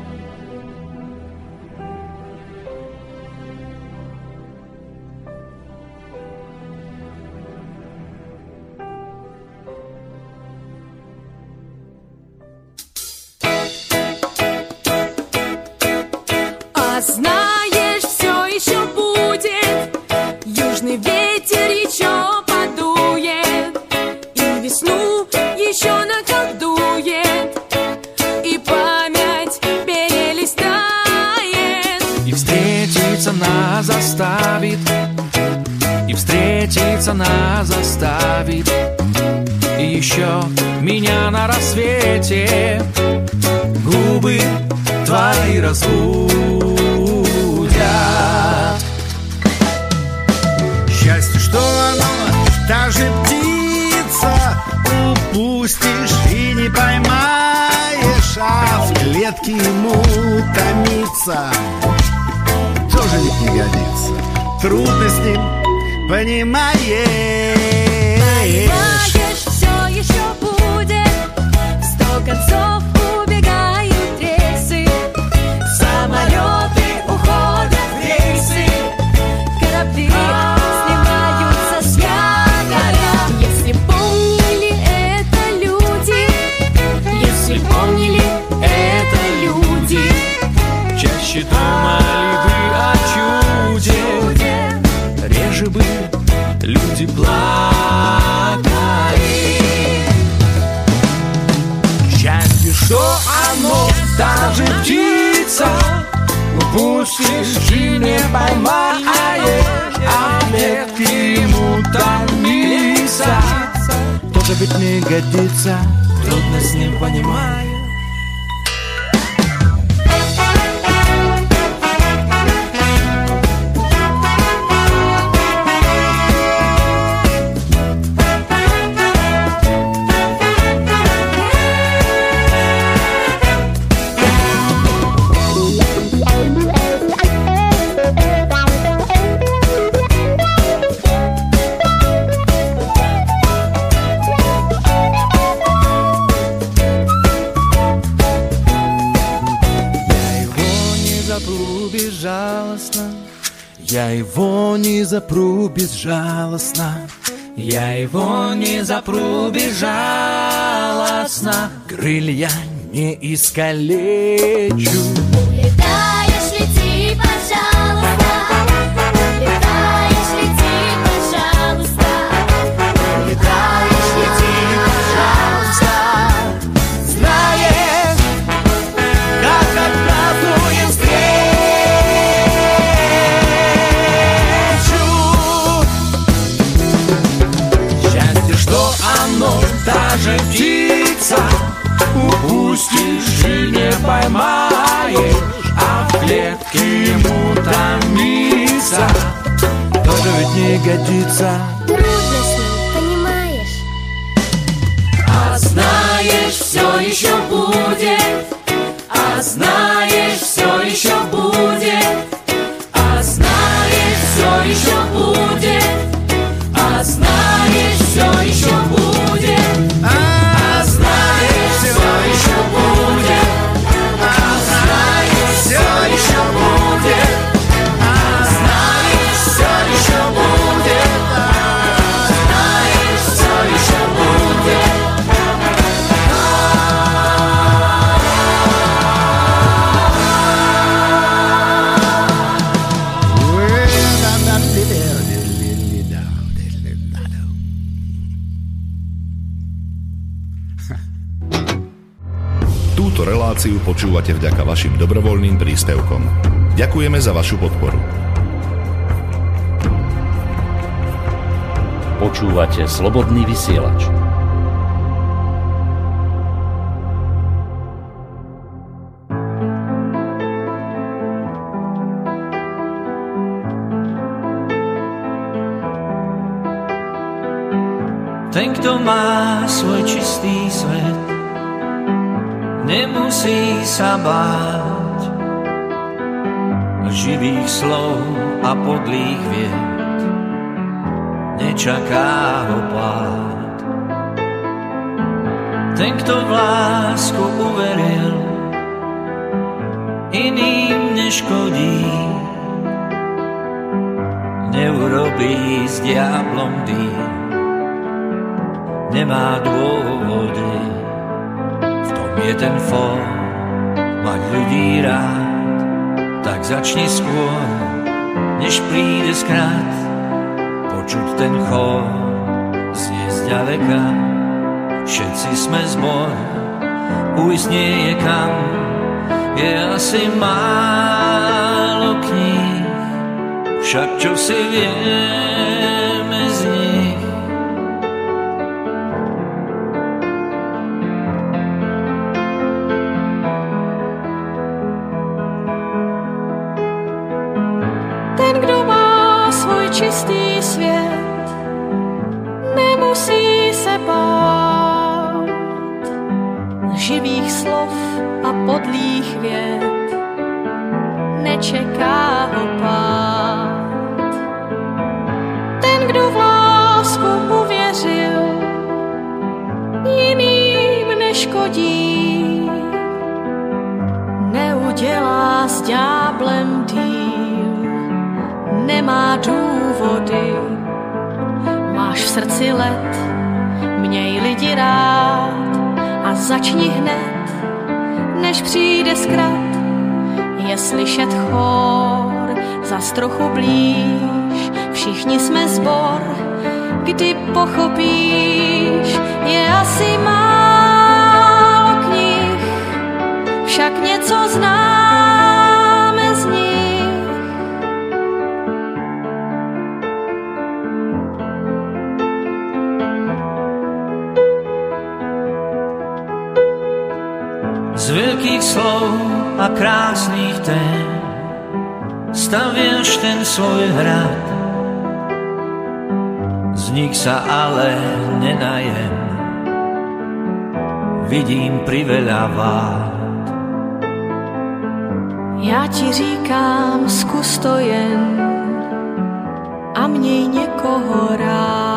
Крылья не искалечу. Улетаешь, лети, пожалуйста. Улетаешь, лети, пожалуйста. Улетаешь, лети, пожалуйста. Радует, не годится. Трудно с ним, понимаешь? А знаешь, все еще будет. А знаешь, все еще будет. А знаешь, все еще будет. А знаешь, все еще будет. А знаешь, все еще будет. А знаешь, все еще будет. А знаешь, все еще будет. А знаешь, все еще будет. Reláciu počúvate vďaka vašim dobrovoľným príspevkom. Ďakujeme za vašu podporu. Počúvate Slobodný vysielač. Ten, kto má svoj čistý svet, nemusí sa báť živých slov a podlých vied, nečaká ho pád. Ten, kto v lásku uveril, iným neškodí, neurobí s diablom dým, nemá dôvody. Je ten fór, mať ľudí rád, tak začni skôr, než príde skrát, počuť ten chór, znie zďaleka, všetci sme zbor, újsť nie je kam, je asi málo kníh, však čo si vieme z nich. Čistý svět, nemusí se bát živých slov a podlých vět, nečeká ho pád. Ten, kdo v lásku uvěřil, jiným neškodí, neudělá s ďáblem dým, nemá důvody. Máš v srdci led, měj lidi rád a začni hned, než přijde zkrat. Je slyšet chór, zas trochu blíž, všichni jsme zbor, kdy pochopíš, je asi málo knih, však něco známe z nich. Z veľkých slov a krásnych tém stavieš ten svoj hrad, z nich sa ale nenajem, vidím priveľa vád. Ja ti říkám, zkus to jen a mnej niekoho rád.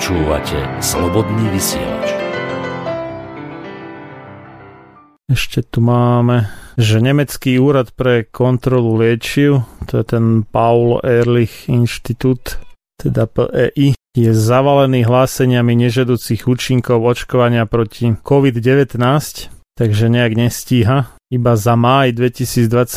Počúvate Slobodný vysielač. Ešte tu máme, že nemecký úrad pre kontrolu liečiv, to je ten Paul Ehrlich Institut, teda PEI, je zavalený hláseniami nežiaducich účinkov očkovania proti COVID-19, takže nejak nestíha. Iba za máj 2021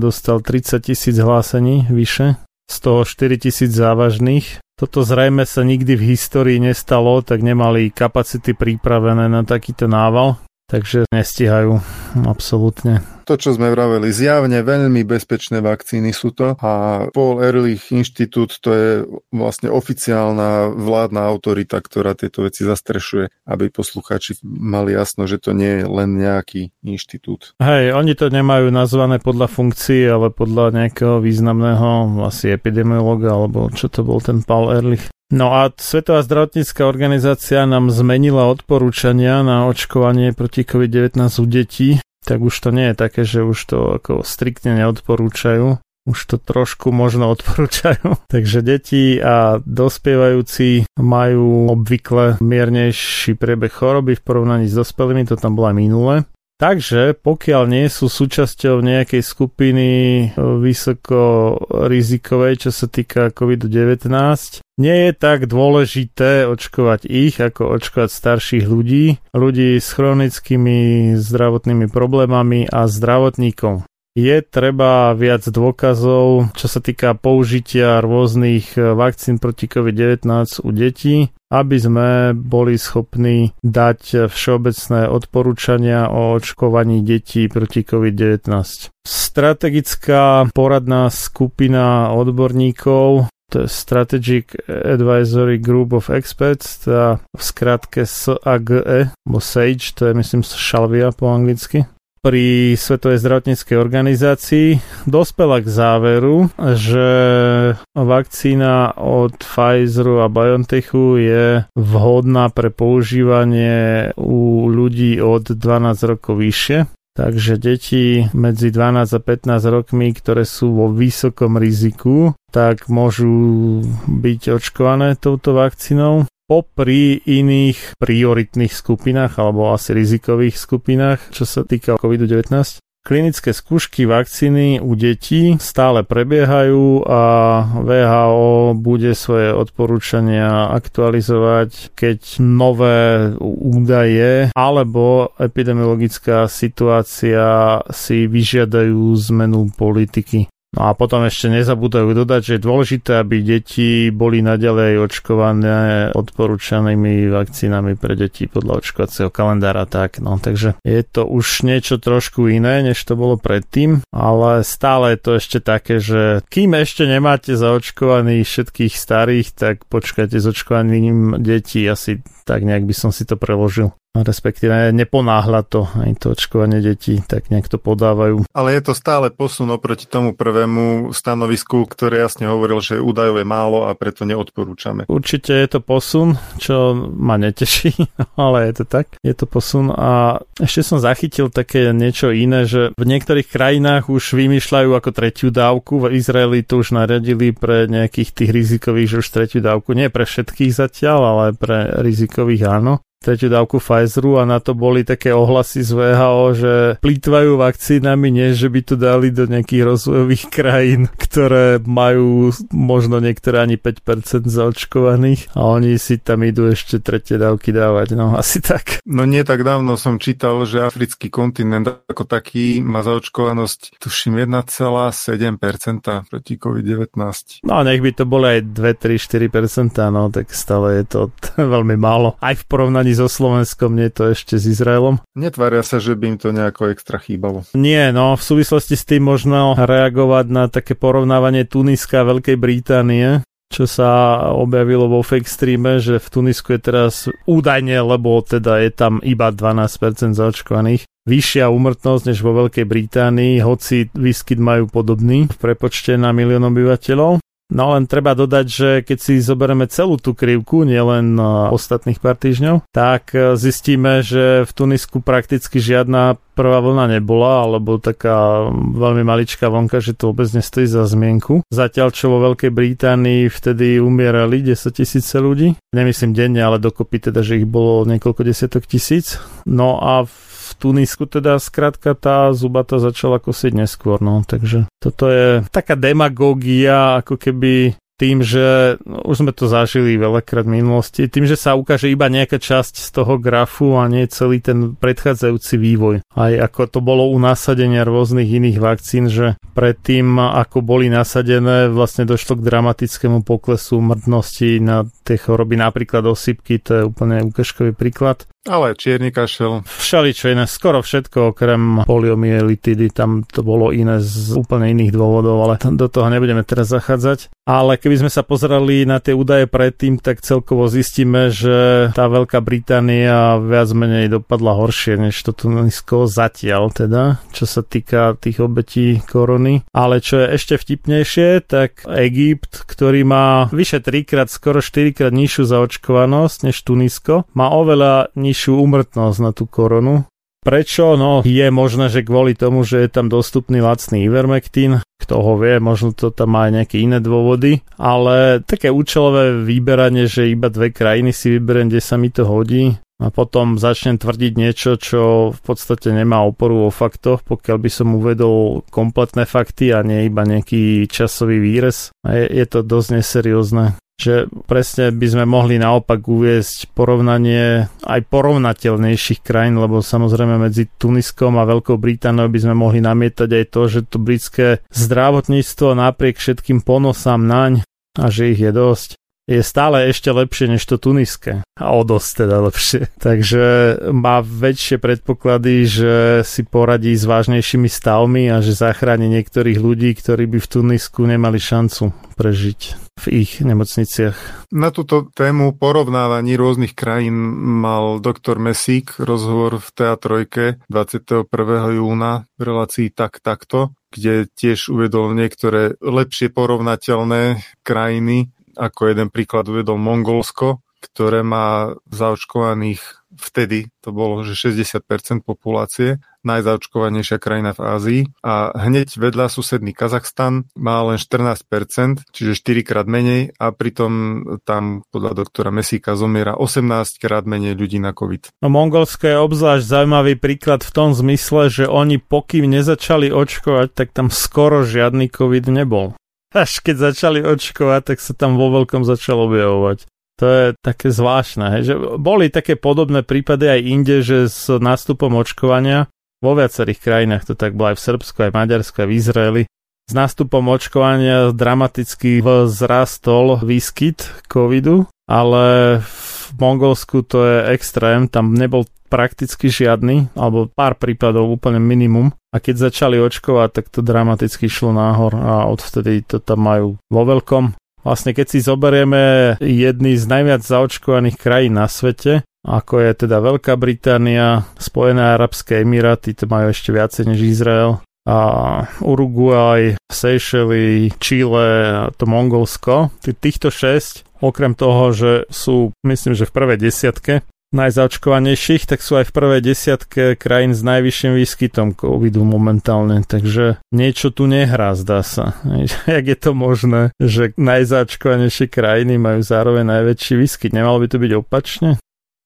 dostal 30 000 hlásení vyše, z toho 4 000 závažných. Toto zrejme sa nikdy v histórii nestalo, tak nemali kapacity pripravené na takýto nával. Takže nestihajú, absolútne. To, čo sme vraveli, zjavne veľmi bezpečné vakcíny sú to a Paul Ehrlich Institut, to je vlastne oficiálna vládna autorita, ktorá tieto veci zastrešuje, aby poslucháči mali jasno, že to nie je len nejaký inštitút. Hej, oni to nemajú nazvané podľa funkcií, ale podľa nejakého významného asi epidemiológa, alebo čo to bol ten Paul Ehrlich. No a Svetová zdravotnícka organizácia nám zmenila odporúčania na očkovanie proti COVID-19 u detí, tak už to nie je také, že už to ako striktne neodporúčajú, už to trošku možno odporúčajú. Takže deti a dospievajúci majú obvykle miernejší priebeh choroby v porovnaní s dospelými, to tam bola minulé. Takže pokiaľ nie sú súčasťou nejakej skupiny vysokorizikovej, čo sa týka COVID-19, nie je tak dôležité očkovať ich, ako očkovať starších ľudí, ľudí s chronickými zdravotnými problémami a zdravotníkov. Je treba viac dôkazov, čo sa týka použitia rôznych vakcín proti COVID-19 u detí, aby sme boli schopní dať všeobecné odporúčania o očkovaní detí proti COVID-19. Strategická poradná skupina odborníkov, to je Strategic Advisory Group of Experts, teda v skratke SAGE, bo SAGE, to je myslím šalvia po anglicky, pri Svetovej zdravotníckej organizácii dospela k záveru, že vakcína od Pfizeru a BioNTechu je vhodná pre používanie u ľudí od 12 rokov vyššie. Takže deti medzi 12 a 15 rokmi, ktoré sú vo vysokom riziku, tak môžu byť očkované touto vakcínou. Popri iných prioritných skupinách alebo asi rizikových skupinách, čo sa týka COVID-19. Klinické skúšky vakcíny u detí stále prebiehajú a WHO bude svoje odporúčania aktualizovať, keď nové údaje alebo epidemiologická situácia si vyžiadajú zmenu politiky. No a potom ešte nezabúdajú dodať, že je dôležité, aby deti boli naďalej očkované odporúčanými vakcínami pre deti podľa očkovacieho kalendára. Tak, no, takže je to už niečo trošku iné, než to bolo predtým, ale stále je to ešte také, že kým ešte nemáte zaočkovaných všetkých starých, tak počkajte s očkovaním detí, asi tak nejak by som si to preložil. Respektíve neponáhľa to aj to očkovanie detí, tak nejak to podávajú. Ale je to stále posun oproti tomu prvému stanovisku, ktoré jasne hovoril, že údajov je málo a preto neodporúčame. Určite je to posun, čo ma neteší, ale je to tak. Je to posun a ešte som zachytil také niečo iné, že v niektorých krajinách už vymýšľajú ako tretiu dávku. V Izraeli to už naradili pre nejakých tých rizikových, že už tretiu dávku. Nie pre všetkých zatiaľ, ale pre rizikových áno. Tretiu dávku Pfizeru a na to boli také ohlasy z WHO, že plýtvajú vakcínami, nie že by to dali do nejakých rozvojových krajín, ktoré majú možno niektoré ani 5% zaočkovaných a oni si tam idú ešte tretie dávky dávať, no asi tak. No nie tak dávno som čítal, že africký kontinent ako taký má zaočkovanosť tuším 1,7% proti COVID-19. No a nech by to bolo aj 2-4%, no tak stále je to veľmi málo. Aj v porovnaní so Slovenskom, nie to ešte s Izraelom. Netvária sa, že by im to nejako extra chýbalo. Nie, no v súvislosti s tým možno reagovať na také porovnávanie Tuniska a Veľkej Británie, čo sa objavilo vo fake streame, že v Tunisku je teraz údajne, lebo teda je tam iba 12% zaočkovaných, vyššia úmrtnosť než vo Veľkej Británii, hoci výskyt majú podobný v prepočte na milión obyvateľov. No len treba dodať, že keď si zoberieme celú tú krivku, nielen ostatných pár týždňov, tak zistíme, že v Tunisku prakticky žiadna prvá vlna nebola, alebo taká veľmi maličká vonka, že to vôbec nestojí za zmienku. Zatiaľ, čo vo Veľkej Británii vtedy umierali 10 000 ľudí. Nemyslím denne, ale dokopy teda, že ich bolo niekoľko 10 000. No a v Tunisku teda skrátka tá zubata začala kosiť neskôr, no takže toto je taká demagógia ako keby tým, že už sme to zažili veľakrát v minulosti, tým, že sa ukáže iba nejaká časť z toho grafu a nie celý ten predchádzajúci vývoj. Aj ako to bolo u nasadenia rôznych iných vakcín, že predtým, ako boli nasadené, vlastne došlo k dramatickému poklesu mŕtnosti na tie choroby, napríklad osýpky, to je úplne ukážkový príklad. Ale čierny kašel. Všeličo iné, skoro všetko, okrem poliomielitidy, tam to bolo iné z úplne iných dôvodov, ale do toho nebudeme teraz zachádzať. Ale keby sme sa pozerali na tie údaje predtým, tak celkovo zistíme, že tá Veľká Británia viac menej dopadla horšie než to Tunisko zatiaľ teda, čo sa týka tých obetí korony. Ale čo je ešte vtipnejšie, tak Egypt, ktorý má vyše 3-krát, skoro 4-krát nižšiu zaočkovanosť než Tunisko, má oveľa nižšiu úmrtnosť na tú koronu. Prečo? No, je možné, že kvôli tomu, že je tam dostupný lacný ivermektín, kto ho vie, možno to tam má aj nejaké iné dôvody, ale také účelové vyberanie, že iba dve krajiny si vyberiem, kde sa mi to hodí a potom začnem tvrdiť niečo, čo v podstate nemá oporu o faktoch, pokiaľ by som uvedol kompletné fakty a nie iba nejaký časový výrez. A je to dosť neseriózne. Že presne by sme mohli naopak uviesť porovnanie aj porovnateľnejších krajín, lebo samozrejme medzi Tuniskom a Veľkou Britániou by sme mohli namietať aj to, že to britské zdravotníctvo napriek všetkým ponosám naň a že ich je dosť, je stále ešte lepšie než to tuniské. A o dosť teda lepšie. Takže má väčšie predpoklady, že si poradí s vážnejšími stavmi a že zachráni niektorých ľudí, ktorí by v Tunisku nemali šancu prežiť v ich nemocniciach. Na túto tému porovnávaní rôznych krajín mal doktor Mesík rozhovor v TA3 21. júna v relácii takto, kde tiež uvedol niektoré lepšie porovnateľné krajiny. Ako jeden príklad uvedol Mongolsko, ktoré má zaočkovaných vtedy, to bolo, že 60% populácie, najzaočkovanejšia krajina v Ázii a hneď vedľa susedný Kazachstan má len 14%, čiže 4-krát menej a pritom tam podľa doktora Mesíka zomiera 18-krát menej ľudí na COVID. No, Mongolsko je obzvlášť zaujímavý príklad v tom zmysle, že oni pokým nezačali očkovať, tak tam skoro žiadny COVID nebol. Až keď začali očkovať, tak sa tam vo veľkom začalo objavovať. To je také zvláštne. Hej? Že boli také podobné prípady aj inde, že s nástupom očkovania vo viacerých krajinách, to tak bolo aj v Srbsku, aj v Maďarsku, aj v Izraeli, s nástupom očkovania dramaticky vzrastol výskyt covidu, ale v Mongolsku to je extrém, tam nebol prakticky žiadny, alebo pár prípadov, úplne minimum. A keď začali očkovať, tak to dramaticky šlo náhor a odvtedy to tam majú vo veľkom. Vlastne keď si zoberieme jedny z najviac zaočkovaných krajín na svete, ako je teda Veľká Británia, Spojené arabské emiráty, to majú ešte viacej než Izrael, a Uruguay, Seychely, Chile a to Mongolsko. Týchto 6, okrem toho, že sú, myslím, že v prvej desiatke najzaočkovanejších, tak sú aj v prvej desiatke krajín s najvyšším výskytom covidu momentálne, takže niečo tu nehrá, zdá sa. Jak je to možné, že najzaočkovanejšie krajiny majú zároveň najväčší výskyt? Nemalo by to byť opačne?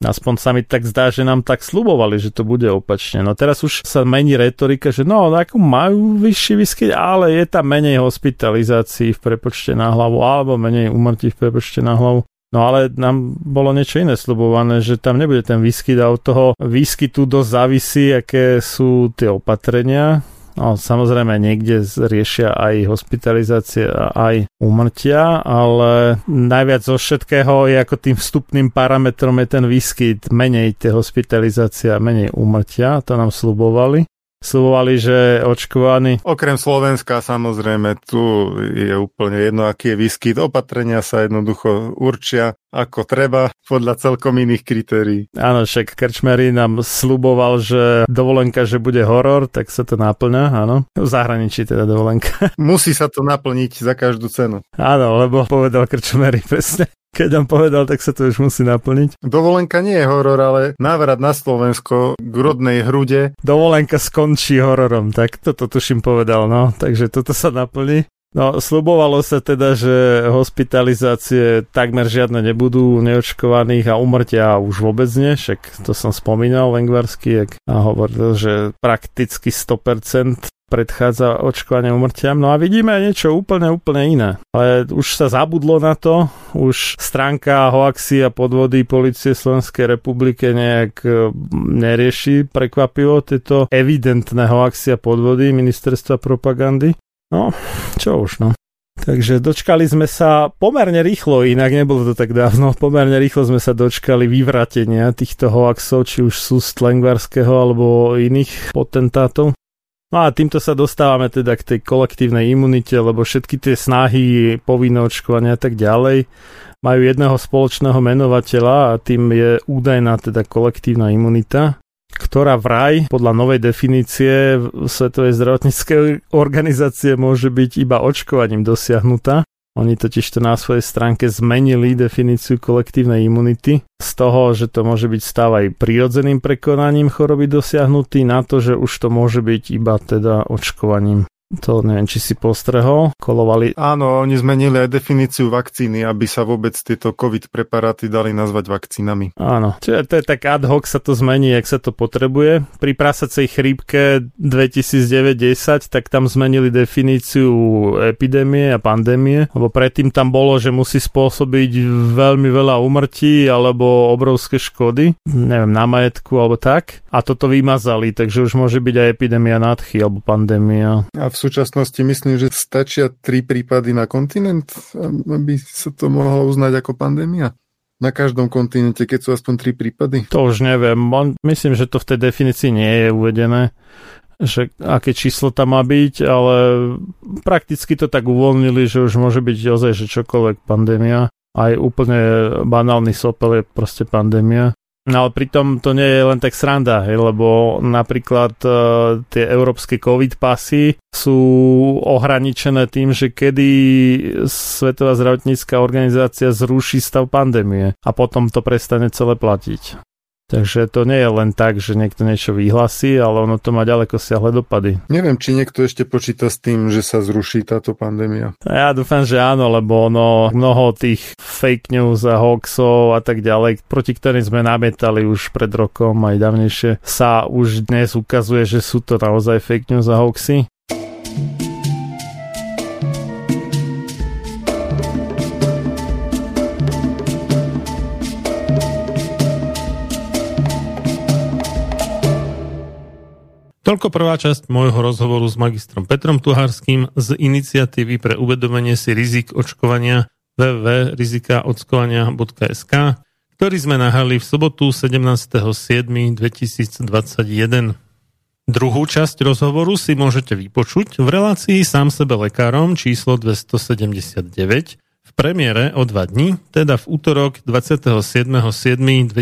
Aspoň sa mi tak zdá, že nám tak sľubovali, že to bude opačne. No teraz už sa mení retorika, že no, ako majú vyšší výskyt, ale je tam menej hospitalizácií v prepočte na hlavu alebo menej úmrtí v prepočte na hlavu. No ale nám bolo niečo iné sľubované, že tam nebude ten výskyt a od toho výskytu dosť závisí, aké sú tie opatrenia. No, samozrejme niekde riešia aj hospitalizácie a aj úmrtia, ale najviac zo všetkého je ako tým vstupným parametrom je ten výskyt, menej tie hospitalizácia, menej úmrtia, to nám sľubovali. slúvali, že očkovaní. Okrem Slovenska samozrejme, tu je úplne jedno, aký je výskyt. Opatrenia sa jednoducho určia ako treba, podľa celkom iných kritérií. Áno, však Krčméry nám sľuboval, že dovolenka, že bude horor, tak sa to naplňa, áno. V zahraničí teda dovolenka. Musí sa to naplniť za každú cenu. Áno, lebo povedal Krčméry presne. Keď nám povedal, tak sa to už musí naplniť. Dovolenka nie je horor, ale návrat na Slovensko k rodnej hrude. Dovolenka skončí hororom, tak toto tuším povedal, no. Takže toto sa naplní. No, sľubovalo sa teda, že hospitalizácie takmer žiadne nebudú neočkovaných a umrtia už vôbec nie, však to som spomínal Lengvarský, a hovoril, že prakticky 100% predchádza očkovanie umrtiam. No a vidíme niečo úplne iné. Ale už sa zabudlo na to, už stránka hoaxi a podvody polície Slovenskej republiky nejak nerieši prekvapivo tieto evidentné hoaxi a podvody ministerstva propagandy. No, čo už, no. Takže dočkali sme sa pomerne rýchlo, inak nebolo to tak dávno, pomerne rýchlo sme sa dočkali vyvratenia týchto hoaxov, či už sú z Lengvarského alebo iných potentátov. No a týmto sa dostávame teda k tej kolektívnej imunite, lebo všetky tie snahy, povinné očkovania a tak ďalej majú jedného spoločného menovateľa a tým je údajná teda kolektívna imunita, ktorá vraj podľa novej definície Svetovej zdravotníckej organizácie môže byť iba očkovaním dosiahnutá. Oni totiž to na svojej stránke zmenili definíciu kolektívnej imunity z toho, že to môže byť stav aj prirodzeným prekonaním choroby dosiahnutý na to, že už to môže byť iba teda očkovaním. To neviem, či si postrehol, kolovali. Áno, oni zmenili aj definíciu vakcíny, aby sa vôbec tieto COVID preparáty dali nazvať vakcínami. Áno, čiže to je tak ad hoc sa to zmení, jak sa to potrebuje. Pri prasacej chrípke 2009-10, tak tam zmenili definíciu epidémie a pandémie, lebo predtým tam bolo, že musí spôsobiť veľmi veľa úmrtí alebo obrovské škody, neviem, na majetku alebo tak. A toto vymazali, takže už môže byť aj epidémia nádchy alebo pandémia. A v súčasnosti myslím, že stačia 3 prípady na kontinent, aby sa to mohlo uznať ako pandémia. Na každom kontinente, keď sú aspoň 3 prípady. To už neviem. Myslím, že to v tej definícii nie je uvedené, že aké číslo tam má byť, ale prakticky to tak uvoľnili, že už môže byť ozaj, že čokoľvek pandémia. Aj úplne banálny sopel je proste pandémia. No ale pritom to nie je len tak sranda, lebo napríklad tie európske COVID pasy sú ohraničené tým, že kedy Svetová zdravotnícka organizácia zruší stav pandémie a potom to prestane celé platiť. Takže to nie je len tak, že niekto niečo vyhlasí, ale ono to má ďaleko siahle dopady. Neviem, či niekto ešte počíta s tým, že sa zruší táto pandémia. Ja dúfam, že áno, lebo ono mnoho tých fake news a hoaxov a tak ďalej, proti ktorým sme namietali už pred rokom aj dávnejšie, sa už dnes ukazuje, že sú to naozaj fake news a hoaxy. Toľko prvá časť môjho rozhovoru s magistrom Petrom Tuharským z Iniciatívy pre uvedomenie si rizik očkovania www.rizikaočkovania.sk, ktorý sme nahrali v sobotu 17.7.2021. Druhú časť rozhovoru si môžete vypočuť v relácii Sám sebe lekárom číslo 279 v premiére o 2 dní, teda v útorok 27.7.2021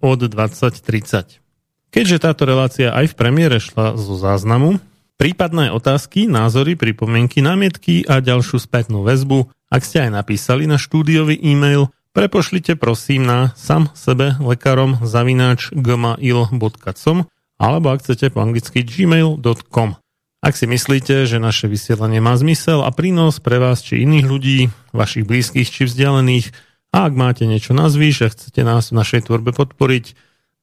od 20.30. Keďže táto relácia aj v premiére šla zo záznamu, prípadné otázky, názory, pripomienky, námietky a ďalšiu spätnú väzbu, ak ste aj napísali na štúdiový e-mail, prepošlite prosím na samsebelekarom@gmail.com alebo ak chcete po anglicky gmail.com. Ak si myslíte, že naše vysielanie má zmysel a prínos pre vás či iných ľudí, vašich blízkych či vzdialených, a ak máte niečo na zvýš a chcete nás v našej tvorbe podporiť,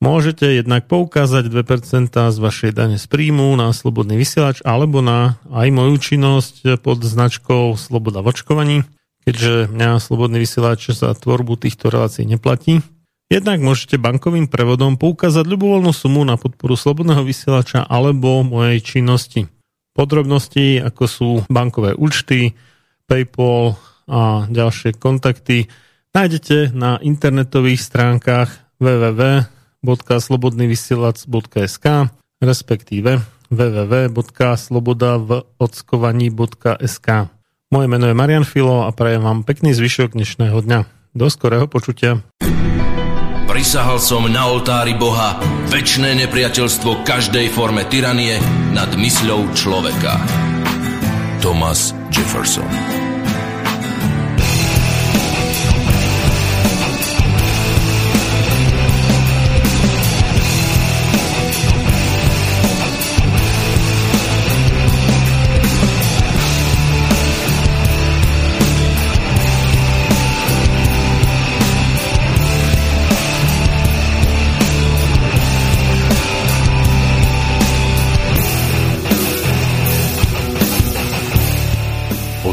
môžete jednak poukázať 2% z vašej dane z príjmu na Slobodný vysielač alebo na aj moju činnosť pod značkou Sloboda v očkovaní, keďže mňa Slobodný vysielač za tvorbu týchto relácií neplatí. Jednak môžete bankovým prevodom poukázať ľubovoľnú sumu na podporu Slobodného vysielača alebo mojej činnosti. Podrobnosti, ako sú bankové účty, PayPal a ďalšie kontakty, nájdete na internetových stránkach www.slobodnyvysielac.sk, respektíve www.slobodavockovaní.sk. Moje meno je Marián Fillo a prajem vám pekný zvyšok dnešného dňa. Do skorého počutia. Prisahal som na oltári Boha večné nepriateľstvo každej forme tyranie nad mysľou človeka. Thomas Jefferson.